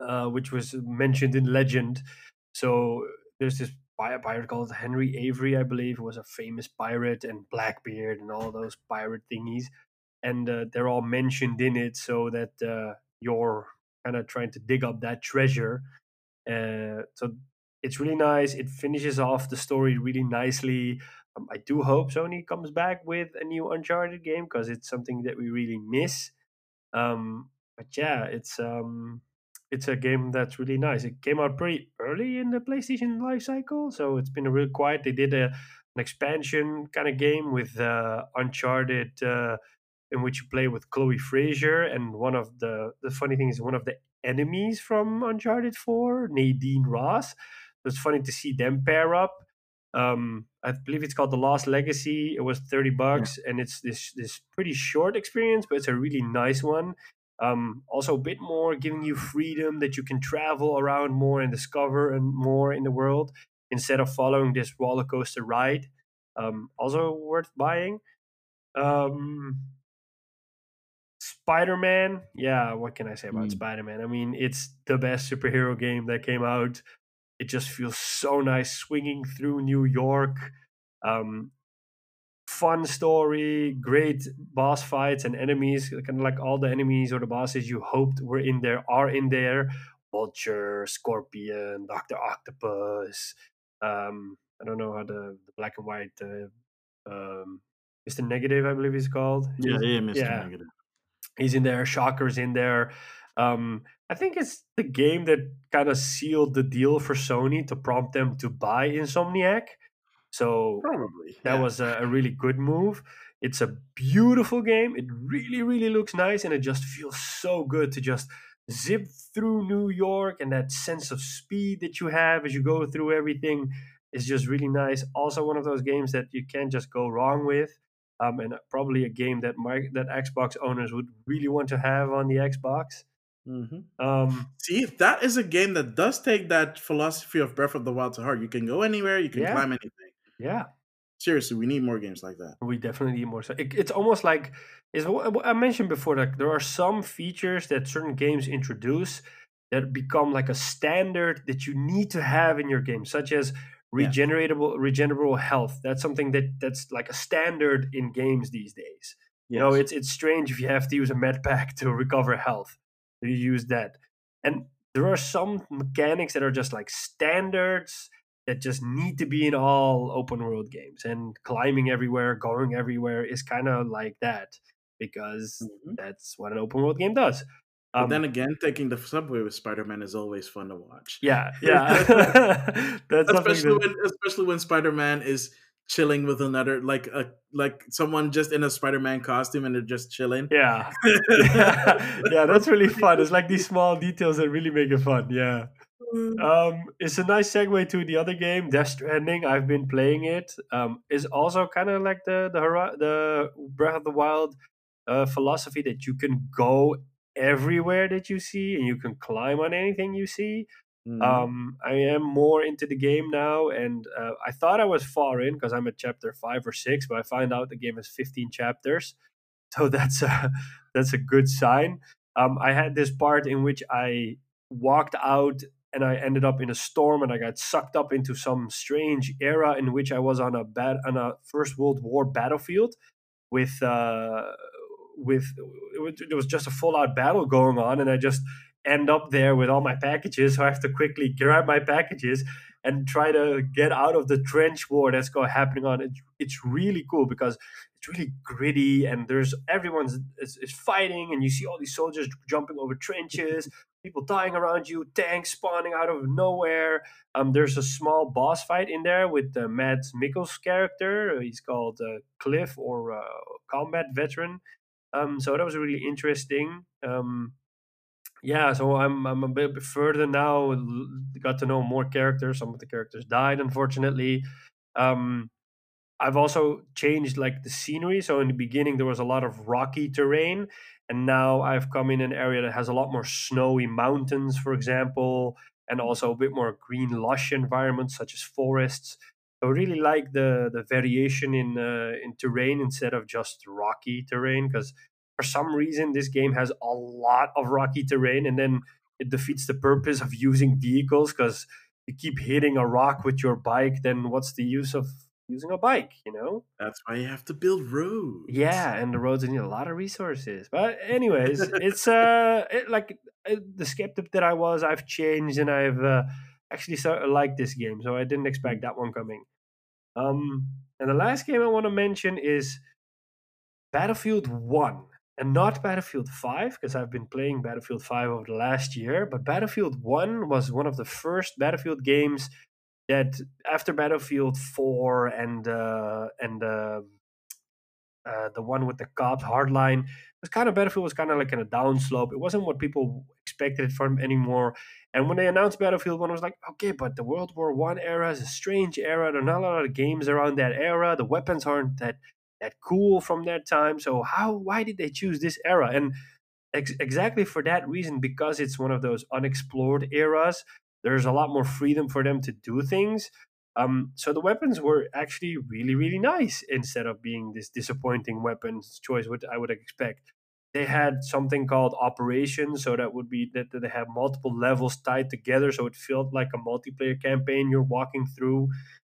uh, which was mentioned in legend. So there's this by a pirate called Henry Avery, I believe, who was a famous pirate, and Blackbeard and all those pirate thingies. And uh, they're all mentioned in it, so that uh, you're kind of trying to dig up that treasure. Uh, so it's really nice. It finishes off the story really nicely. Um, I do hope Sony comes back with a new Uncharted game, because it's something that we really miss. Um, but yeah, it's... Um, It's a game that's really nice. It came out pretty early in the PlayStation life cycle, so it's been a real quiet. They did a, an expansion kind of game with uh, Uncharted, uh, in which you play with Chloe Fraser, and one of the the funny thing is one of the enemies from Uncharted four, Nadine Ross. So it's funny to see them pair up. Um, I believe it's called The Lost Legacy. It was thirty bucks, yeah. And it's this this pretty short experience, but it's a really nice one. Um, also a bit more giving you freedom that you can travel around more and discover and more in the world instead of following this roller coaster ride. Um, also worth buying. Um, Spider-Man. Yeah, what can I say about mm. Spider-Man? I mean, it's the best superhero game that came out. It just feels so nice swinging through New York. Um, Fun story, great boss fights and enemies. Kind of like all the enemies or the bosses you hoped were in there are in there. Vulture, Scorpion, Doctor Octopus. Um, I don't know how the, the black and white uh, um, Mister Negative, I believe he's called. Yeah, yeah, Mister Yeah. Negative. He's in there. Shocker's in there. Um, I think it's the game that kind of sealed the deal for Sony to prompt them to buy Insomniac. So probably that yeah. was a, a really good move. It's a beautiful game. It really, really looks nice, and it just feels so good to just zip through New York, and that sense of speed that you have as you go through everything is just really nice. Also, one of those games that you can't just go wrong with, um, and probably a game that my, that Xbox owners would really want to have on the Xbox. Mm-hmm. Um, see, that is a game that does take that philosophy of Breath of the Wild to heart. You can go anywhere, you can yeah. climb anything. Yeah, seriously, we need more games like that. We definitely need more. So it, it's almost like is I mentioned before, like there are some features that certain games introduce that become like a standard that you need to have in your game, such as regeneratable yes. regenerable health. That's something that that's like a standard in games these days. Yes. You know, it's it's strange if you have to use a med pack to recover health. You use that, and there are some mechanics that are just like standards that just need to be in all open world games, and climbing everywhere, going everywhere is kind of like that, because mm-hmm. that's what an open world game does. Um, but then again, taking the subway with Spider-Man is always fun to watch. Yeah, yeah. that's especially that... when, especially when Spider-Man is chilling with another, like a like someone just in a Spider-Man costume, and they're just chilling. Yeah, yeah. yeah, that's really fun. It's like these small details that really make it fun. Yeah. Um, it's a nice segue to the other game, Death Stranding. I've been playing it. Um, it's also kind of like the the the Breath of the Wild uh, philosophy that you can go everywhere that you see, and you can climb on anything you see. Mm. Um, I am more into the game now, and uh, I thought I was far in because I'm at chapter five or six, but I find out the game has fifteen chapters, so that's a that's a good sign. Um, I had this part in which I walked out and I ended up in a storm and I got sucked up into some strange era in which I was on a bat- on a First World War battlefield with uh, with there was just a full out battle going on, and I just end up there with all my packages. So I have to quickly grab my packages and try to get out of the trench war that's going happening on it. It's really cool because it's really gritty, and there's everyone's is, is fighting, and you see all these soldiers jumping over trenches, people dying around you, tanks spawning out of nowhere. Um, there's a small boss fight in there with uh, Mads Mikkelsen's character. He's called uh, Cliff, or uh, Combat Veteran. Um, so that was really interesting. Um, Yeah, so I'm I'm a bit further now. Got to know more characters. Some of the characters died, unfortunately. Um, I've also changed like the scenery. So in the beginning, there was a lot of rocky terrain, and now I've come in an area that has a lot more snowy mountains, for example, and also a bit more green, lush environments such as forests. So I really like the the variation in uh, in terrain instead of just rocky terrain, because for some reason, this game has a lot of rocky terrain, and then it defeats the purpose of using vehicles, because you keep hitting a rock with your bike, then what's the use of using a bike, you know? That's why you have to build roads. Yeah, and the roads need a lot of resources. But anyways, it's uh, it, like it, the skeptic that I was, I've changed, and I've uh, actually started, liked this game, so I didn't expect that one coming. Um, and the last game I want to mention is Battlefield one. And not Battlefield five, because I've been playing Battlefield five over the last year, but Battlefield one was one of the first Battlefield games that, after Battlefield four and uh, and uh, uh, the one with the cops, Hardline, it was kind of Battlefield was kind of like in a downslope. It wasn't what people expected it from anymore. And when they announced Battlefield one, I was like, okay, but the World War One era is a strange era. There are not a lot of games around that era. The weapons aren't that... that cool from that time. So how, why did they choose this era? And ex- exactly for that reason, because it's one of those unexplored eras, there's a lot more freedom for them to do things. Um, so the weapons were actually really, really nice instead of being this disappointing weapons choice, which I would expect. They had something called operations. So that would be that they have multiple levels tied together. So it felt like a multiplayer campaign you're walking through,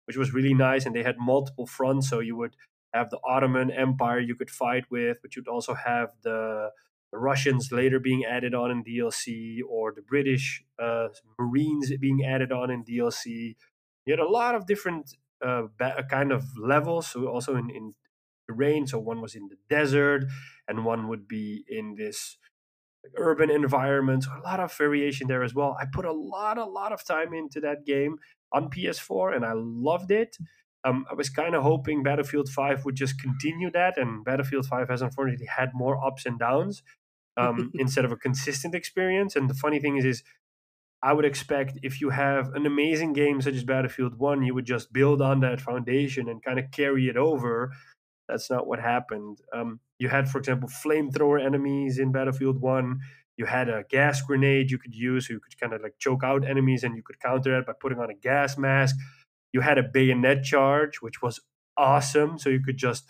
which was really nice. And they had multiple fronts. So you would have the Ottoman Empire you could fight with, but you'd also have the, the Russians later being added on in D L C, or the British uh, Marines being added on in D L C. You had a lot of different uh, ba- kind of levels, so also in, in terrain. So one was in the desert, and one would be in this urban environment. So a lot of variation there as well. I put a lot, a lot of time into that game on P S four, and I loved it. Um, I was kind of hoping Battlefield five would just continue that, and Battlefield five has unfortunately had more ups and downs um, instead of a consistent experience. And the funny thing is, is I would expect if you have an amazing game such as Battlefield one, you would just build on that foundation and kind of carry it over. That's not what happened. Um, you had, for example, flamethrower enemies in Battlefield one. You had a gas grenade you could use, so you could kind of like choke out enemies, and you could counter that by putting on a gas mask. You had a bayonet charge, which was awesome. So you could just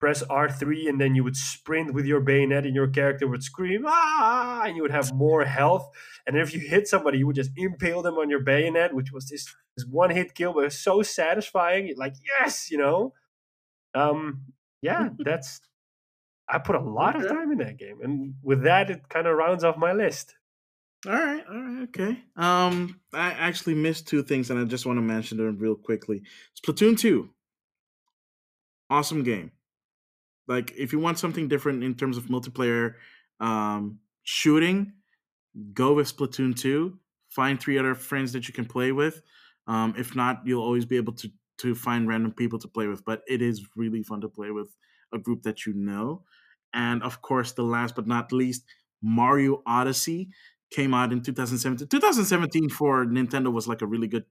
press R three, and then you would sprint with your bayonet, and your character would scream, ah, and you would have more health. And if you hit somebody, you would just impale them on your bayonet, which was this, this one-hit kill, but it was so satisfying. Like, yes, you know? Um, yeah, that's... I put a lot okay. of time in that game. And with that, it kind of rounds off my list. All right, all right, okay. Um, I actually missed two things, and I just want to mention them real quickly. Splatoon two, awesome game. Like, if you want something different in terms of multiplayer um, shooting, go with Splatoon two. Find three other friends that you can play with. Um, if not, you'll always be able to to find random people to play with. But it is really fun to play with a group that you know. And of course, the last but not least, Mario Odyssey. Came out in two thousand seventeen. two thousand seventeen for Nintendo was like a really good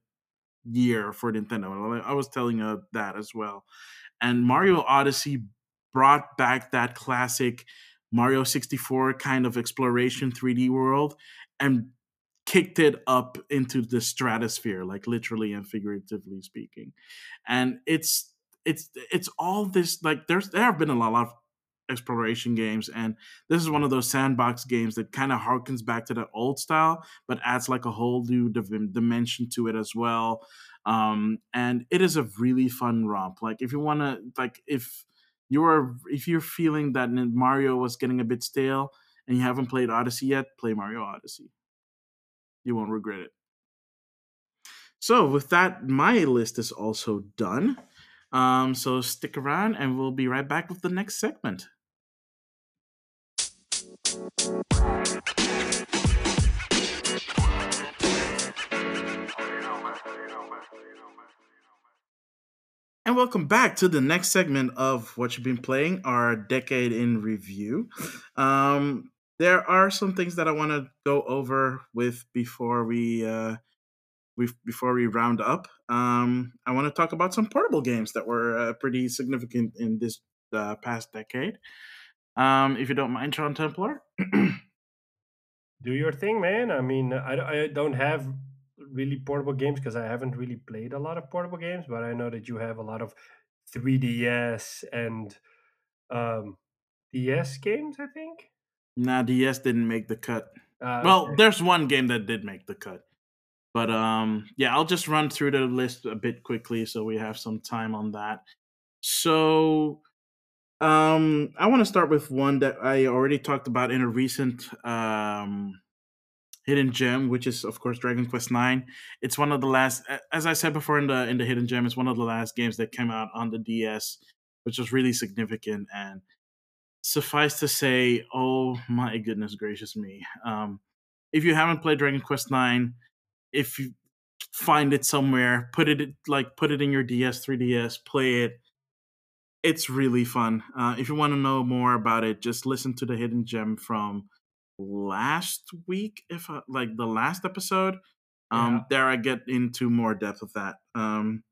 year for Nintendo. I was telling you that as well. And Mario Odyssey brought back that classic Mario sixty-four kind of exploration three D world and kicked it up into the stratosphere, like literally and figuratively speaking. And it's it's it's all this, like there's there have been a lot of exploration games, and this is one of those sandbox games that kind of harkens back to that old style, but adds like a whole new div- dimension to it as well. Um, and it is a really fun romp. Like if you want to, like if you're if you're feeling that Mario was getting a bit stale and you haven't played Odyssey yet, play Mario Odyssey. You won't regret it. So with that, my list is also done. Um, so stick around and we'll be right back with the next segment. And welcome back to the next segment of What You've Been Playing, our Decade in Review. Um, there are some things that I want to go over with before we... Uh, We've, before we round up, um, I want to talk about some portable games that were uh, pretty significant in this uh, past decade. Um, if you don't mind, Sean Templar. Do your thing, man. I mean, I, I don't have really portable games because I haven't really played a lot of portable games, but I know that you have a lot of three D S and um, D S games, I think. Nah, D S didn't make the cut. Uh, well, okay. There's one game that did make the cut. But um, yeah, I'll just run through the list a bit quickly so we have some time on that. So um, I want to start with one that I already talked about in a recent um, Hidden Gem, which is, of course, Dragon Quest nine. It's one of the last, as I said before in the in the Hidden Gem, it's one of the last games that came out on the D S, which was really significant. And suffice to say, oh my goodness gracious me. Um, if you haven't played Dragon Quest nine, if you find it somewhere, put it like put it in your D S, three D S, play it. It's really fun. Uh, if you want to know more about it, just listen to the Hidden Gem from last week, if I, like the last episode. Um, yeah. There I get into more depth of that. Um,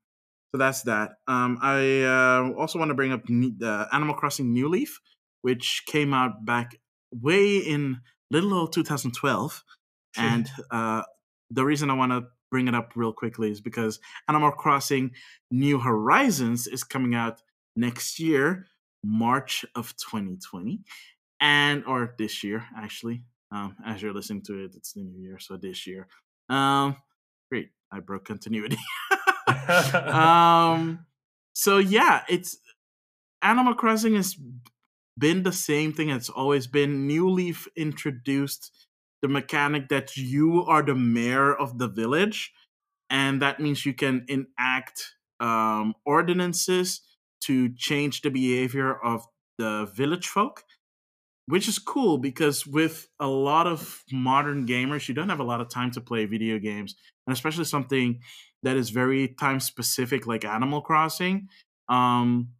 so that's that. Um, I uh, also want to bring up uh, Animal Crossing New Leaf, which came out back way in little old two thousand twelve, and. Uh, The reason I want to bring it up real quickly is because Animal Crossing New Horizons is coming out next year, March of twenty twenty, and or this year, actually. Um, as you're listening to it, it's the new year, so this year. Um, great, I broke continuity. um, so yeah, it's Animal Crossing has been the same thing it's always been. New Leaf introduced the mechanic that you are the mayor of the village, and that means you can enact um, ordinances to change the behavior of the village folk, which is cool because with a lot of modern gamers, you don't have a lot of time to play video games, and especially something that is very time-specific like Animal Crossing. Um,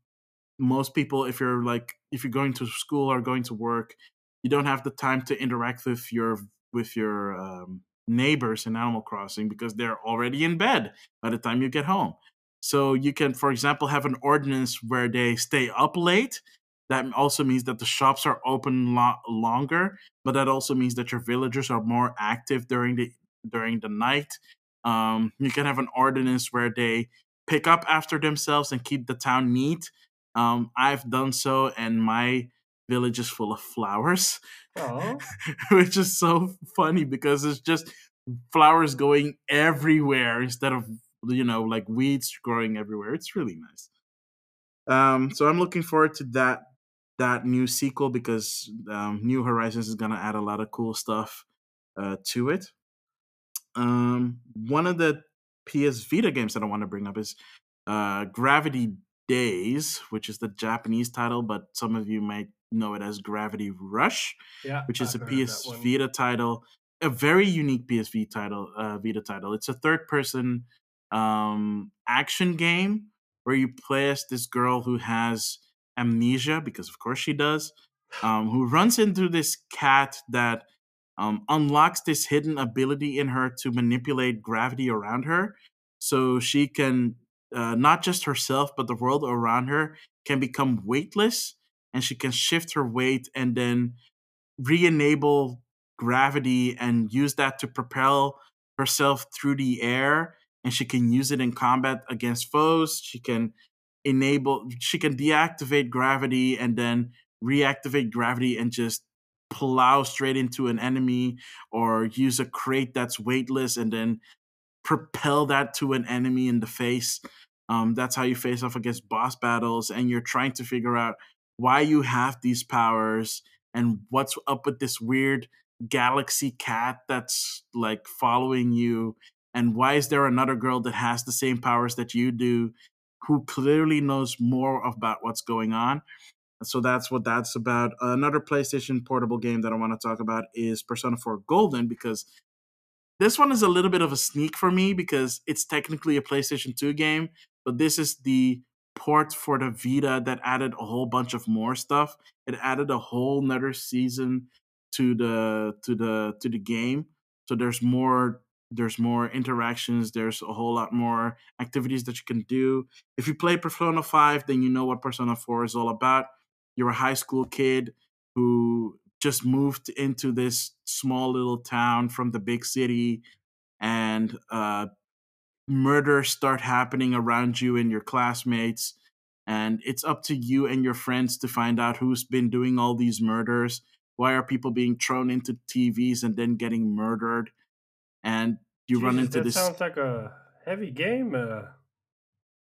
most people, if you're like if you're going to school or going to work, you don't have the time to interact with your with your um, neighbors in Animal Crossing because they're already in bed by the time you get home. So you can, for example, have an ordinance where they stay up late. That also means that the shops are open lo- longer, but that also means that your villagers are more active during the during the night. Um, you can have an ordinance where they pick up after themselves and keep the town neat. Um, I've done so, and my village is full of flowers, which is so funny because it's just flowers going everywhere instead of, you know, like weeds growing everywhere. It's really nice. Um, so I'm looking forward to that that new sequel because um, New Horizons is going to add a lot of cool stuff uh, to it. Um, one of the P S Vita games that I want to bring up is uh, Gravity Days, which is the Japanese title, but some of you might know it as Gravity Rush, yeah, which is I've a P S Vita title, a very unique P S V title, uh, Vita title. It's a third-person um, action game where you play as this girl who has amnesia, because of course she does, um, who runs into this cat that um, unlocks this hidden ability in her to manipulate gravity around her, so she can uh, not just herself but the world around her can become weightless. And she can shift her weight and then re-enable gravity and use that to propel herself through the air. And she can use it in combat against foes. She can enable, she can deactivate gravity and then reactivate gravity and just plow straight into an enemy, or use a crate that's weightless and then propel that to an enemy in the face. Um, that's how you face off against boss battles, and you're trying to figure out why you have these powers and what's up with this weird galaxy cat that's like following you, and why is there another girl that has the same powers that you do who clearly knows more about what's going on. So that's what that's about. Another PlayStation portable game that I want to talk about is Persona four Golden, because this one is a little bit of a sneak for me because it's technically a PlayStation two game, but this is the port for the Vita that added a whole bunch of more stuff. It added a whole nother season to the to the to the game. So there's more there's more interactions, there's a whole lot more activities that you can do. If you play Persona five, then you know what Persona four is all about. You're a high school kid who just moved into this small little town from the big city, and uh, murders start happening around you and your classmates. And it's up to you and your friends to find out who's been doing all these murders. Why are people being thrown into T Vs and then getting murdered? And you Jesus, run into that this. That sounds like a heavy game. Uh...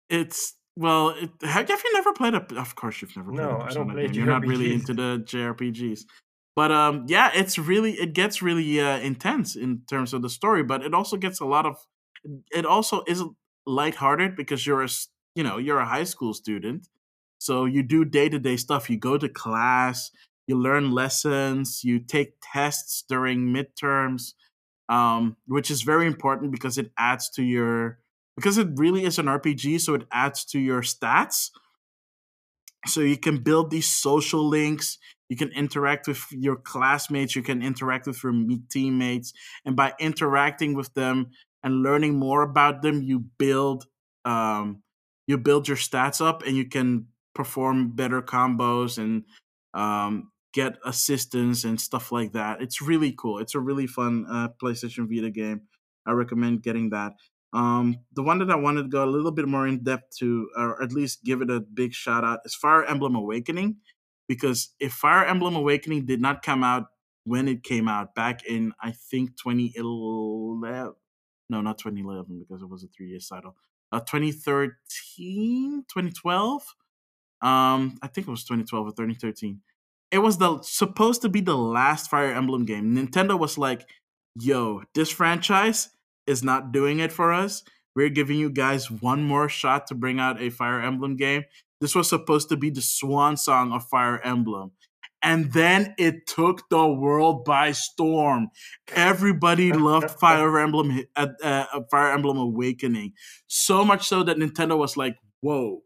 It's. Well, it, have, have you never played a... Of course you've never played no, a Persona I don't play game. You're not really into the J R P Gs. But um, yeah, it's really... It gets really uh, intense in terms of the story, but it also gets a lot of... It also is lighthearted because you're a, you know, you're a high school student. So you do day-to-day stuff. You go to class. You learn lessons. You take tests during midterms, um, which is very important because it adds to your... Because it really is an R P G, so it adds to your stats. So you can build these social links. You can interact with your classmates. You can interact with your teammates. And by interacting with them and learning more about them, you build um, you build your stats up, and you can perform better combos and um, get assistance and stuff like that. It's really cool. It's a really fun uh, PlayStation Vita game. I recommend getting that. Um, the one that I wanted to go a little bit more in depth to, or at least give it a big shout out, is Fire Emblem Awakening, because if Fire Emblem Awakening did not come out when it came out back in, I think twenty eleven, no, not twenty eleven because it was a three year title, uh, twenty thirteen, twenty twelve, um, I think it was twenty twelve or twenty thirteen. It was the supposed to be the last Fire Emblem game. Nintendo was like, yo, this franchise is not doing it for us. We're giving you guys one more shot to bring out a Fire Emblem game. This was supposed to be the swan song of Fire Emblem. And then it took the world by storm. Everybody loved Fire Emblem uh, uh, Fire Emblem Awakening. So much so that Nintendo was like, whoa,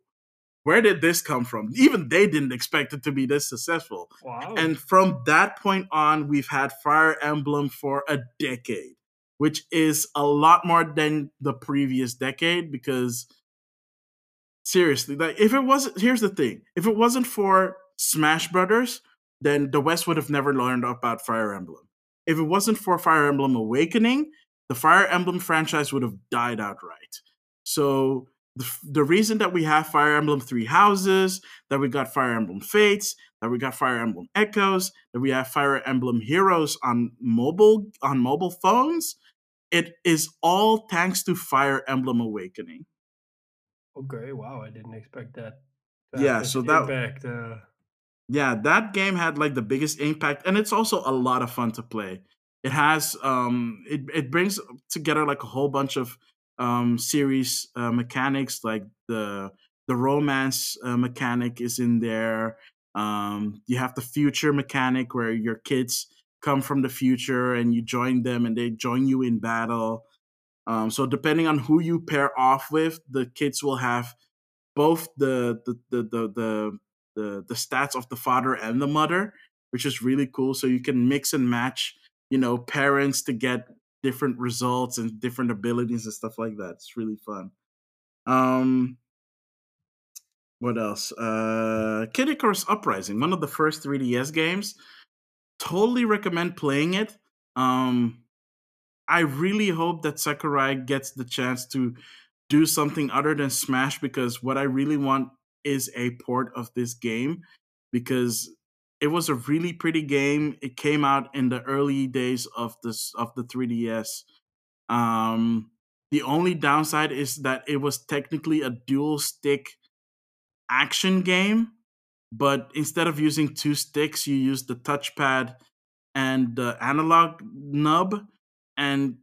where did this come from? Even they didn't expect it to be this successful. Wow. And from that point on, we've had Fire Emblem for a decade, which is a lot more than the previous decade, because seriously, like if it wasn't, here's the thing. If it wasn't for Smash Brothers, then the West would have never learned about Fire Emblem. If it wasn't for Fire Emblem Awakening, the Fire Emblem franchise would have died outright. So the, the reason that we have Fire Emblem Three Houses, that we got Fire Emblem Fates, that we got Fire Emblem Echoes, that we have Fire Emblem Heroes on mobile on mobile phones, it is all thanks to Fire Emblem Awakening. Okay, wow, I didn't expect that. that yeah, so that impact, uh... yeah, that game had like the biggest impact, and it's also a lot of fun to play. It has um, it it brings together like a whole bunch of um series uh, mechanics, like the the romance uh, mechanic is in there. Um, you have the future mechanic where your kids come from the future and you join them and they join you in battle. Um, so depending on who you pair off with, the kids will have both the the, the the the the the stats of the father and the mother, which is really cool. So you can mix and match, you know, parents to get different results and different abilities and stuff like that. It's really fun. Um, what else? Uh, Kid Icarus Uprising, one of the first three D S games. Totally recommend playing it. Um, I really hope that Sakurai gets the chance to do something other than Smash, because what I really want is a port of this game, because It was a really pretty game. It came out in the early days of this of the three D S. Um, the only downside is that it was technically a dual stick action game, but instead of using two sticks, you use the touchpad and the analog nub, and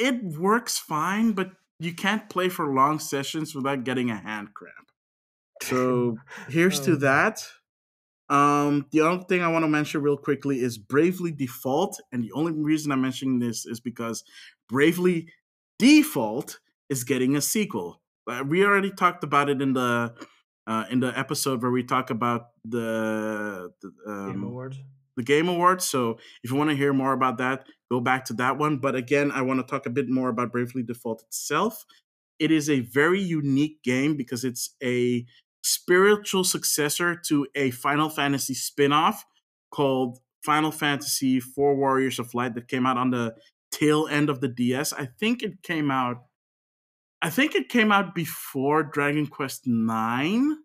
it works fine, but you can't play for long sessions without getting a hand cramp. So here's oh. to that. Um, the other thing I want to mention real quickly is Bravely Default. And the only reason I'm mentioning this is because Bravely Default is getting a sequel. Uh, we already talked about it in the uh, in the episode where we talk about the, the um, Game Awards. The Game Awards. So if you want to hear more about that, go back to that one. But again, I want to talk a bit more about Bravely Default itself. It is a very unique game because it's a spiritual successor to a Final Fantasy spin-off called Final Fantasy four Warriors of Light that came out on the tail end of the D S. I think it came out I think it came out before Dragon Quest nine.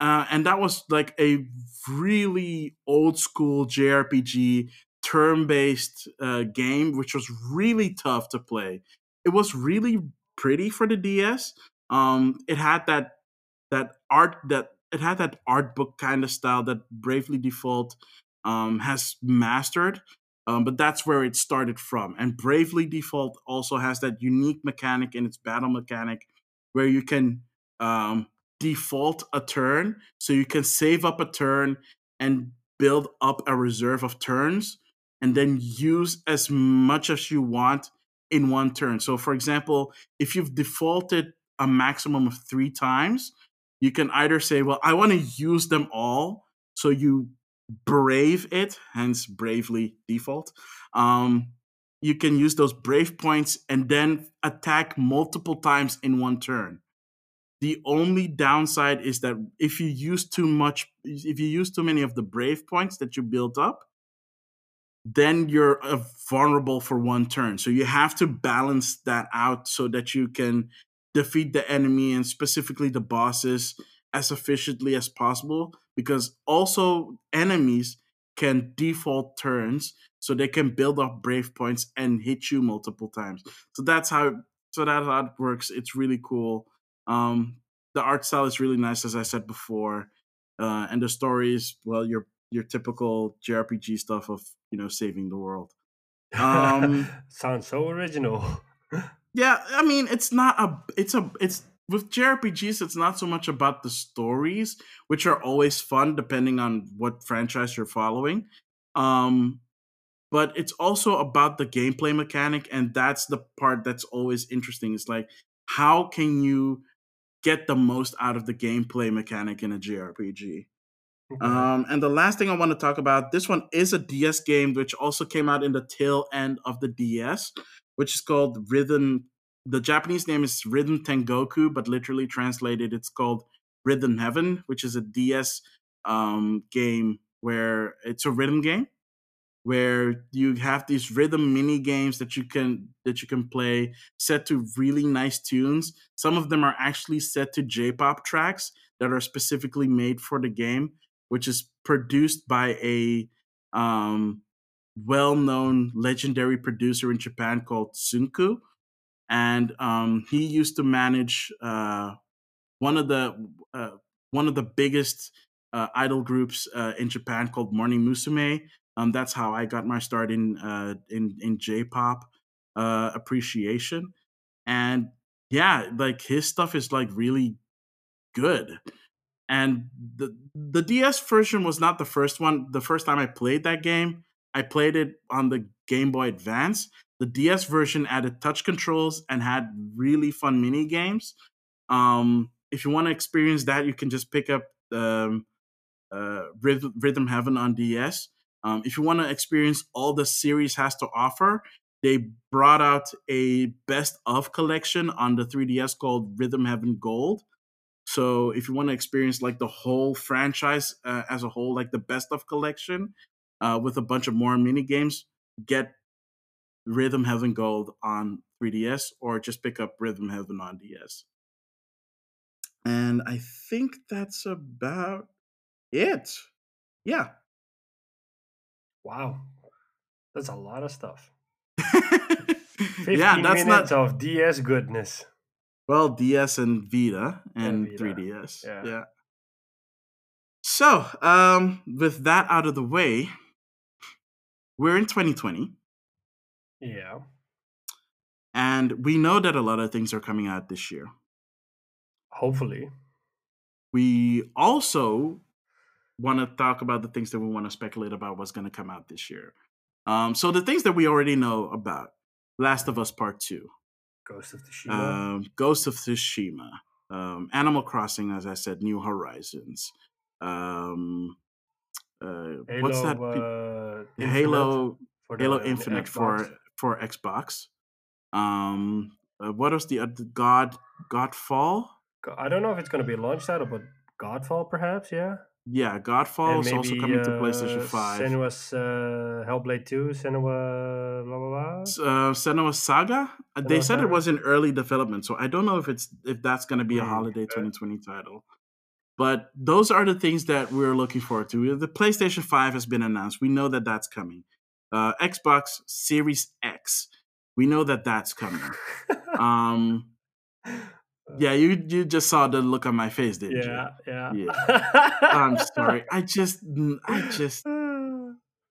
Uh, and that was like a really old school J R P G turn-based uh, game, which was really tough to play. It was really pretty for the D S. Um, it had that that art that it had that art book kind of style that Bravely Default um, has mastered. Um, but that's where it started from. And Bravely Default also has that unique mechanic in its battle mechanic, where you can um, default a turn, so you can save up a turn and build up a reserve of turns, and then use as much as you want in one turn. So, for example, if you've defaulted a maximum of three times, you can either say, well, I want to use them all, so you brave it, hence Bravely Default. Um, you can use those brave points and then attack multiple times in one turn. The only downside is that if you use too much, if you use too many of the brave points that you built up, then you're uh, vulnerable for one turn. So you have to balance that out so that you can defeat the enemy and specifically the bosses as efficiently as possible, because also enemies can default turns, so they can build up brave points and hit you multiple times. So that's how so that's how it works. It's really cool. Um, the art style is really nice, as I said before, uh, and the story is, well, your your typical J R P G stuff of, you know, saving the world. Um, Sounds so original. Yeah, I mean, it's not a it's a it's with J R P Gs, it's not so much about the stories, which are always fun depending on what franchise you're following, um, but it's also about the gameplay mechanic, and that's the part that's always interesting. It's like, how can you get the most out of the gameplay mechanic in a J R P G? Mm-hmm. Um, and the last thing I want to talk about, this one is a D S game, which also came out in the tail end of the D S, which is called Rhythm. The Japanese name is Rhythm Tengoku, but literally translated, it's called Rhythm Heaven, which is a D S um, game where it's a rhythm game where you have these rhythm mini games that you can that you can play, set to really nice tunes. Some of them are actually set to J-pop tracks that are specifically made for the game, which is produced by a um, well-known legendary producer in Japan called Sunku. And um, he used to manage uh, one of the uh, one of the biggest uh, idol groups uh, in Japan called Morning Musume. Um, that's how I got my start in uh, in in J-pop uh, appreciation, and yeah, like his stuff is like really good. And the the D S version was not the first one. The first time I played that game, I played it on the Game Boy Advance. The D S version added touch controls and had really fun mini games. Um, if you want to experience that, you can just pick up um, uh, Rhythm, Rhythm Heaven on D S. Um, if you want to experience all the series has to offer, they brought out a best of collection on the three D S called Rhythm Heaven Gold. So if you want to experience like the whole franchise uh, as a whole, like the best of collection uh, with a bunch of more mini games, get Rhythm Heaven Gold on three D S, or just pick up Rhythm Heaven on D S. And I think that's about it. Yeah. Wow. That's a lot of stuff. yeah, that's minutes not of D S goodness. Well, D S and Vita and, and Vita. three D S. Yeah. yeah. So, um, with that out of the way, we're in twenty twenty. Yeah. And we know that a lot of things are coming out this year. Hopefully. We also want to talk about the things that we want to speculate about what's going to come out this year. Um, so the things that we already know about. Last of Us Part two. Ghost of Tsushima. Um, Ghost of Tsushima. Um, Animal Crossing, as I said, New Horizons. Um, uh, Halo, what's that? Uh, Infinite Halo, for the, Halo Infinite Xbox. for for Xbox. Um, uh, what was the uh, God Godfall? I don't know if it's going to be launched title, but Godfall, perhaps, yeah. Yeah, Godfall and is maybe, also coming uh, to PlayStation five. Senua's uh, Hellblade two, Senua blah blah blah. Uh, Senua Saga. Senua they said Saga? It was in early development, so I don't know if it's if that's going to be a holiday twenty twenty title. But those are the things that we're looking forward to. The PlayStation five has been announced. We know that that's coming. Uh, Xbox Series X. We know that that's coming. um, yeah, you you just saw the look on my face, didn't yeah, you? Yeah, yeah. I'm sorry. I just, I just.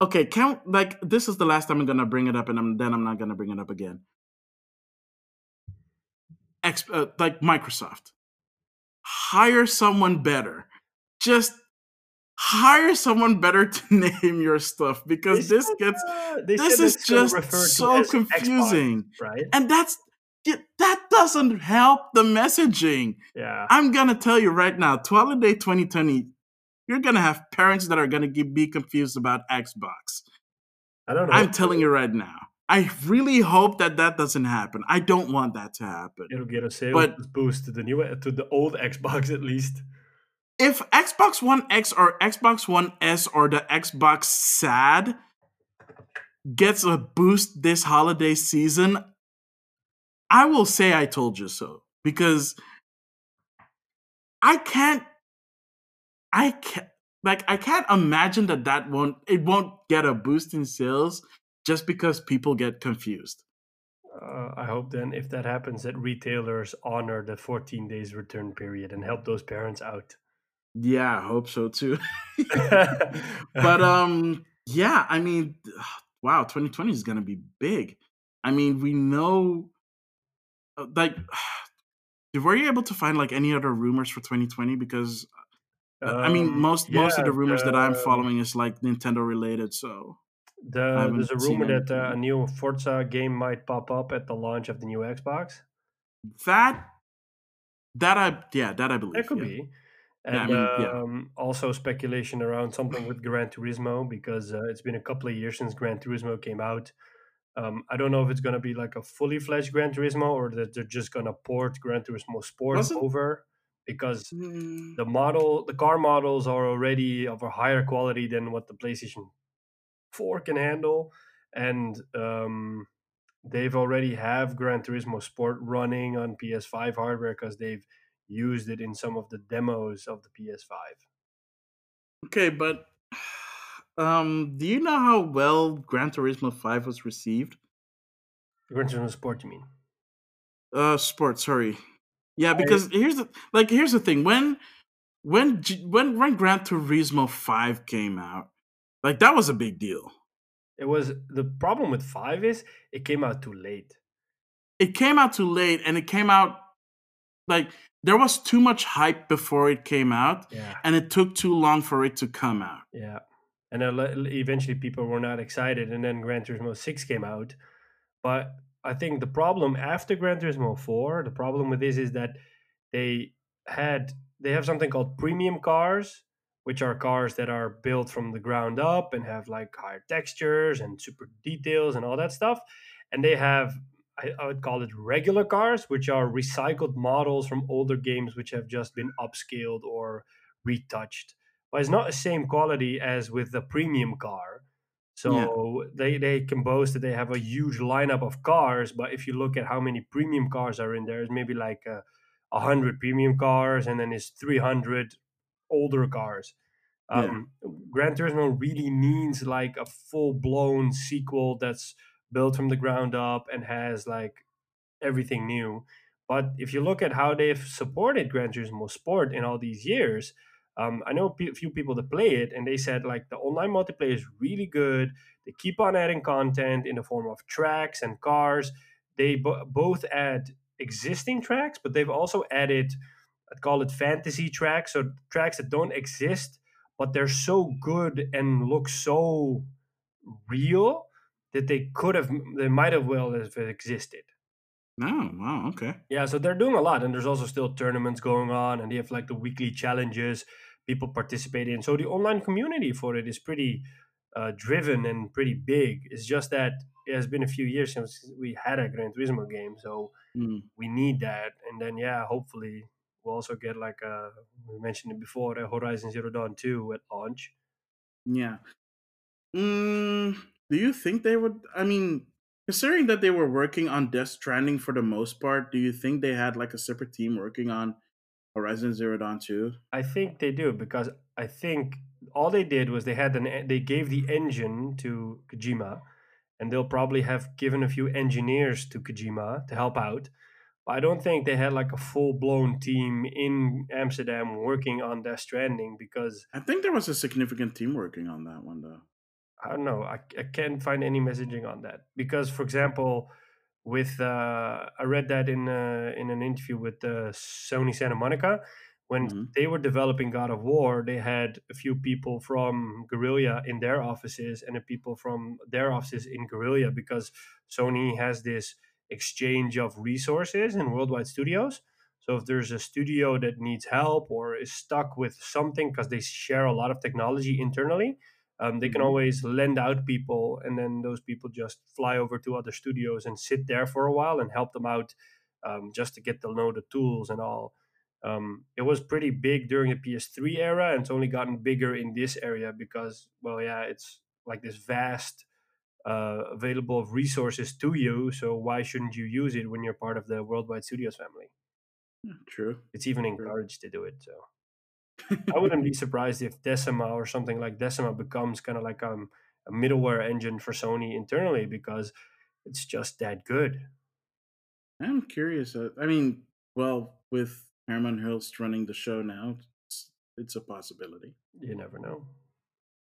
Okay, count like this is the last time I'm gonna bring it up, and I'm, then I'm not gonna bring it up again. X, uh, like Microsoft. Hire someone better. Just hire someone better to name your stuff because they this said, gets uh, this is just so confusing, Xbox, right? And that's yeah, that doesn't help the messaging. Yeah, I'm gonna tell you right now, holiday twenty twenty, you're gonna have parents that are gonna get, be confused about Xbox. I don't know. I'm telling you right now. I really hope that that doesn't happen. I don't want that to happen. It'll get a sales boost to the new, to the old Xbox at least. If Xbox One X or Xbox One S or the Xbox S A D gets a boost this holiday season, I will say I told you so because I can't. I can't like I can't imagine that that won't it won't get a boost in sales. Just because people get confused. Uh, I hope then if that happens that retailers honor the fourteen days return period and help those parents out. Yeah, I hope so too. but um, yeah, I mean, wow, twenty twenty is going to be big. I mean, we know, like, were you able to find like any other rumors for twenty twenty? Because, um, I mean, most, yeah, most of the rumors uh, that I'm following is like Nintendo related, so... The, there's a rumor that uh, a new Forza game might pop up at the launch of the new Xbox. That, that I yeah, that I believe that could yeah. be, and yeah, I mean, uh, yeah. um, also speculation around something with Gran Turismo because uh, it's been a couple of years since Gran Turismo came out. Um, I don't know if it's gonna be like a fully fledged Gran Turismo or that they're just gonna port Gran Turismo Sport Wasn't... over because mm. the model, the car models are already of a higher quality than what the PlayStation four can handle, and um, they've already have Gran Turismo Sport running on P S five hardware because they've used it in some of the demos of the P S five. Okay, but um, do you know how well Gran Turismo five was received? Gran Turismo Sport, you mean? Uh, Sport, sorry. Yeah, because I... here's the like here's the thing when when when when Gran Turismo five came out. Like, that was a big deal. It was... The problem with five is it came out too late. It came out too late, and it came out... Like, there was too much hype before it came out, yeah. and it took too long for it to come out. Yeah. And eventually people were not excited, and then Gran Turismo six came out. But I think the problem after Gran Turismo four, the problem with this is that they had... They have something called premium cars, which are cars that are built from the ground up and have like higher textures and super details and all that stuff. And they have, I, I would call it regular cars, which are recycled models from older games, which have just been upscaled or retouched. But it's not the same quality as with the premium car. So yeah. they, they can boast that they have a huge lineup of cars. But if you look at how many premium cars are in there, it's maybe like a hundred premium cars and then it's three hundred older cars, Um, yeah. Gran Turismo really means like a full-blown sequel that's built from the ground up and has like everything new. But if you look at how they've supported Gran Turismo Sport in all these years, um, I know a few people that play it, and they said like the online multiplayer is really good. They keep on adding content in the form of tracks and cars. They bo- both add existing tracks, but they've also added, I'd call it fantasy tracks, or tracks that don't exist, but they're so good and look so real that they could have, they might have well have existed. Oh, wow, okay. Yeah, so they're doing a lot, and there's also still tournaments going on, and they have like the weekly challenges people participate in. So the online community for it is pretty uh, driven and pretty big. It's just that it has been a few years since we had a Gran Turismo game, so mm. we need that. And then, yeah, hopefully we'll also get like, a, we mentioned it before, a Horizon Zero Dawn two at launch. Yeah. Mm, do you think they would, I mean... Considering that they were working on Death Stranding for the most part, do you think they had like a separate team working on Horizon Zero Dawn two? I think they do, because I think all they did was they had an they gave the engine to Kojima, and they'll probably have given a few engineers to Kojima to help out. But I don't think they had like a full-blown team in Amsterdam working on Death Stranding, because I think there was a significant team working on that one though. I don't know. I, I can't find any messaging on that, because, for example, with uh, I read that in uh, in an interview with uh, Sony Santa Monica, when mm-hmm. they were developing God of War, they had a few people from Guerrilla in their offices and a people from their offices in Guerrilla, because Sony has this exchange of resources in worldwide studios. So if there's a studio that needs help or is stuck with something, because they share a lot of technology internally. Um, they can always lend out people, and then those people just fly over to other studios and sit there for a while and help them out, um, just to get to know the tools and all. Um, it was pretty big during the P S three era, and it's only gotten bigger in this area because, well, yeah, it's like this vast uh, available of resources to you. So why shouldn't you use it when you're part of the worldwide studios family? True. It's even encouraged True. to do it, so. I wouldn't be surprised if Decima or something like Decima becomes kind of like um, a middleware engine for Sony internally, because it's just that good. I'm curious. Uh, I mean, well, with Herman Hulst running the show now, it's, it's a possibility. You never know.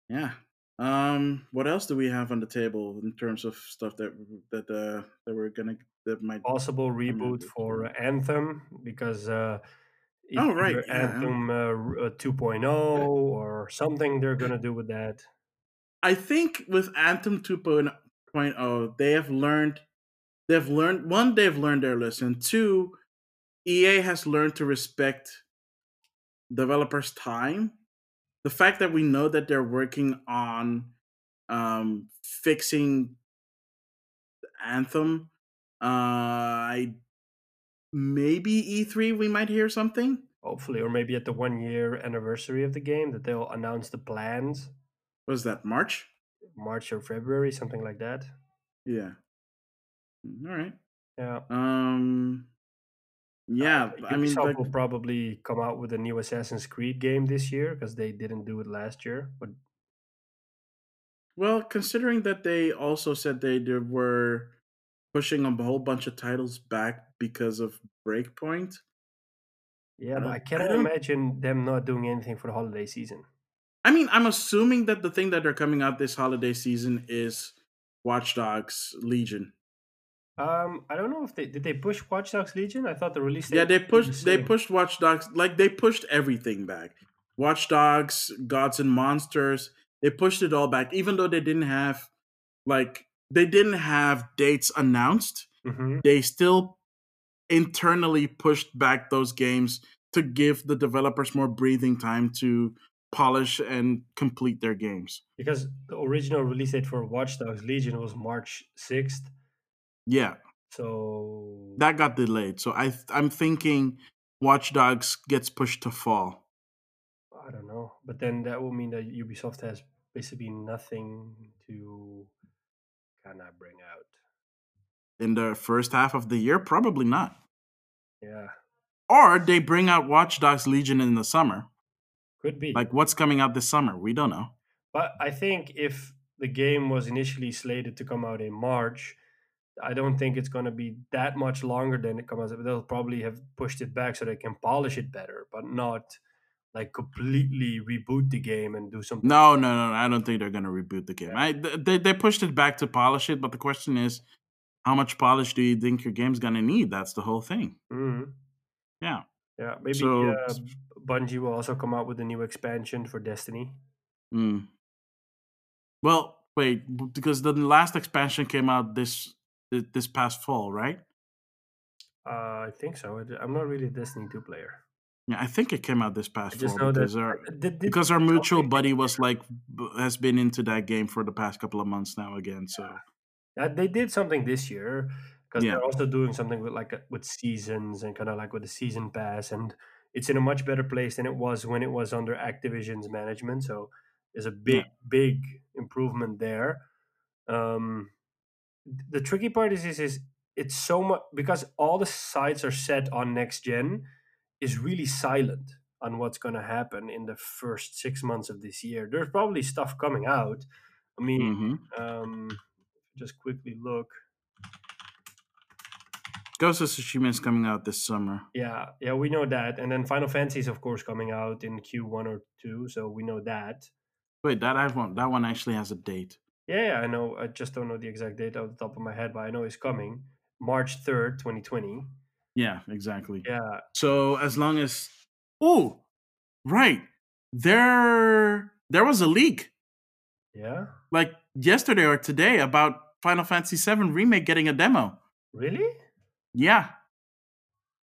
Yeah. Um. What else do we have on the table in terms of stuff that that uh, that we're gonna that might possible reboot for uh, Anthem, because. Uh, Either oh, right. Yeah. Anthem uh, two point oh or something they're going to do with that. I think with Anthem two point oh, they have learned, they've learned, one, they've learned their lesson. Two, E A has learned to respect developers' time. The fact that we know that they're working on um, fixing Anthem, uh, I maybe E three we might hear something, hopefully, or maybe at the one year anniversary of the game that they'll announce the plans. Was that March? March or February, something like that. Yeah. All right. Yeah. Um. Yeah, uh, I mean, like, will probably come out with a new Assassin's Creed game this year, because they didn't do it last year. But well, considering that they also said they there were. pushing a whole bunch of titles back because of Breakpoint. Yeah, I but I cannot I imagine them not doing anything for the holiday season. I mean, I'm assuming that the thing that they're coming out this holiday season is Watch Dogs Legion. Um, I don't know if they did they push Watch Dogs Legion. I thought the release date. Yeah, they pushed. They pushed Watch Dogs. Like they pushed everything back. Watch Dogs, Gods and Monsters. They pushed it all back, even though they didn't have like. They didn't have dates announced. Mm-hmm. They still internally pushed back those games to give the developers more breathing time to polish and complete their games. Because the original release date for Watch Dogs Legion was March sixth. Yeah. So that got delayed. So I th- I'm thinking Watch Dogs gets pushed to fall. I don't know. But then that will mean that Ubisoft has basically nothing to... Can I bring out in the first half of the year? Probably not. Yeah. Or they bring out Watch Dogs Legion in the summer. Could be. Like, what's coming out this summer? We don't know. But I think if the game was initially slated to come out in March, I don't think it's going to be that much longer than it comes out. They'll probably have pushed it back so they can polish it better, but not like completely reboot the game and do something. No, no, no. I don't think they're going to reboot the game. Yeah. I, they, they pushed it back to polish it, but the question is, how much polish do you think your game's going to need? That's the whole thing. Mm-hmm. Yeah. Yeah. Maybe so, uh, Bungie will also come out with a new expansion for Destiny. Mm. Well, wait, because the last expansion came out this this past fall, right? Uh, I think so. I'm not really a Destiny two player. Yeah, I think it came out this past fall because, that, our, did, did, because our mutual okay. buddy was like has been into that game for the past couple of months now again. So yeah. They did something this year because yeah. they're also doing something with like with seasons and kind of like with the season pass, and it's in a much better place than it was when it was under Activision's management. So there's a big, yeah. big improvement there. Um, the tricky part is is is it's so much because all the sites are set on next gen. Is really silent on what's going to happen in the first six months of this year. There's probably stuff coming out. I mean, mm-hmm. um, just quickly look. Ghost of Tsushima is coming out this summer. Yeah, yeah, we know that. And then Final Fantasy is, of course, coming out in Q one or two, so we know that. Wait, that I want. That one actually has a date. Yeah, yeah, I know. I just don't know the exact date off the top of my head, but I know it's coming. March third, twenty twenty. Yeah, exactly. Yeah. So as long as oh, right there, there was a leak. Yeah. Like yesterday or today about Final Fantasy seven remake getting a demo. Really? Yeah.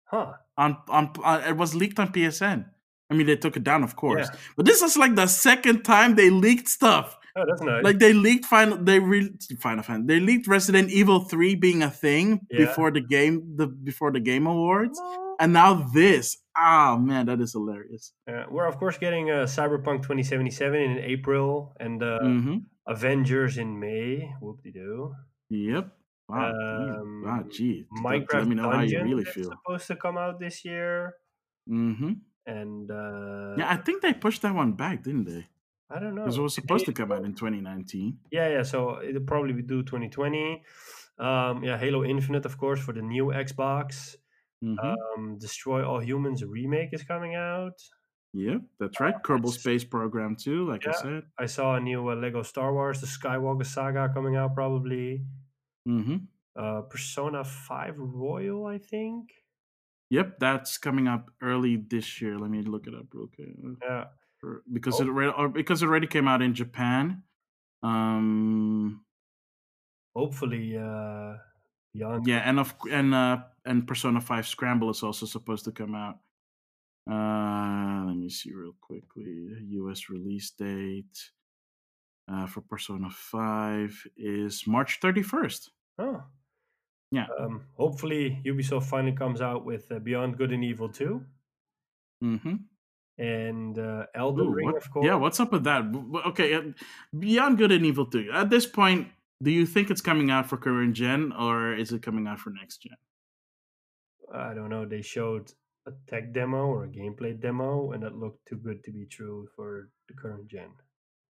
Huh. On on, on it was leaked on P S N. I mean, they took it down, of course. Yeah. But this is like the second time they leaked stuff. Oh, that's nice. Like they leaked Final, they re, Final Fantasy, they leaked Resident Evil three being a thing yeah. before the game, the before the Game Awards, no. and now this. Ah, oh, man, that is hilarious. Uh, we're of course getting uh, Cyberpunk twenty seventy-seven in April and uh, mm-hmm. Avengers in May. Whoop-de-doo. Yep. Wow. Um, wow. Gee. Minecraft Let me know Dungeon how you really feel. Supposed to come out this year. Mm-hmm. And uh, yeah, I think they pushed that one back, didn't they? I don't know. Because it was supposed to come out in twenty nineteen. Yeah, yeah. So it'll probably do twenty twenty. Um, yeah, Halo Infinite, of course, for the new Xbox. Mm-hmm. Um, Destroy All Humans remake is coming out. Yeah, that's right. Uh, Kerbal Space Program too, like yeah, I said. I saw a new uh, Lego Star Wars, the Skywalker Saga coming out probably. Mm-hmm. Uh, Persona five Royal, I think. Yep, that's coming up early this year. Let me look it up real quick. Yeah. Because oh. it already, because it already came out in Japan. Um, Hopefully, uh, beyond. Yeah, and of and uh, and Persona five Scramble is also supposed to come out. Uh, let me see real quickly. U S release date uh, for Persona five is March thirty-first. Oh, yeah. Um, hopefully, Ubisoft finally comes out with uh, Beyond Good and Evil two. Mm-hmm. And uh, Elden Ooh, Ring, what, of course. Yeah, what's up with that? Okay, uh, Beyond Good and Evil two. At this point, do you think it's coming out for current gen or is it coming out for next gen? I don't know. They showed a tech demo or a gameplay demo, and it looked too good to be true for the current gen.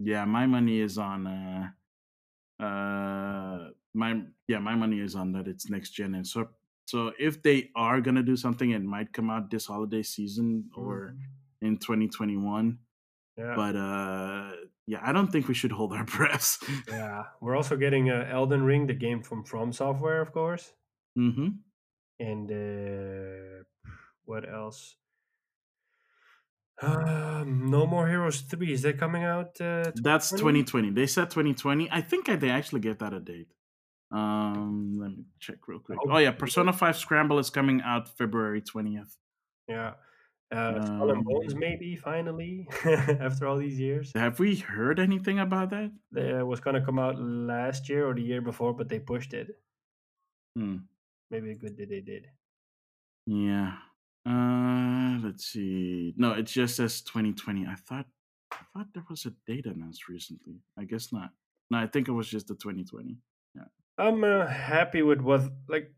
Yeah, my money is on. Uh, uh, my yeah, my money is on that it's next gen, and so so if they are gonna do something, it might come out this holiday season mm. or. In twenty twenty-one, yeah. but uh, yeah, I don't think we should hold our breaths. Yeah, we're also getting uh, Elden Ring, the game from From Software, of course. Mm-hmm. And uh, what else? Uh, No More Heroes three, is that coming out? Uh, That's twenty twenty. They said twenty twenty. I think they actually gave that a date. Um, let me check real quick. Oh yeah, Persona five Scramble is coming out February twentieth. Yeah. Uh, Skull and Bones, maybe finally after all these years. Have we heard anything about that? It was gonna come out last year or the year before, but they pushed it. Hmm. Maybe a good day they did. Yeah. Uh, let's see. No, it just says twenty twenty. I thought, I thought there was a date announced recently. I guess not. No, I think it was just the twenty twenty. Yeah. I'm uh, happy with what, like,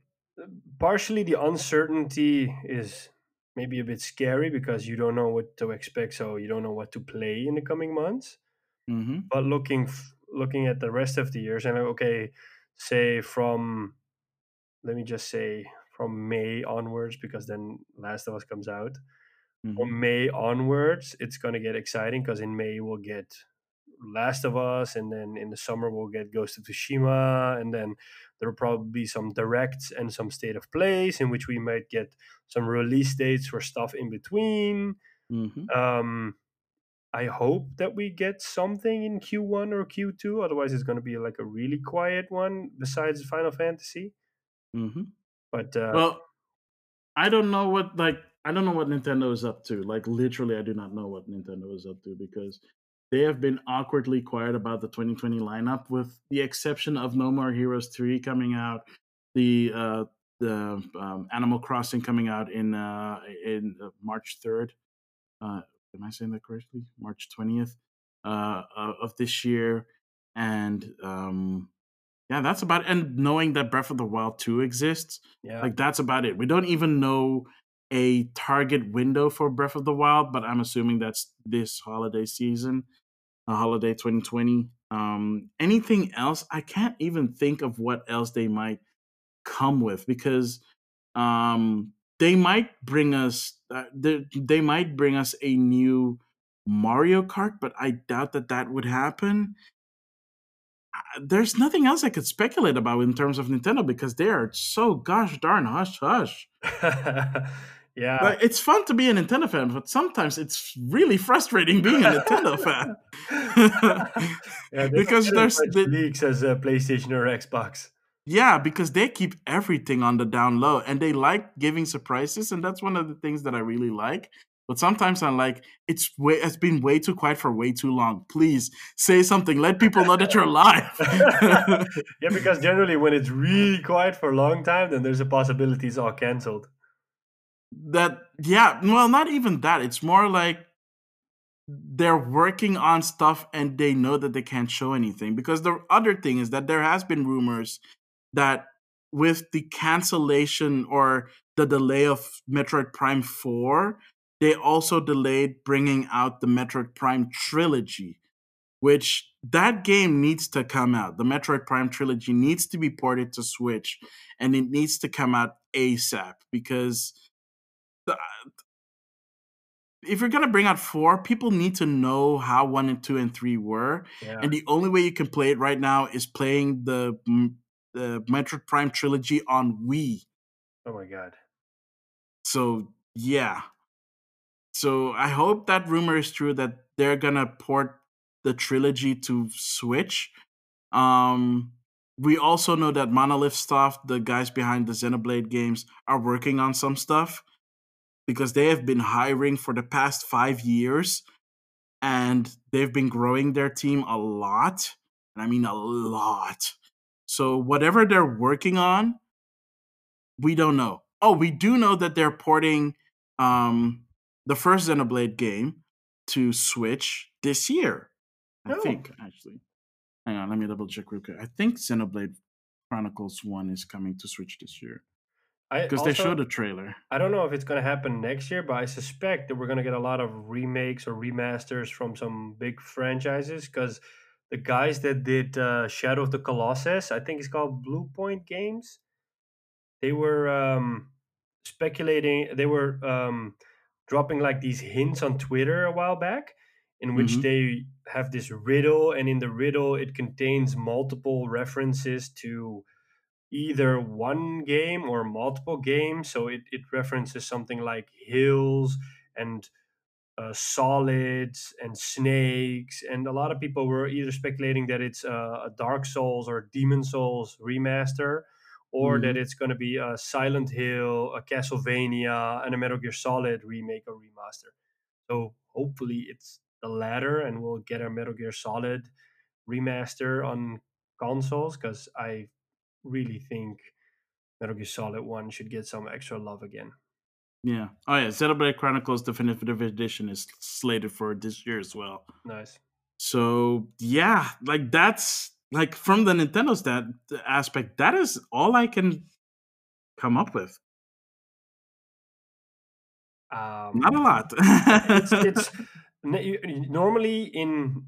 partially the uncertainty is. maybe a bit scary because you don't know what to expect, so you don't know what to play in the coming months. Mm-hmm. But looking f- looking at the rest of the years, and okay, say from, let me just say from May onwards, because then Last of Us comes out. Mm-hmm. From May onwards, it's going to get exciting, because in May we'll get Last of Us, and then in the summer we'll get Ghost of Tsushima, and then there'll probably be some directs and some state of plays in which we might get some release dates for stuff in between. Mm-hmm. Um, I hope that we get something in Q one or Q two, otherwise it's going to be like a really quiet one besides Final Fantasy. Mm-hmm. But uh, well, I don't know what like I don't know what Nintendo is up to. Like literally, I do not know what Nintendo is up to, because they have been awkwardly quiet about the twenty twenty lineup, with the exception of No More Heroes three coming out, the uh, the um, Animal Crossing coming out in uh, in uh, March third. Uh, am I saying that correctly? March twentieth uh, of this year, and um, yeah, that's about it. And knowing that Breath of the Wild two exists, yeah. like that's about it. We don't even know a target window for Breath of the Wild, but I'm assuming that's this holiday season. Holiday twenty twenty. Um, anything else? I can't even think of what else they might come with, because um, they might bring us uh, they, they might bring us a new Mario Kart, but I doubt that that would happen. Uh, there's nothing else I could speculate about in terms of Nintendo, because they are so gosh darn hush hush. Yeah, like, it's fun to be a Nintendo fan, but sometimes it's really frustrating being a Nintendo fan. Yeah, because there's the leaks as a PlayStation or Xbox. Yeah, because they keep everything on the down low, and they like giving surprises, and that's one of the things that I really like. But sometimes I'm like, it's way, it's been way too quiet for way too long. Please say something. Let people know that you're alive. Yeah, because generally when it's really quiet for a long time, then there's a possibility it's all canceled. That yeah, well, not even that. It's more like they're working on stuff and they know that they can't show anything. Because the other thing is that there has been rumors that with the cancellation or the delay of Metroid Prime four, they also delayed bringing out the Metroid Prime trilogy, which that game needs to come out. The Metroid Prime trilogy needs to be ported to Switch, and it needs to come out ASAP, because if you're going to bring out four, people need to know how one and two and three were. Yeah. And the only way you can play it right now is playing the, the Metroid Prime trilogy on Wii. Oh my God. So, yeah. So I hope that rumor is true that they're going to port the trilogy to Switch. Um, we also know that Monolith stuff, the guys behind the Xenoblade games, are working on some stuff, because they have been hiring for the past five years and they've been growing their team a lot. And I mean a lot. So whatever they're working on, we don't know. Oh, we do know that they're porting um, the first Xenoblade game to Switch this year. I oh. think, actually. Hang on, let me double check real quick. I think Xenoblade Chronicles one is coming to Switch this year. Because they showed a trailer. I don't know if it's going to happen next year, but I suspect that we're going to get a lot of remakes or remasters from some big franchises. Because the guys that did uh, Shadow of the Colossus, I think it's called Blue Point Games, they were um, speculating, they were um, dropping like these hints on Twitter a while back, in which mm-hmm. they have this riddle, and in the riddle it contains multiple references to either one game or multiple games. So it, it references something like hills and uh, solids and snakes. And a lot of people were either speculating that it's uh, a Dark Souls or Demon Souls remaster, or mm-hmm. that it's going to be a Silent Hill, a Castlevania, and a Metal Gear Solid remake or remaster. So hopefully it's the latter, and we'll get a Metal Gear Solid remaster on consoles, because I really think Metal Gear Solid one should get some extra love again. Yeah. Oh yeah, Xenoblade Chronicles Definitive Edition is slated for this year as well. Nice. So yeah, like that's like from the Nintendo stand aspect, that is all I can come up with. Um, Not a lot. it's, it's normally in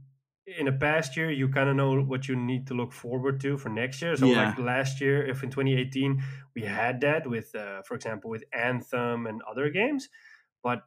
in a past year you kind of know what you need to look forward to for next year. So yeah. like last year, if in twenty eighteen we had that with, uh, for example, with Anthem and other games, but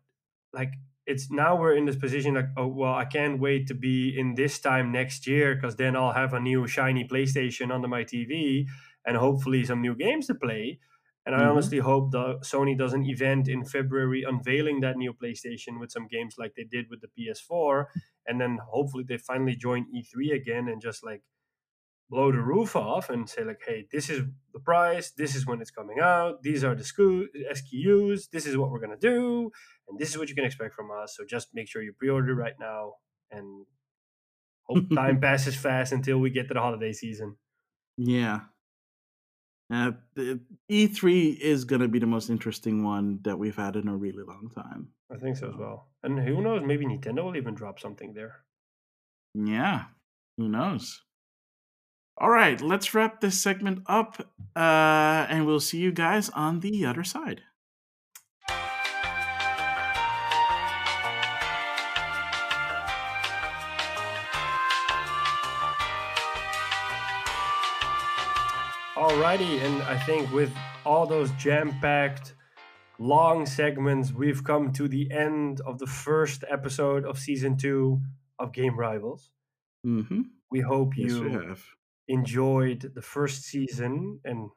like it's now we're in this position like, oh well, I can't wait to be in this time next year because then I'll have a new shiny PlayStation under my T V and hopefully some new games to play. And I mm-hmm. honestly hope that Sony does an event in February unveiling that new PlayStation with some games like they did with the P S four. And then hopefully they finally join E three again and just like blow the roof off and say like, hey, this is the price. This is when it's coming out. These are the S K Us. This is what we're going to do. And this is what you can expect from us. So just make sure you pre-order right now and hope time passes fast until we get to the holiday season. Yeah. Uh, E three is going to be the most interesting one that we've had in a really long time. I think so as well. And who knows, maybe Nintendo will even drop something there. Yeah, who knows? All right, let's wrap this segment up, uh, and we'll see you guys on the other side. Alrighty, and I think with all those jam-packed, long segments, we've come to the end of the first episode of Season two of Game Rivals. Mm-hmm. We hope you yes, we have. enjoyed the first season and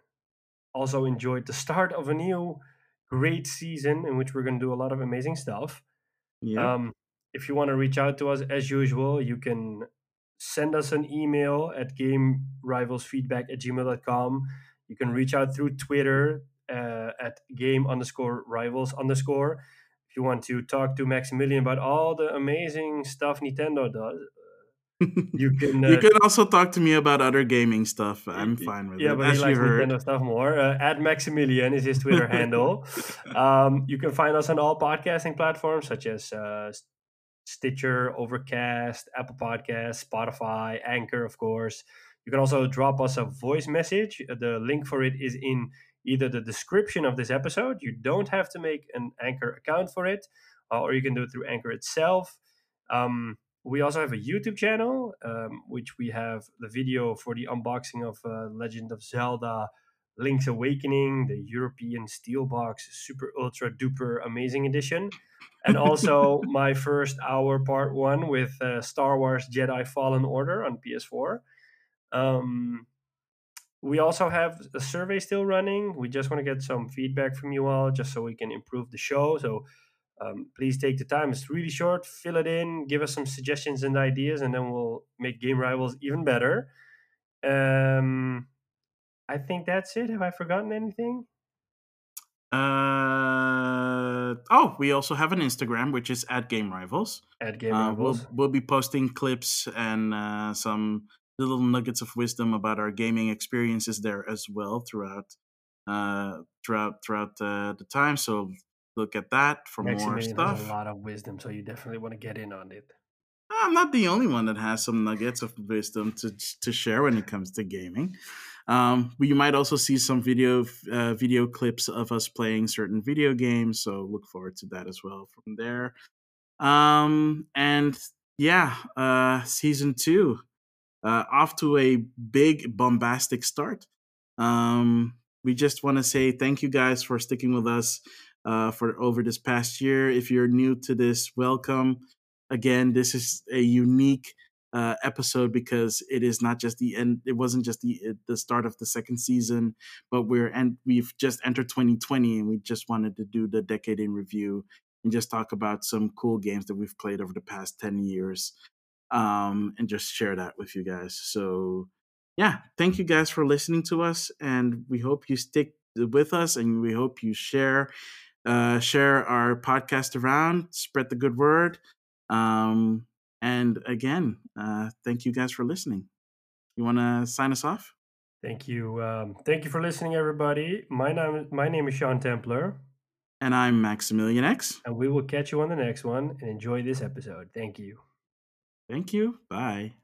also enjoyed the start of a new great season in which we're going to do a lot of amazing stuff. Yep. Um, if you want to reach out to us, as usual, you can send us an email at gamerivalsfeedback at gmail dot com. You can reach out through Twitter uh, at game underscore rivals underscore. If you want to talk to Maximilian about all the amazing stuff Nintendo does, uh, you can. Uh, you can also talk to me about other gaming stuff. I'm fine with yeah, it. Yeah, but As he likes heard. Nintendo stuff more. Uh, at Maximilian is his Twitter handle. Um, you can find us on all podcasting platforms such as Uh, Stitcher, Overcast, Apple Podcasts, Spotify, Anchor, of course. You can also drop us a voice message. The link for it is in either the description of this episode. You don't have to make an Anchor account for it, uh, or you can do it through Anchor itself. Um, we also have a YouTube channel, um, which we have the video for the unboxing of uh, Legend of Zelda, Link's Awakening, the European Steelbox Super Ultra Duper Amazing Edition. And also my first hour part one with uh, Star Wars Jedi Fallen Order on P S four. Um, we also have a survey still running. We just want to get some feedback from you all just so we can improve the show. So um, please take the time. It's really short. Fill it in. Give us some suggestions and ideas, and then we'll make Game Rivals even better. Um, I think that's it. Have I forgotten anything? Uh oh, we also have an Instagram, which is at Game Rivals. At Game Rivals, uh, we'll, we'll be posting clips and uh, some little nuggets of wisdom about our gaming experiences there as well throughout, uh, throughout throughout uh, the time. So look at that for Next more stuff. A lot of wisdom, so you definitely want to get in on it. I'm not the only one that has some nuggets of wisdom to to share when it comes to gaming. Um, but you might also see some video uh, video clips of us playing certain video games, so look forward to that as well from there. Um, and yeah, uh, season two uh, off to a big bombastic start. Um, we just want to say thank you guys for sticking with us uh, for over this past year. If you're new to this, welcome. Again, this is a unique uh, episode because it is not just the end. It wasn't just the the start of the second season, but we're and we've just entered twenty twenty, and we just wanted to do the decade in review and just talk about some cool games that we've played over the past ten years, um, and just share that with you guys. So, yeah, thank you guys for listening to us, and we hope you stick with us, and we hope you share uh, share our podcast around, spread the good word. Um, and again, uh, thank you guys for listening. You want to sign us off? Thank you. Um, thank you for listening, everybody. My name, my name is Sean Templer. And I'm Maximilian X. And we will catch you on the next one and enjoy this episode. Thank you. Thank you. Bye.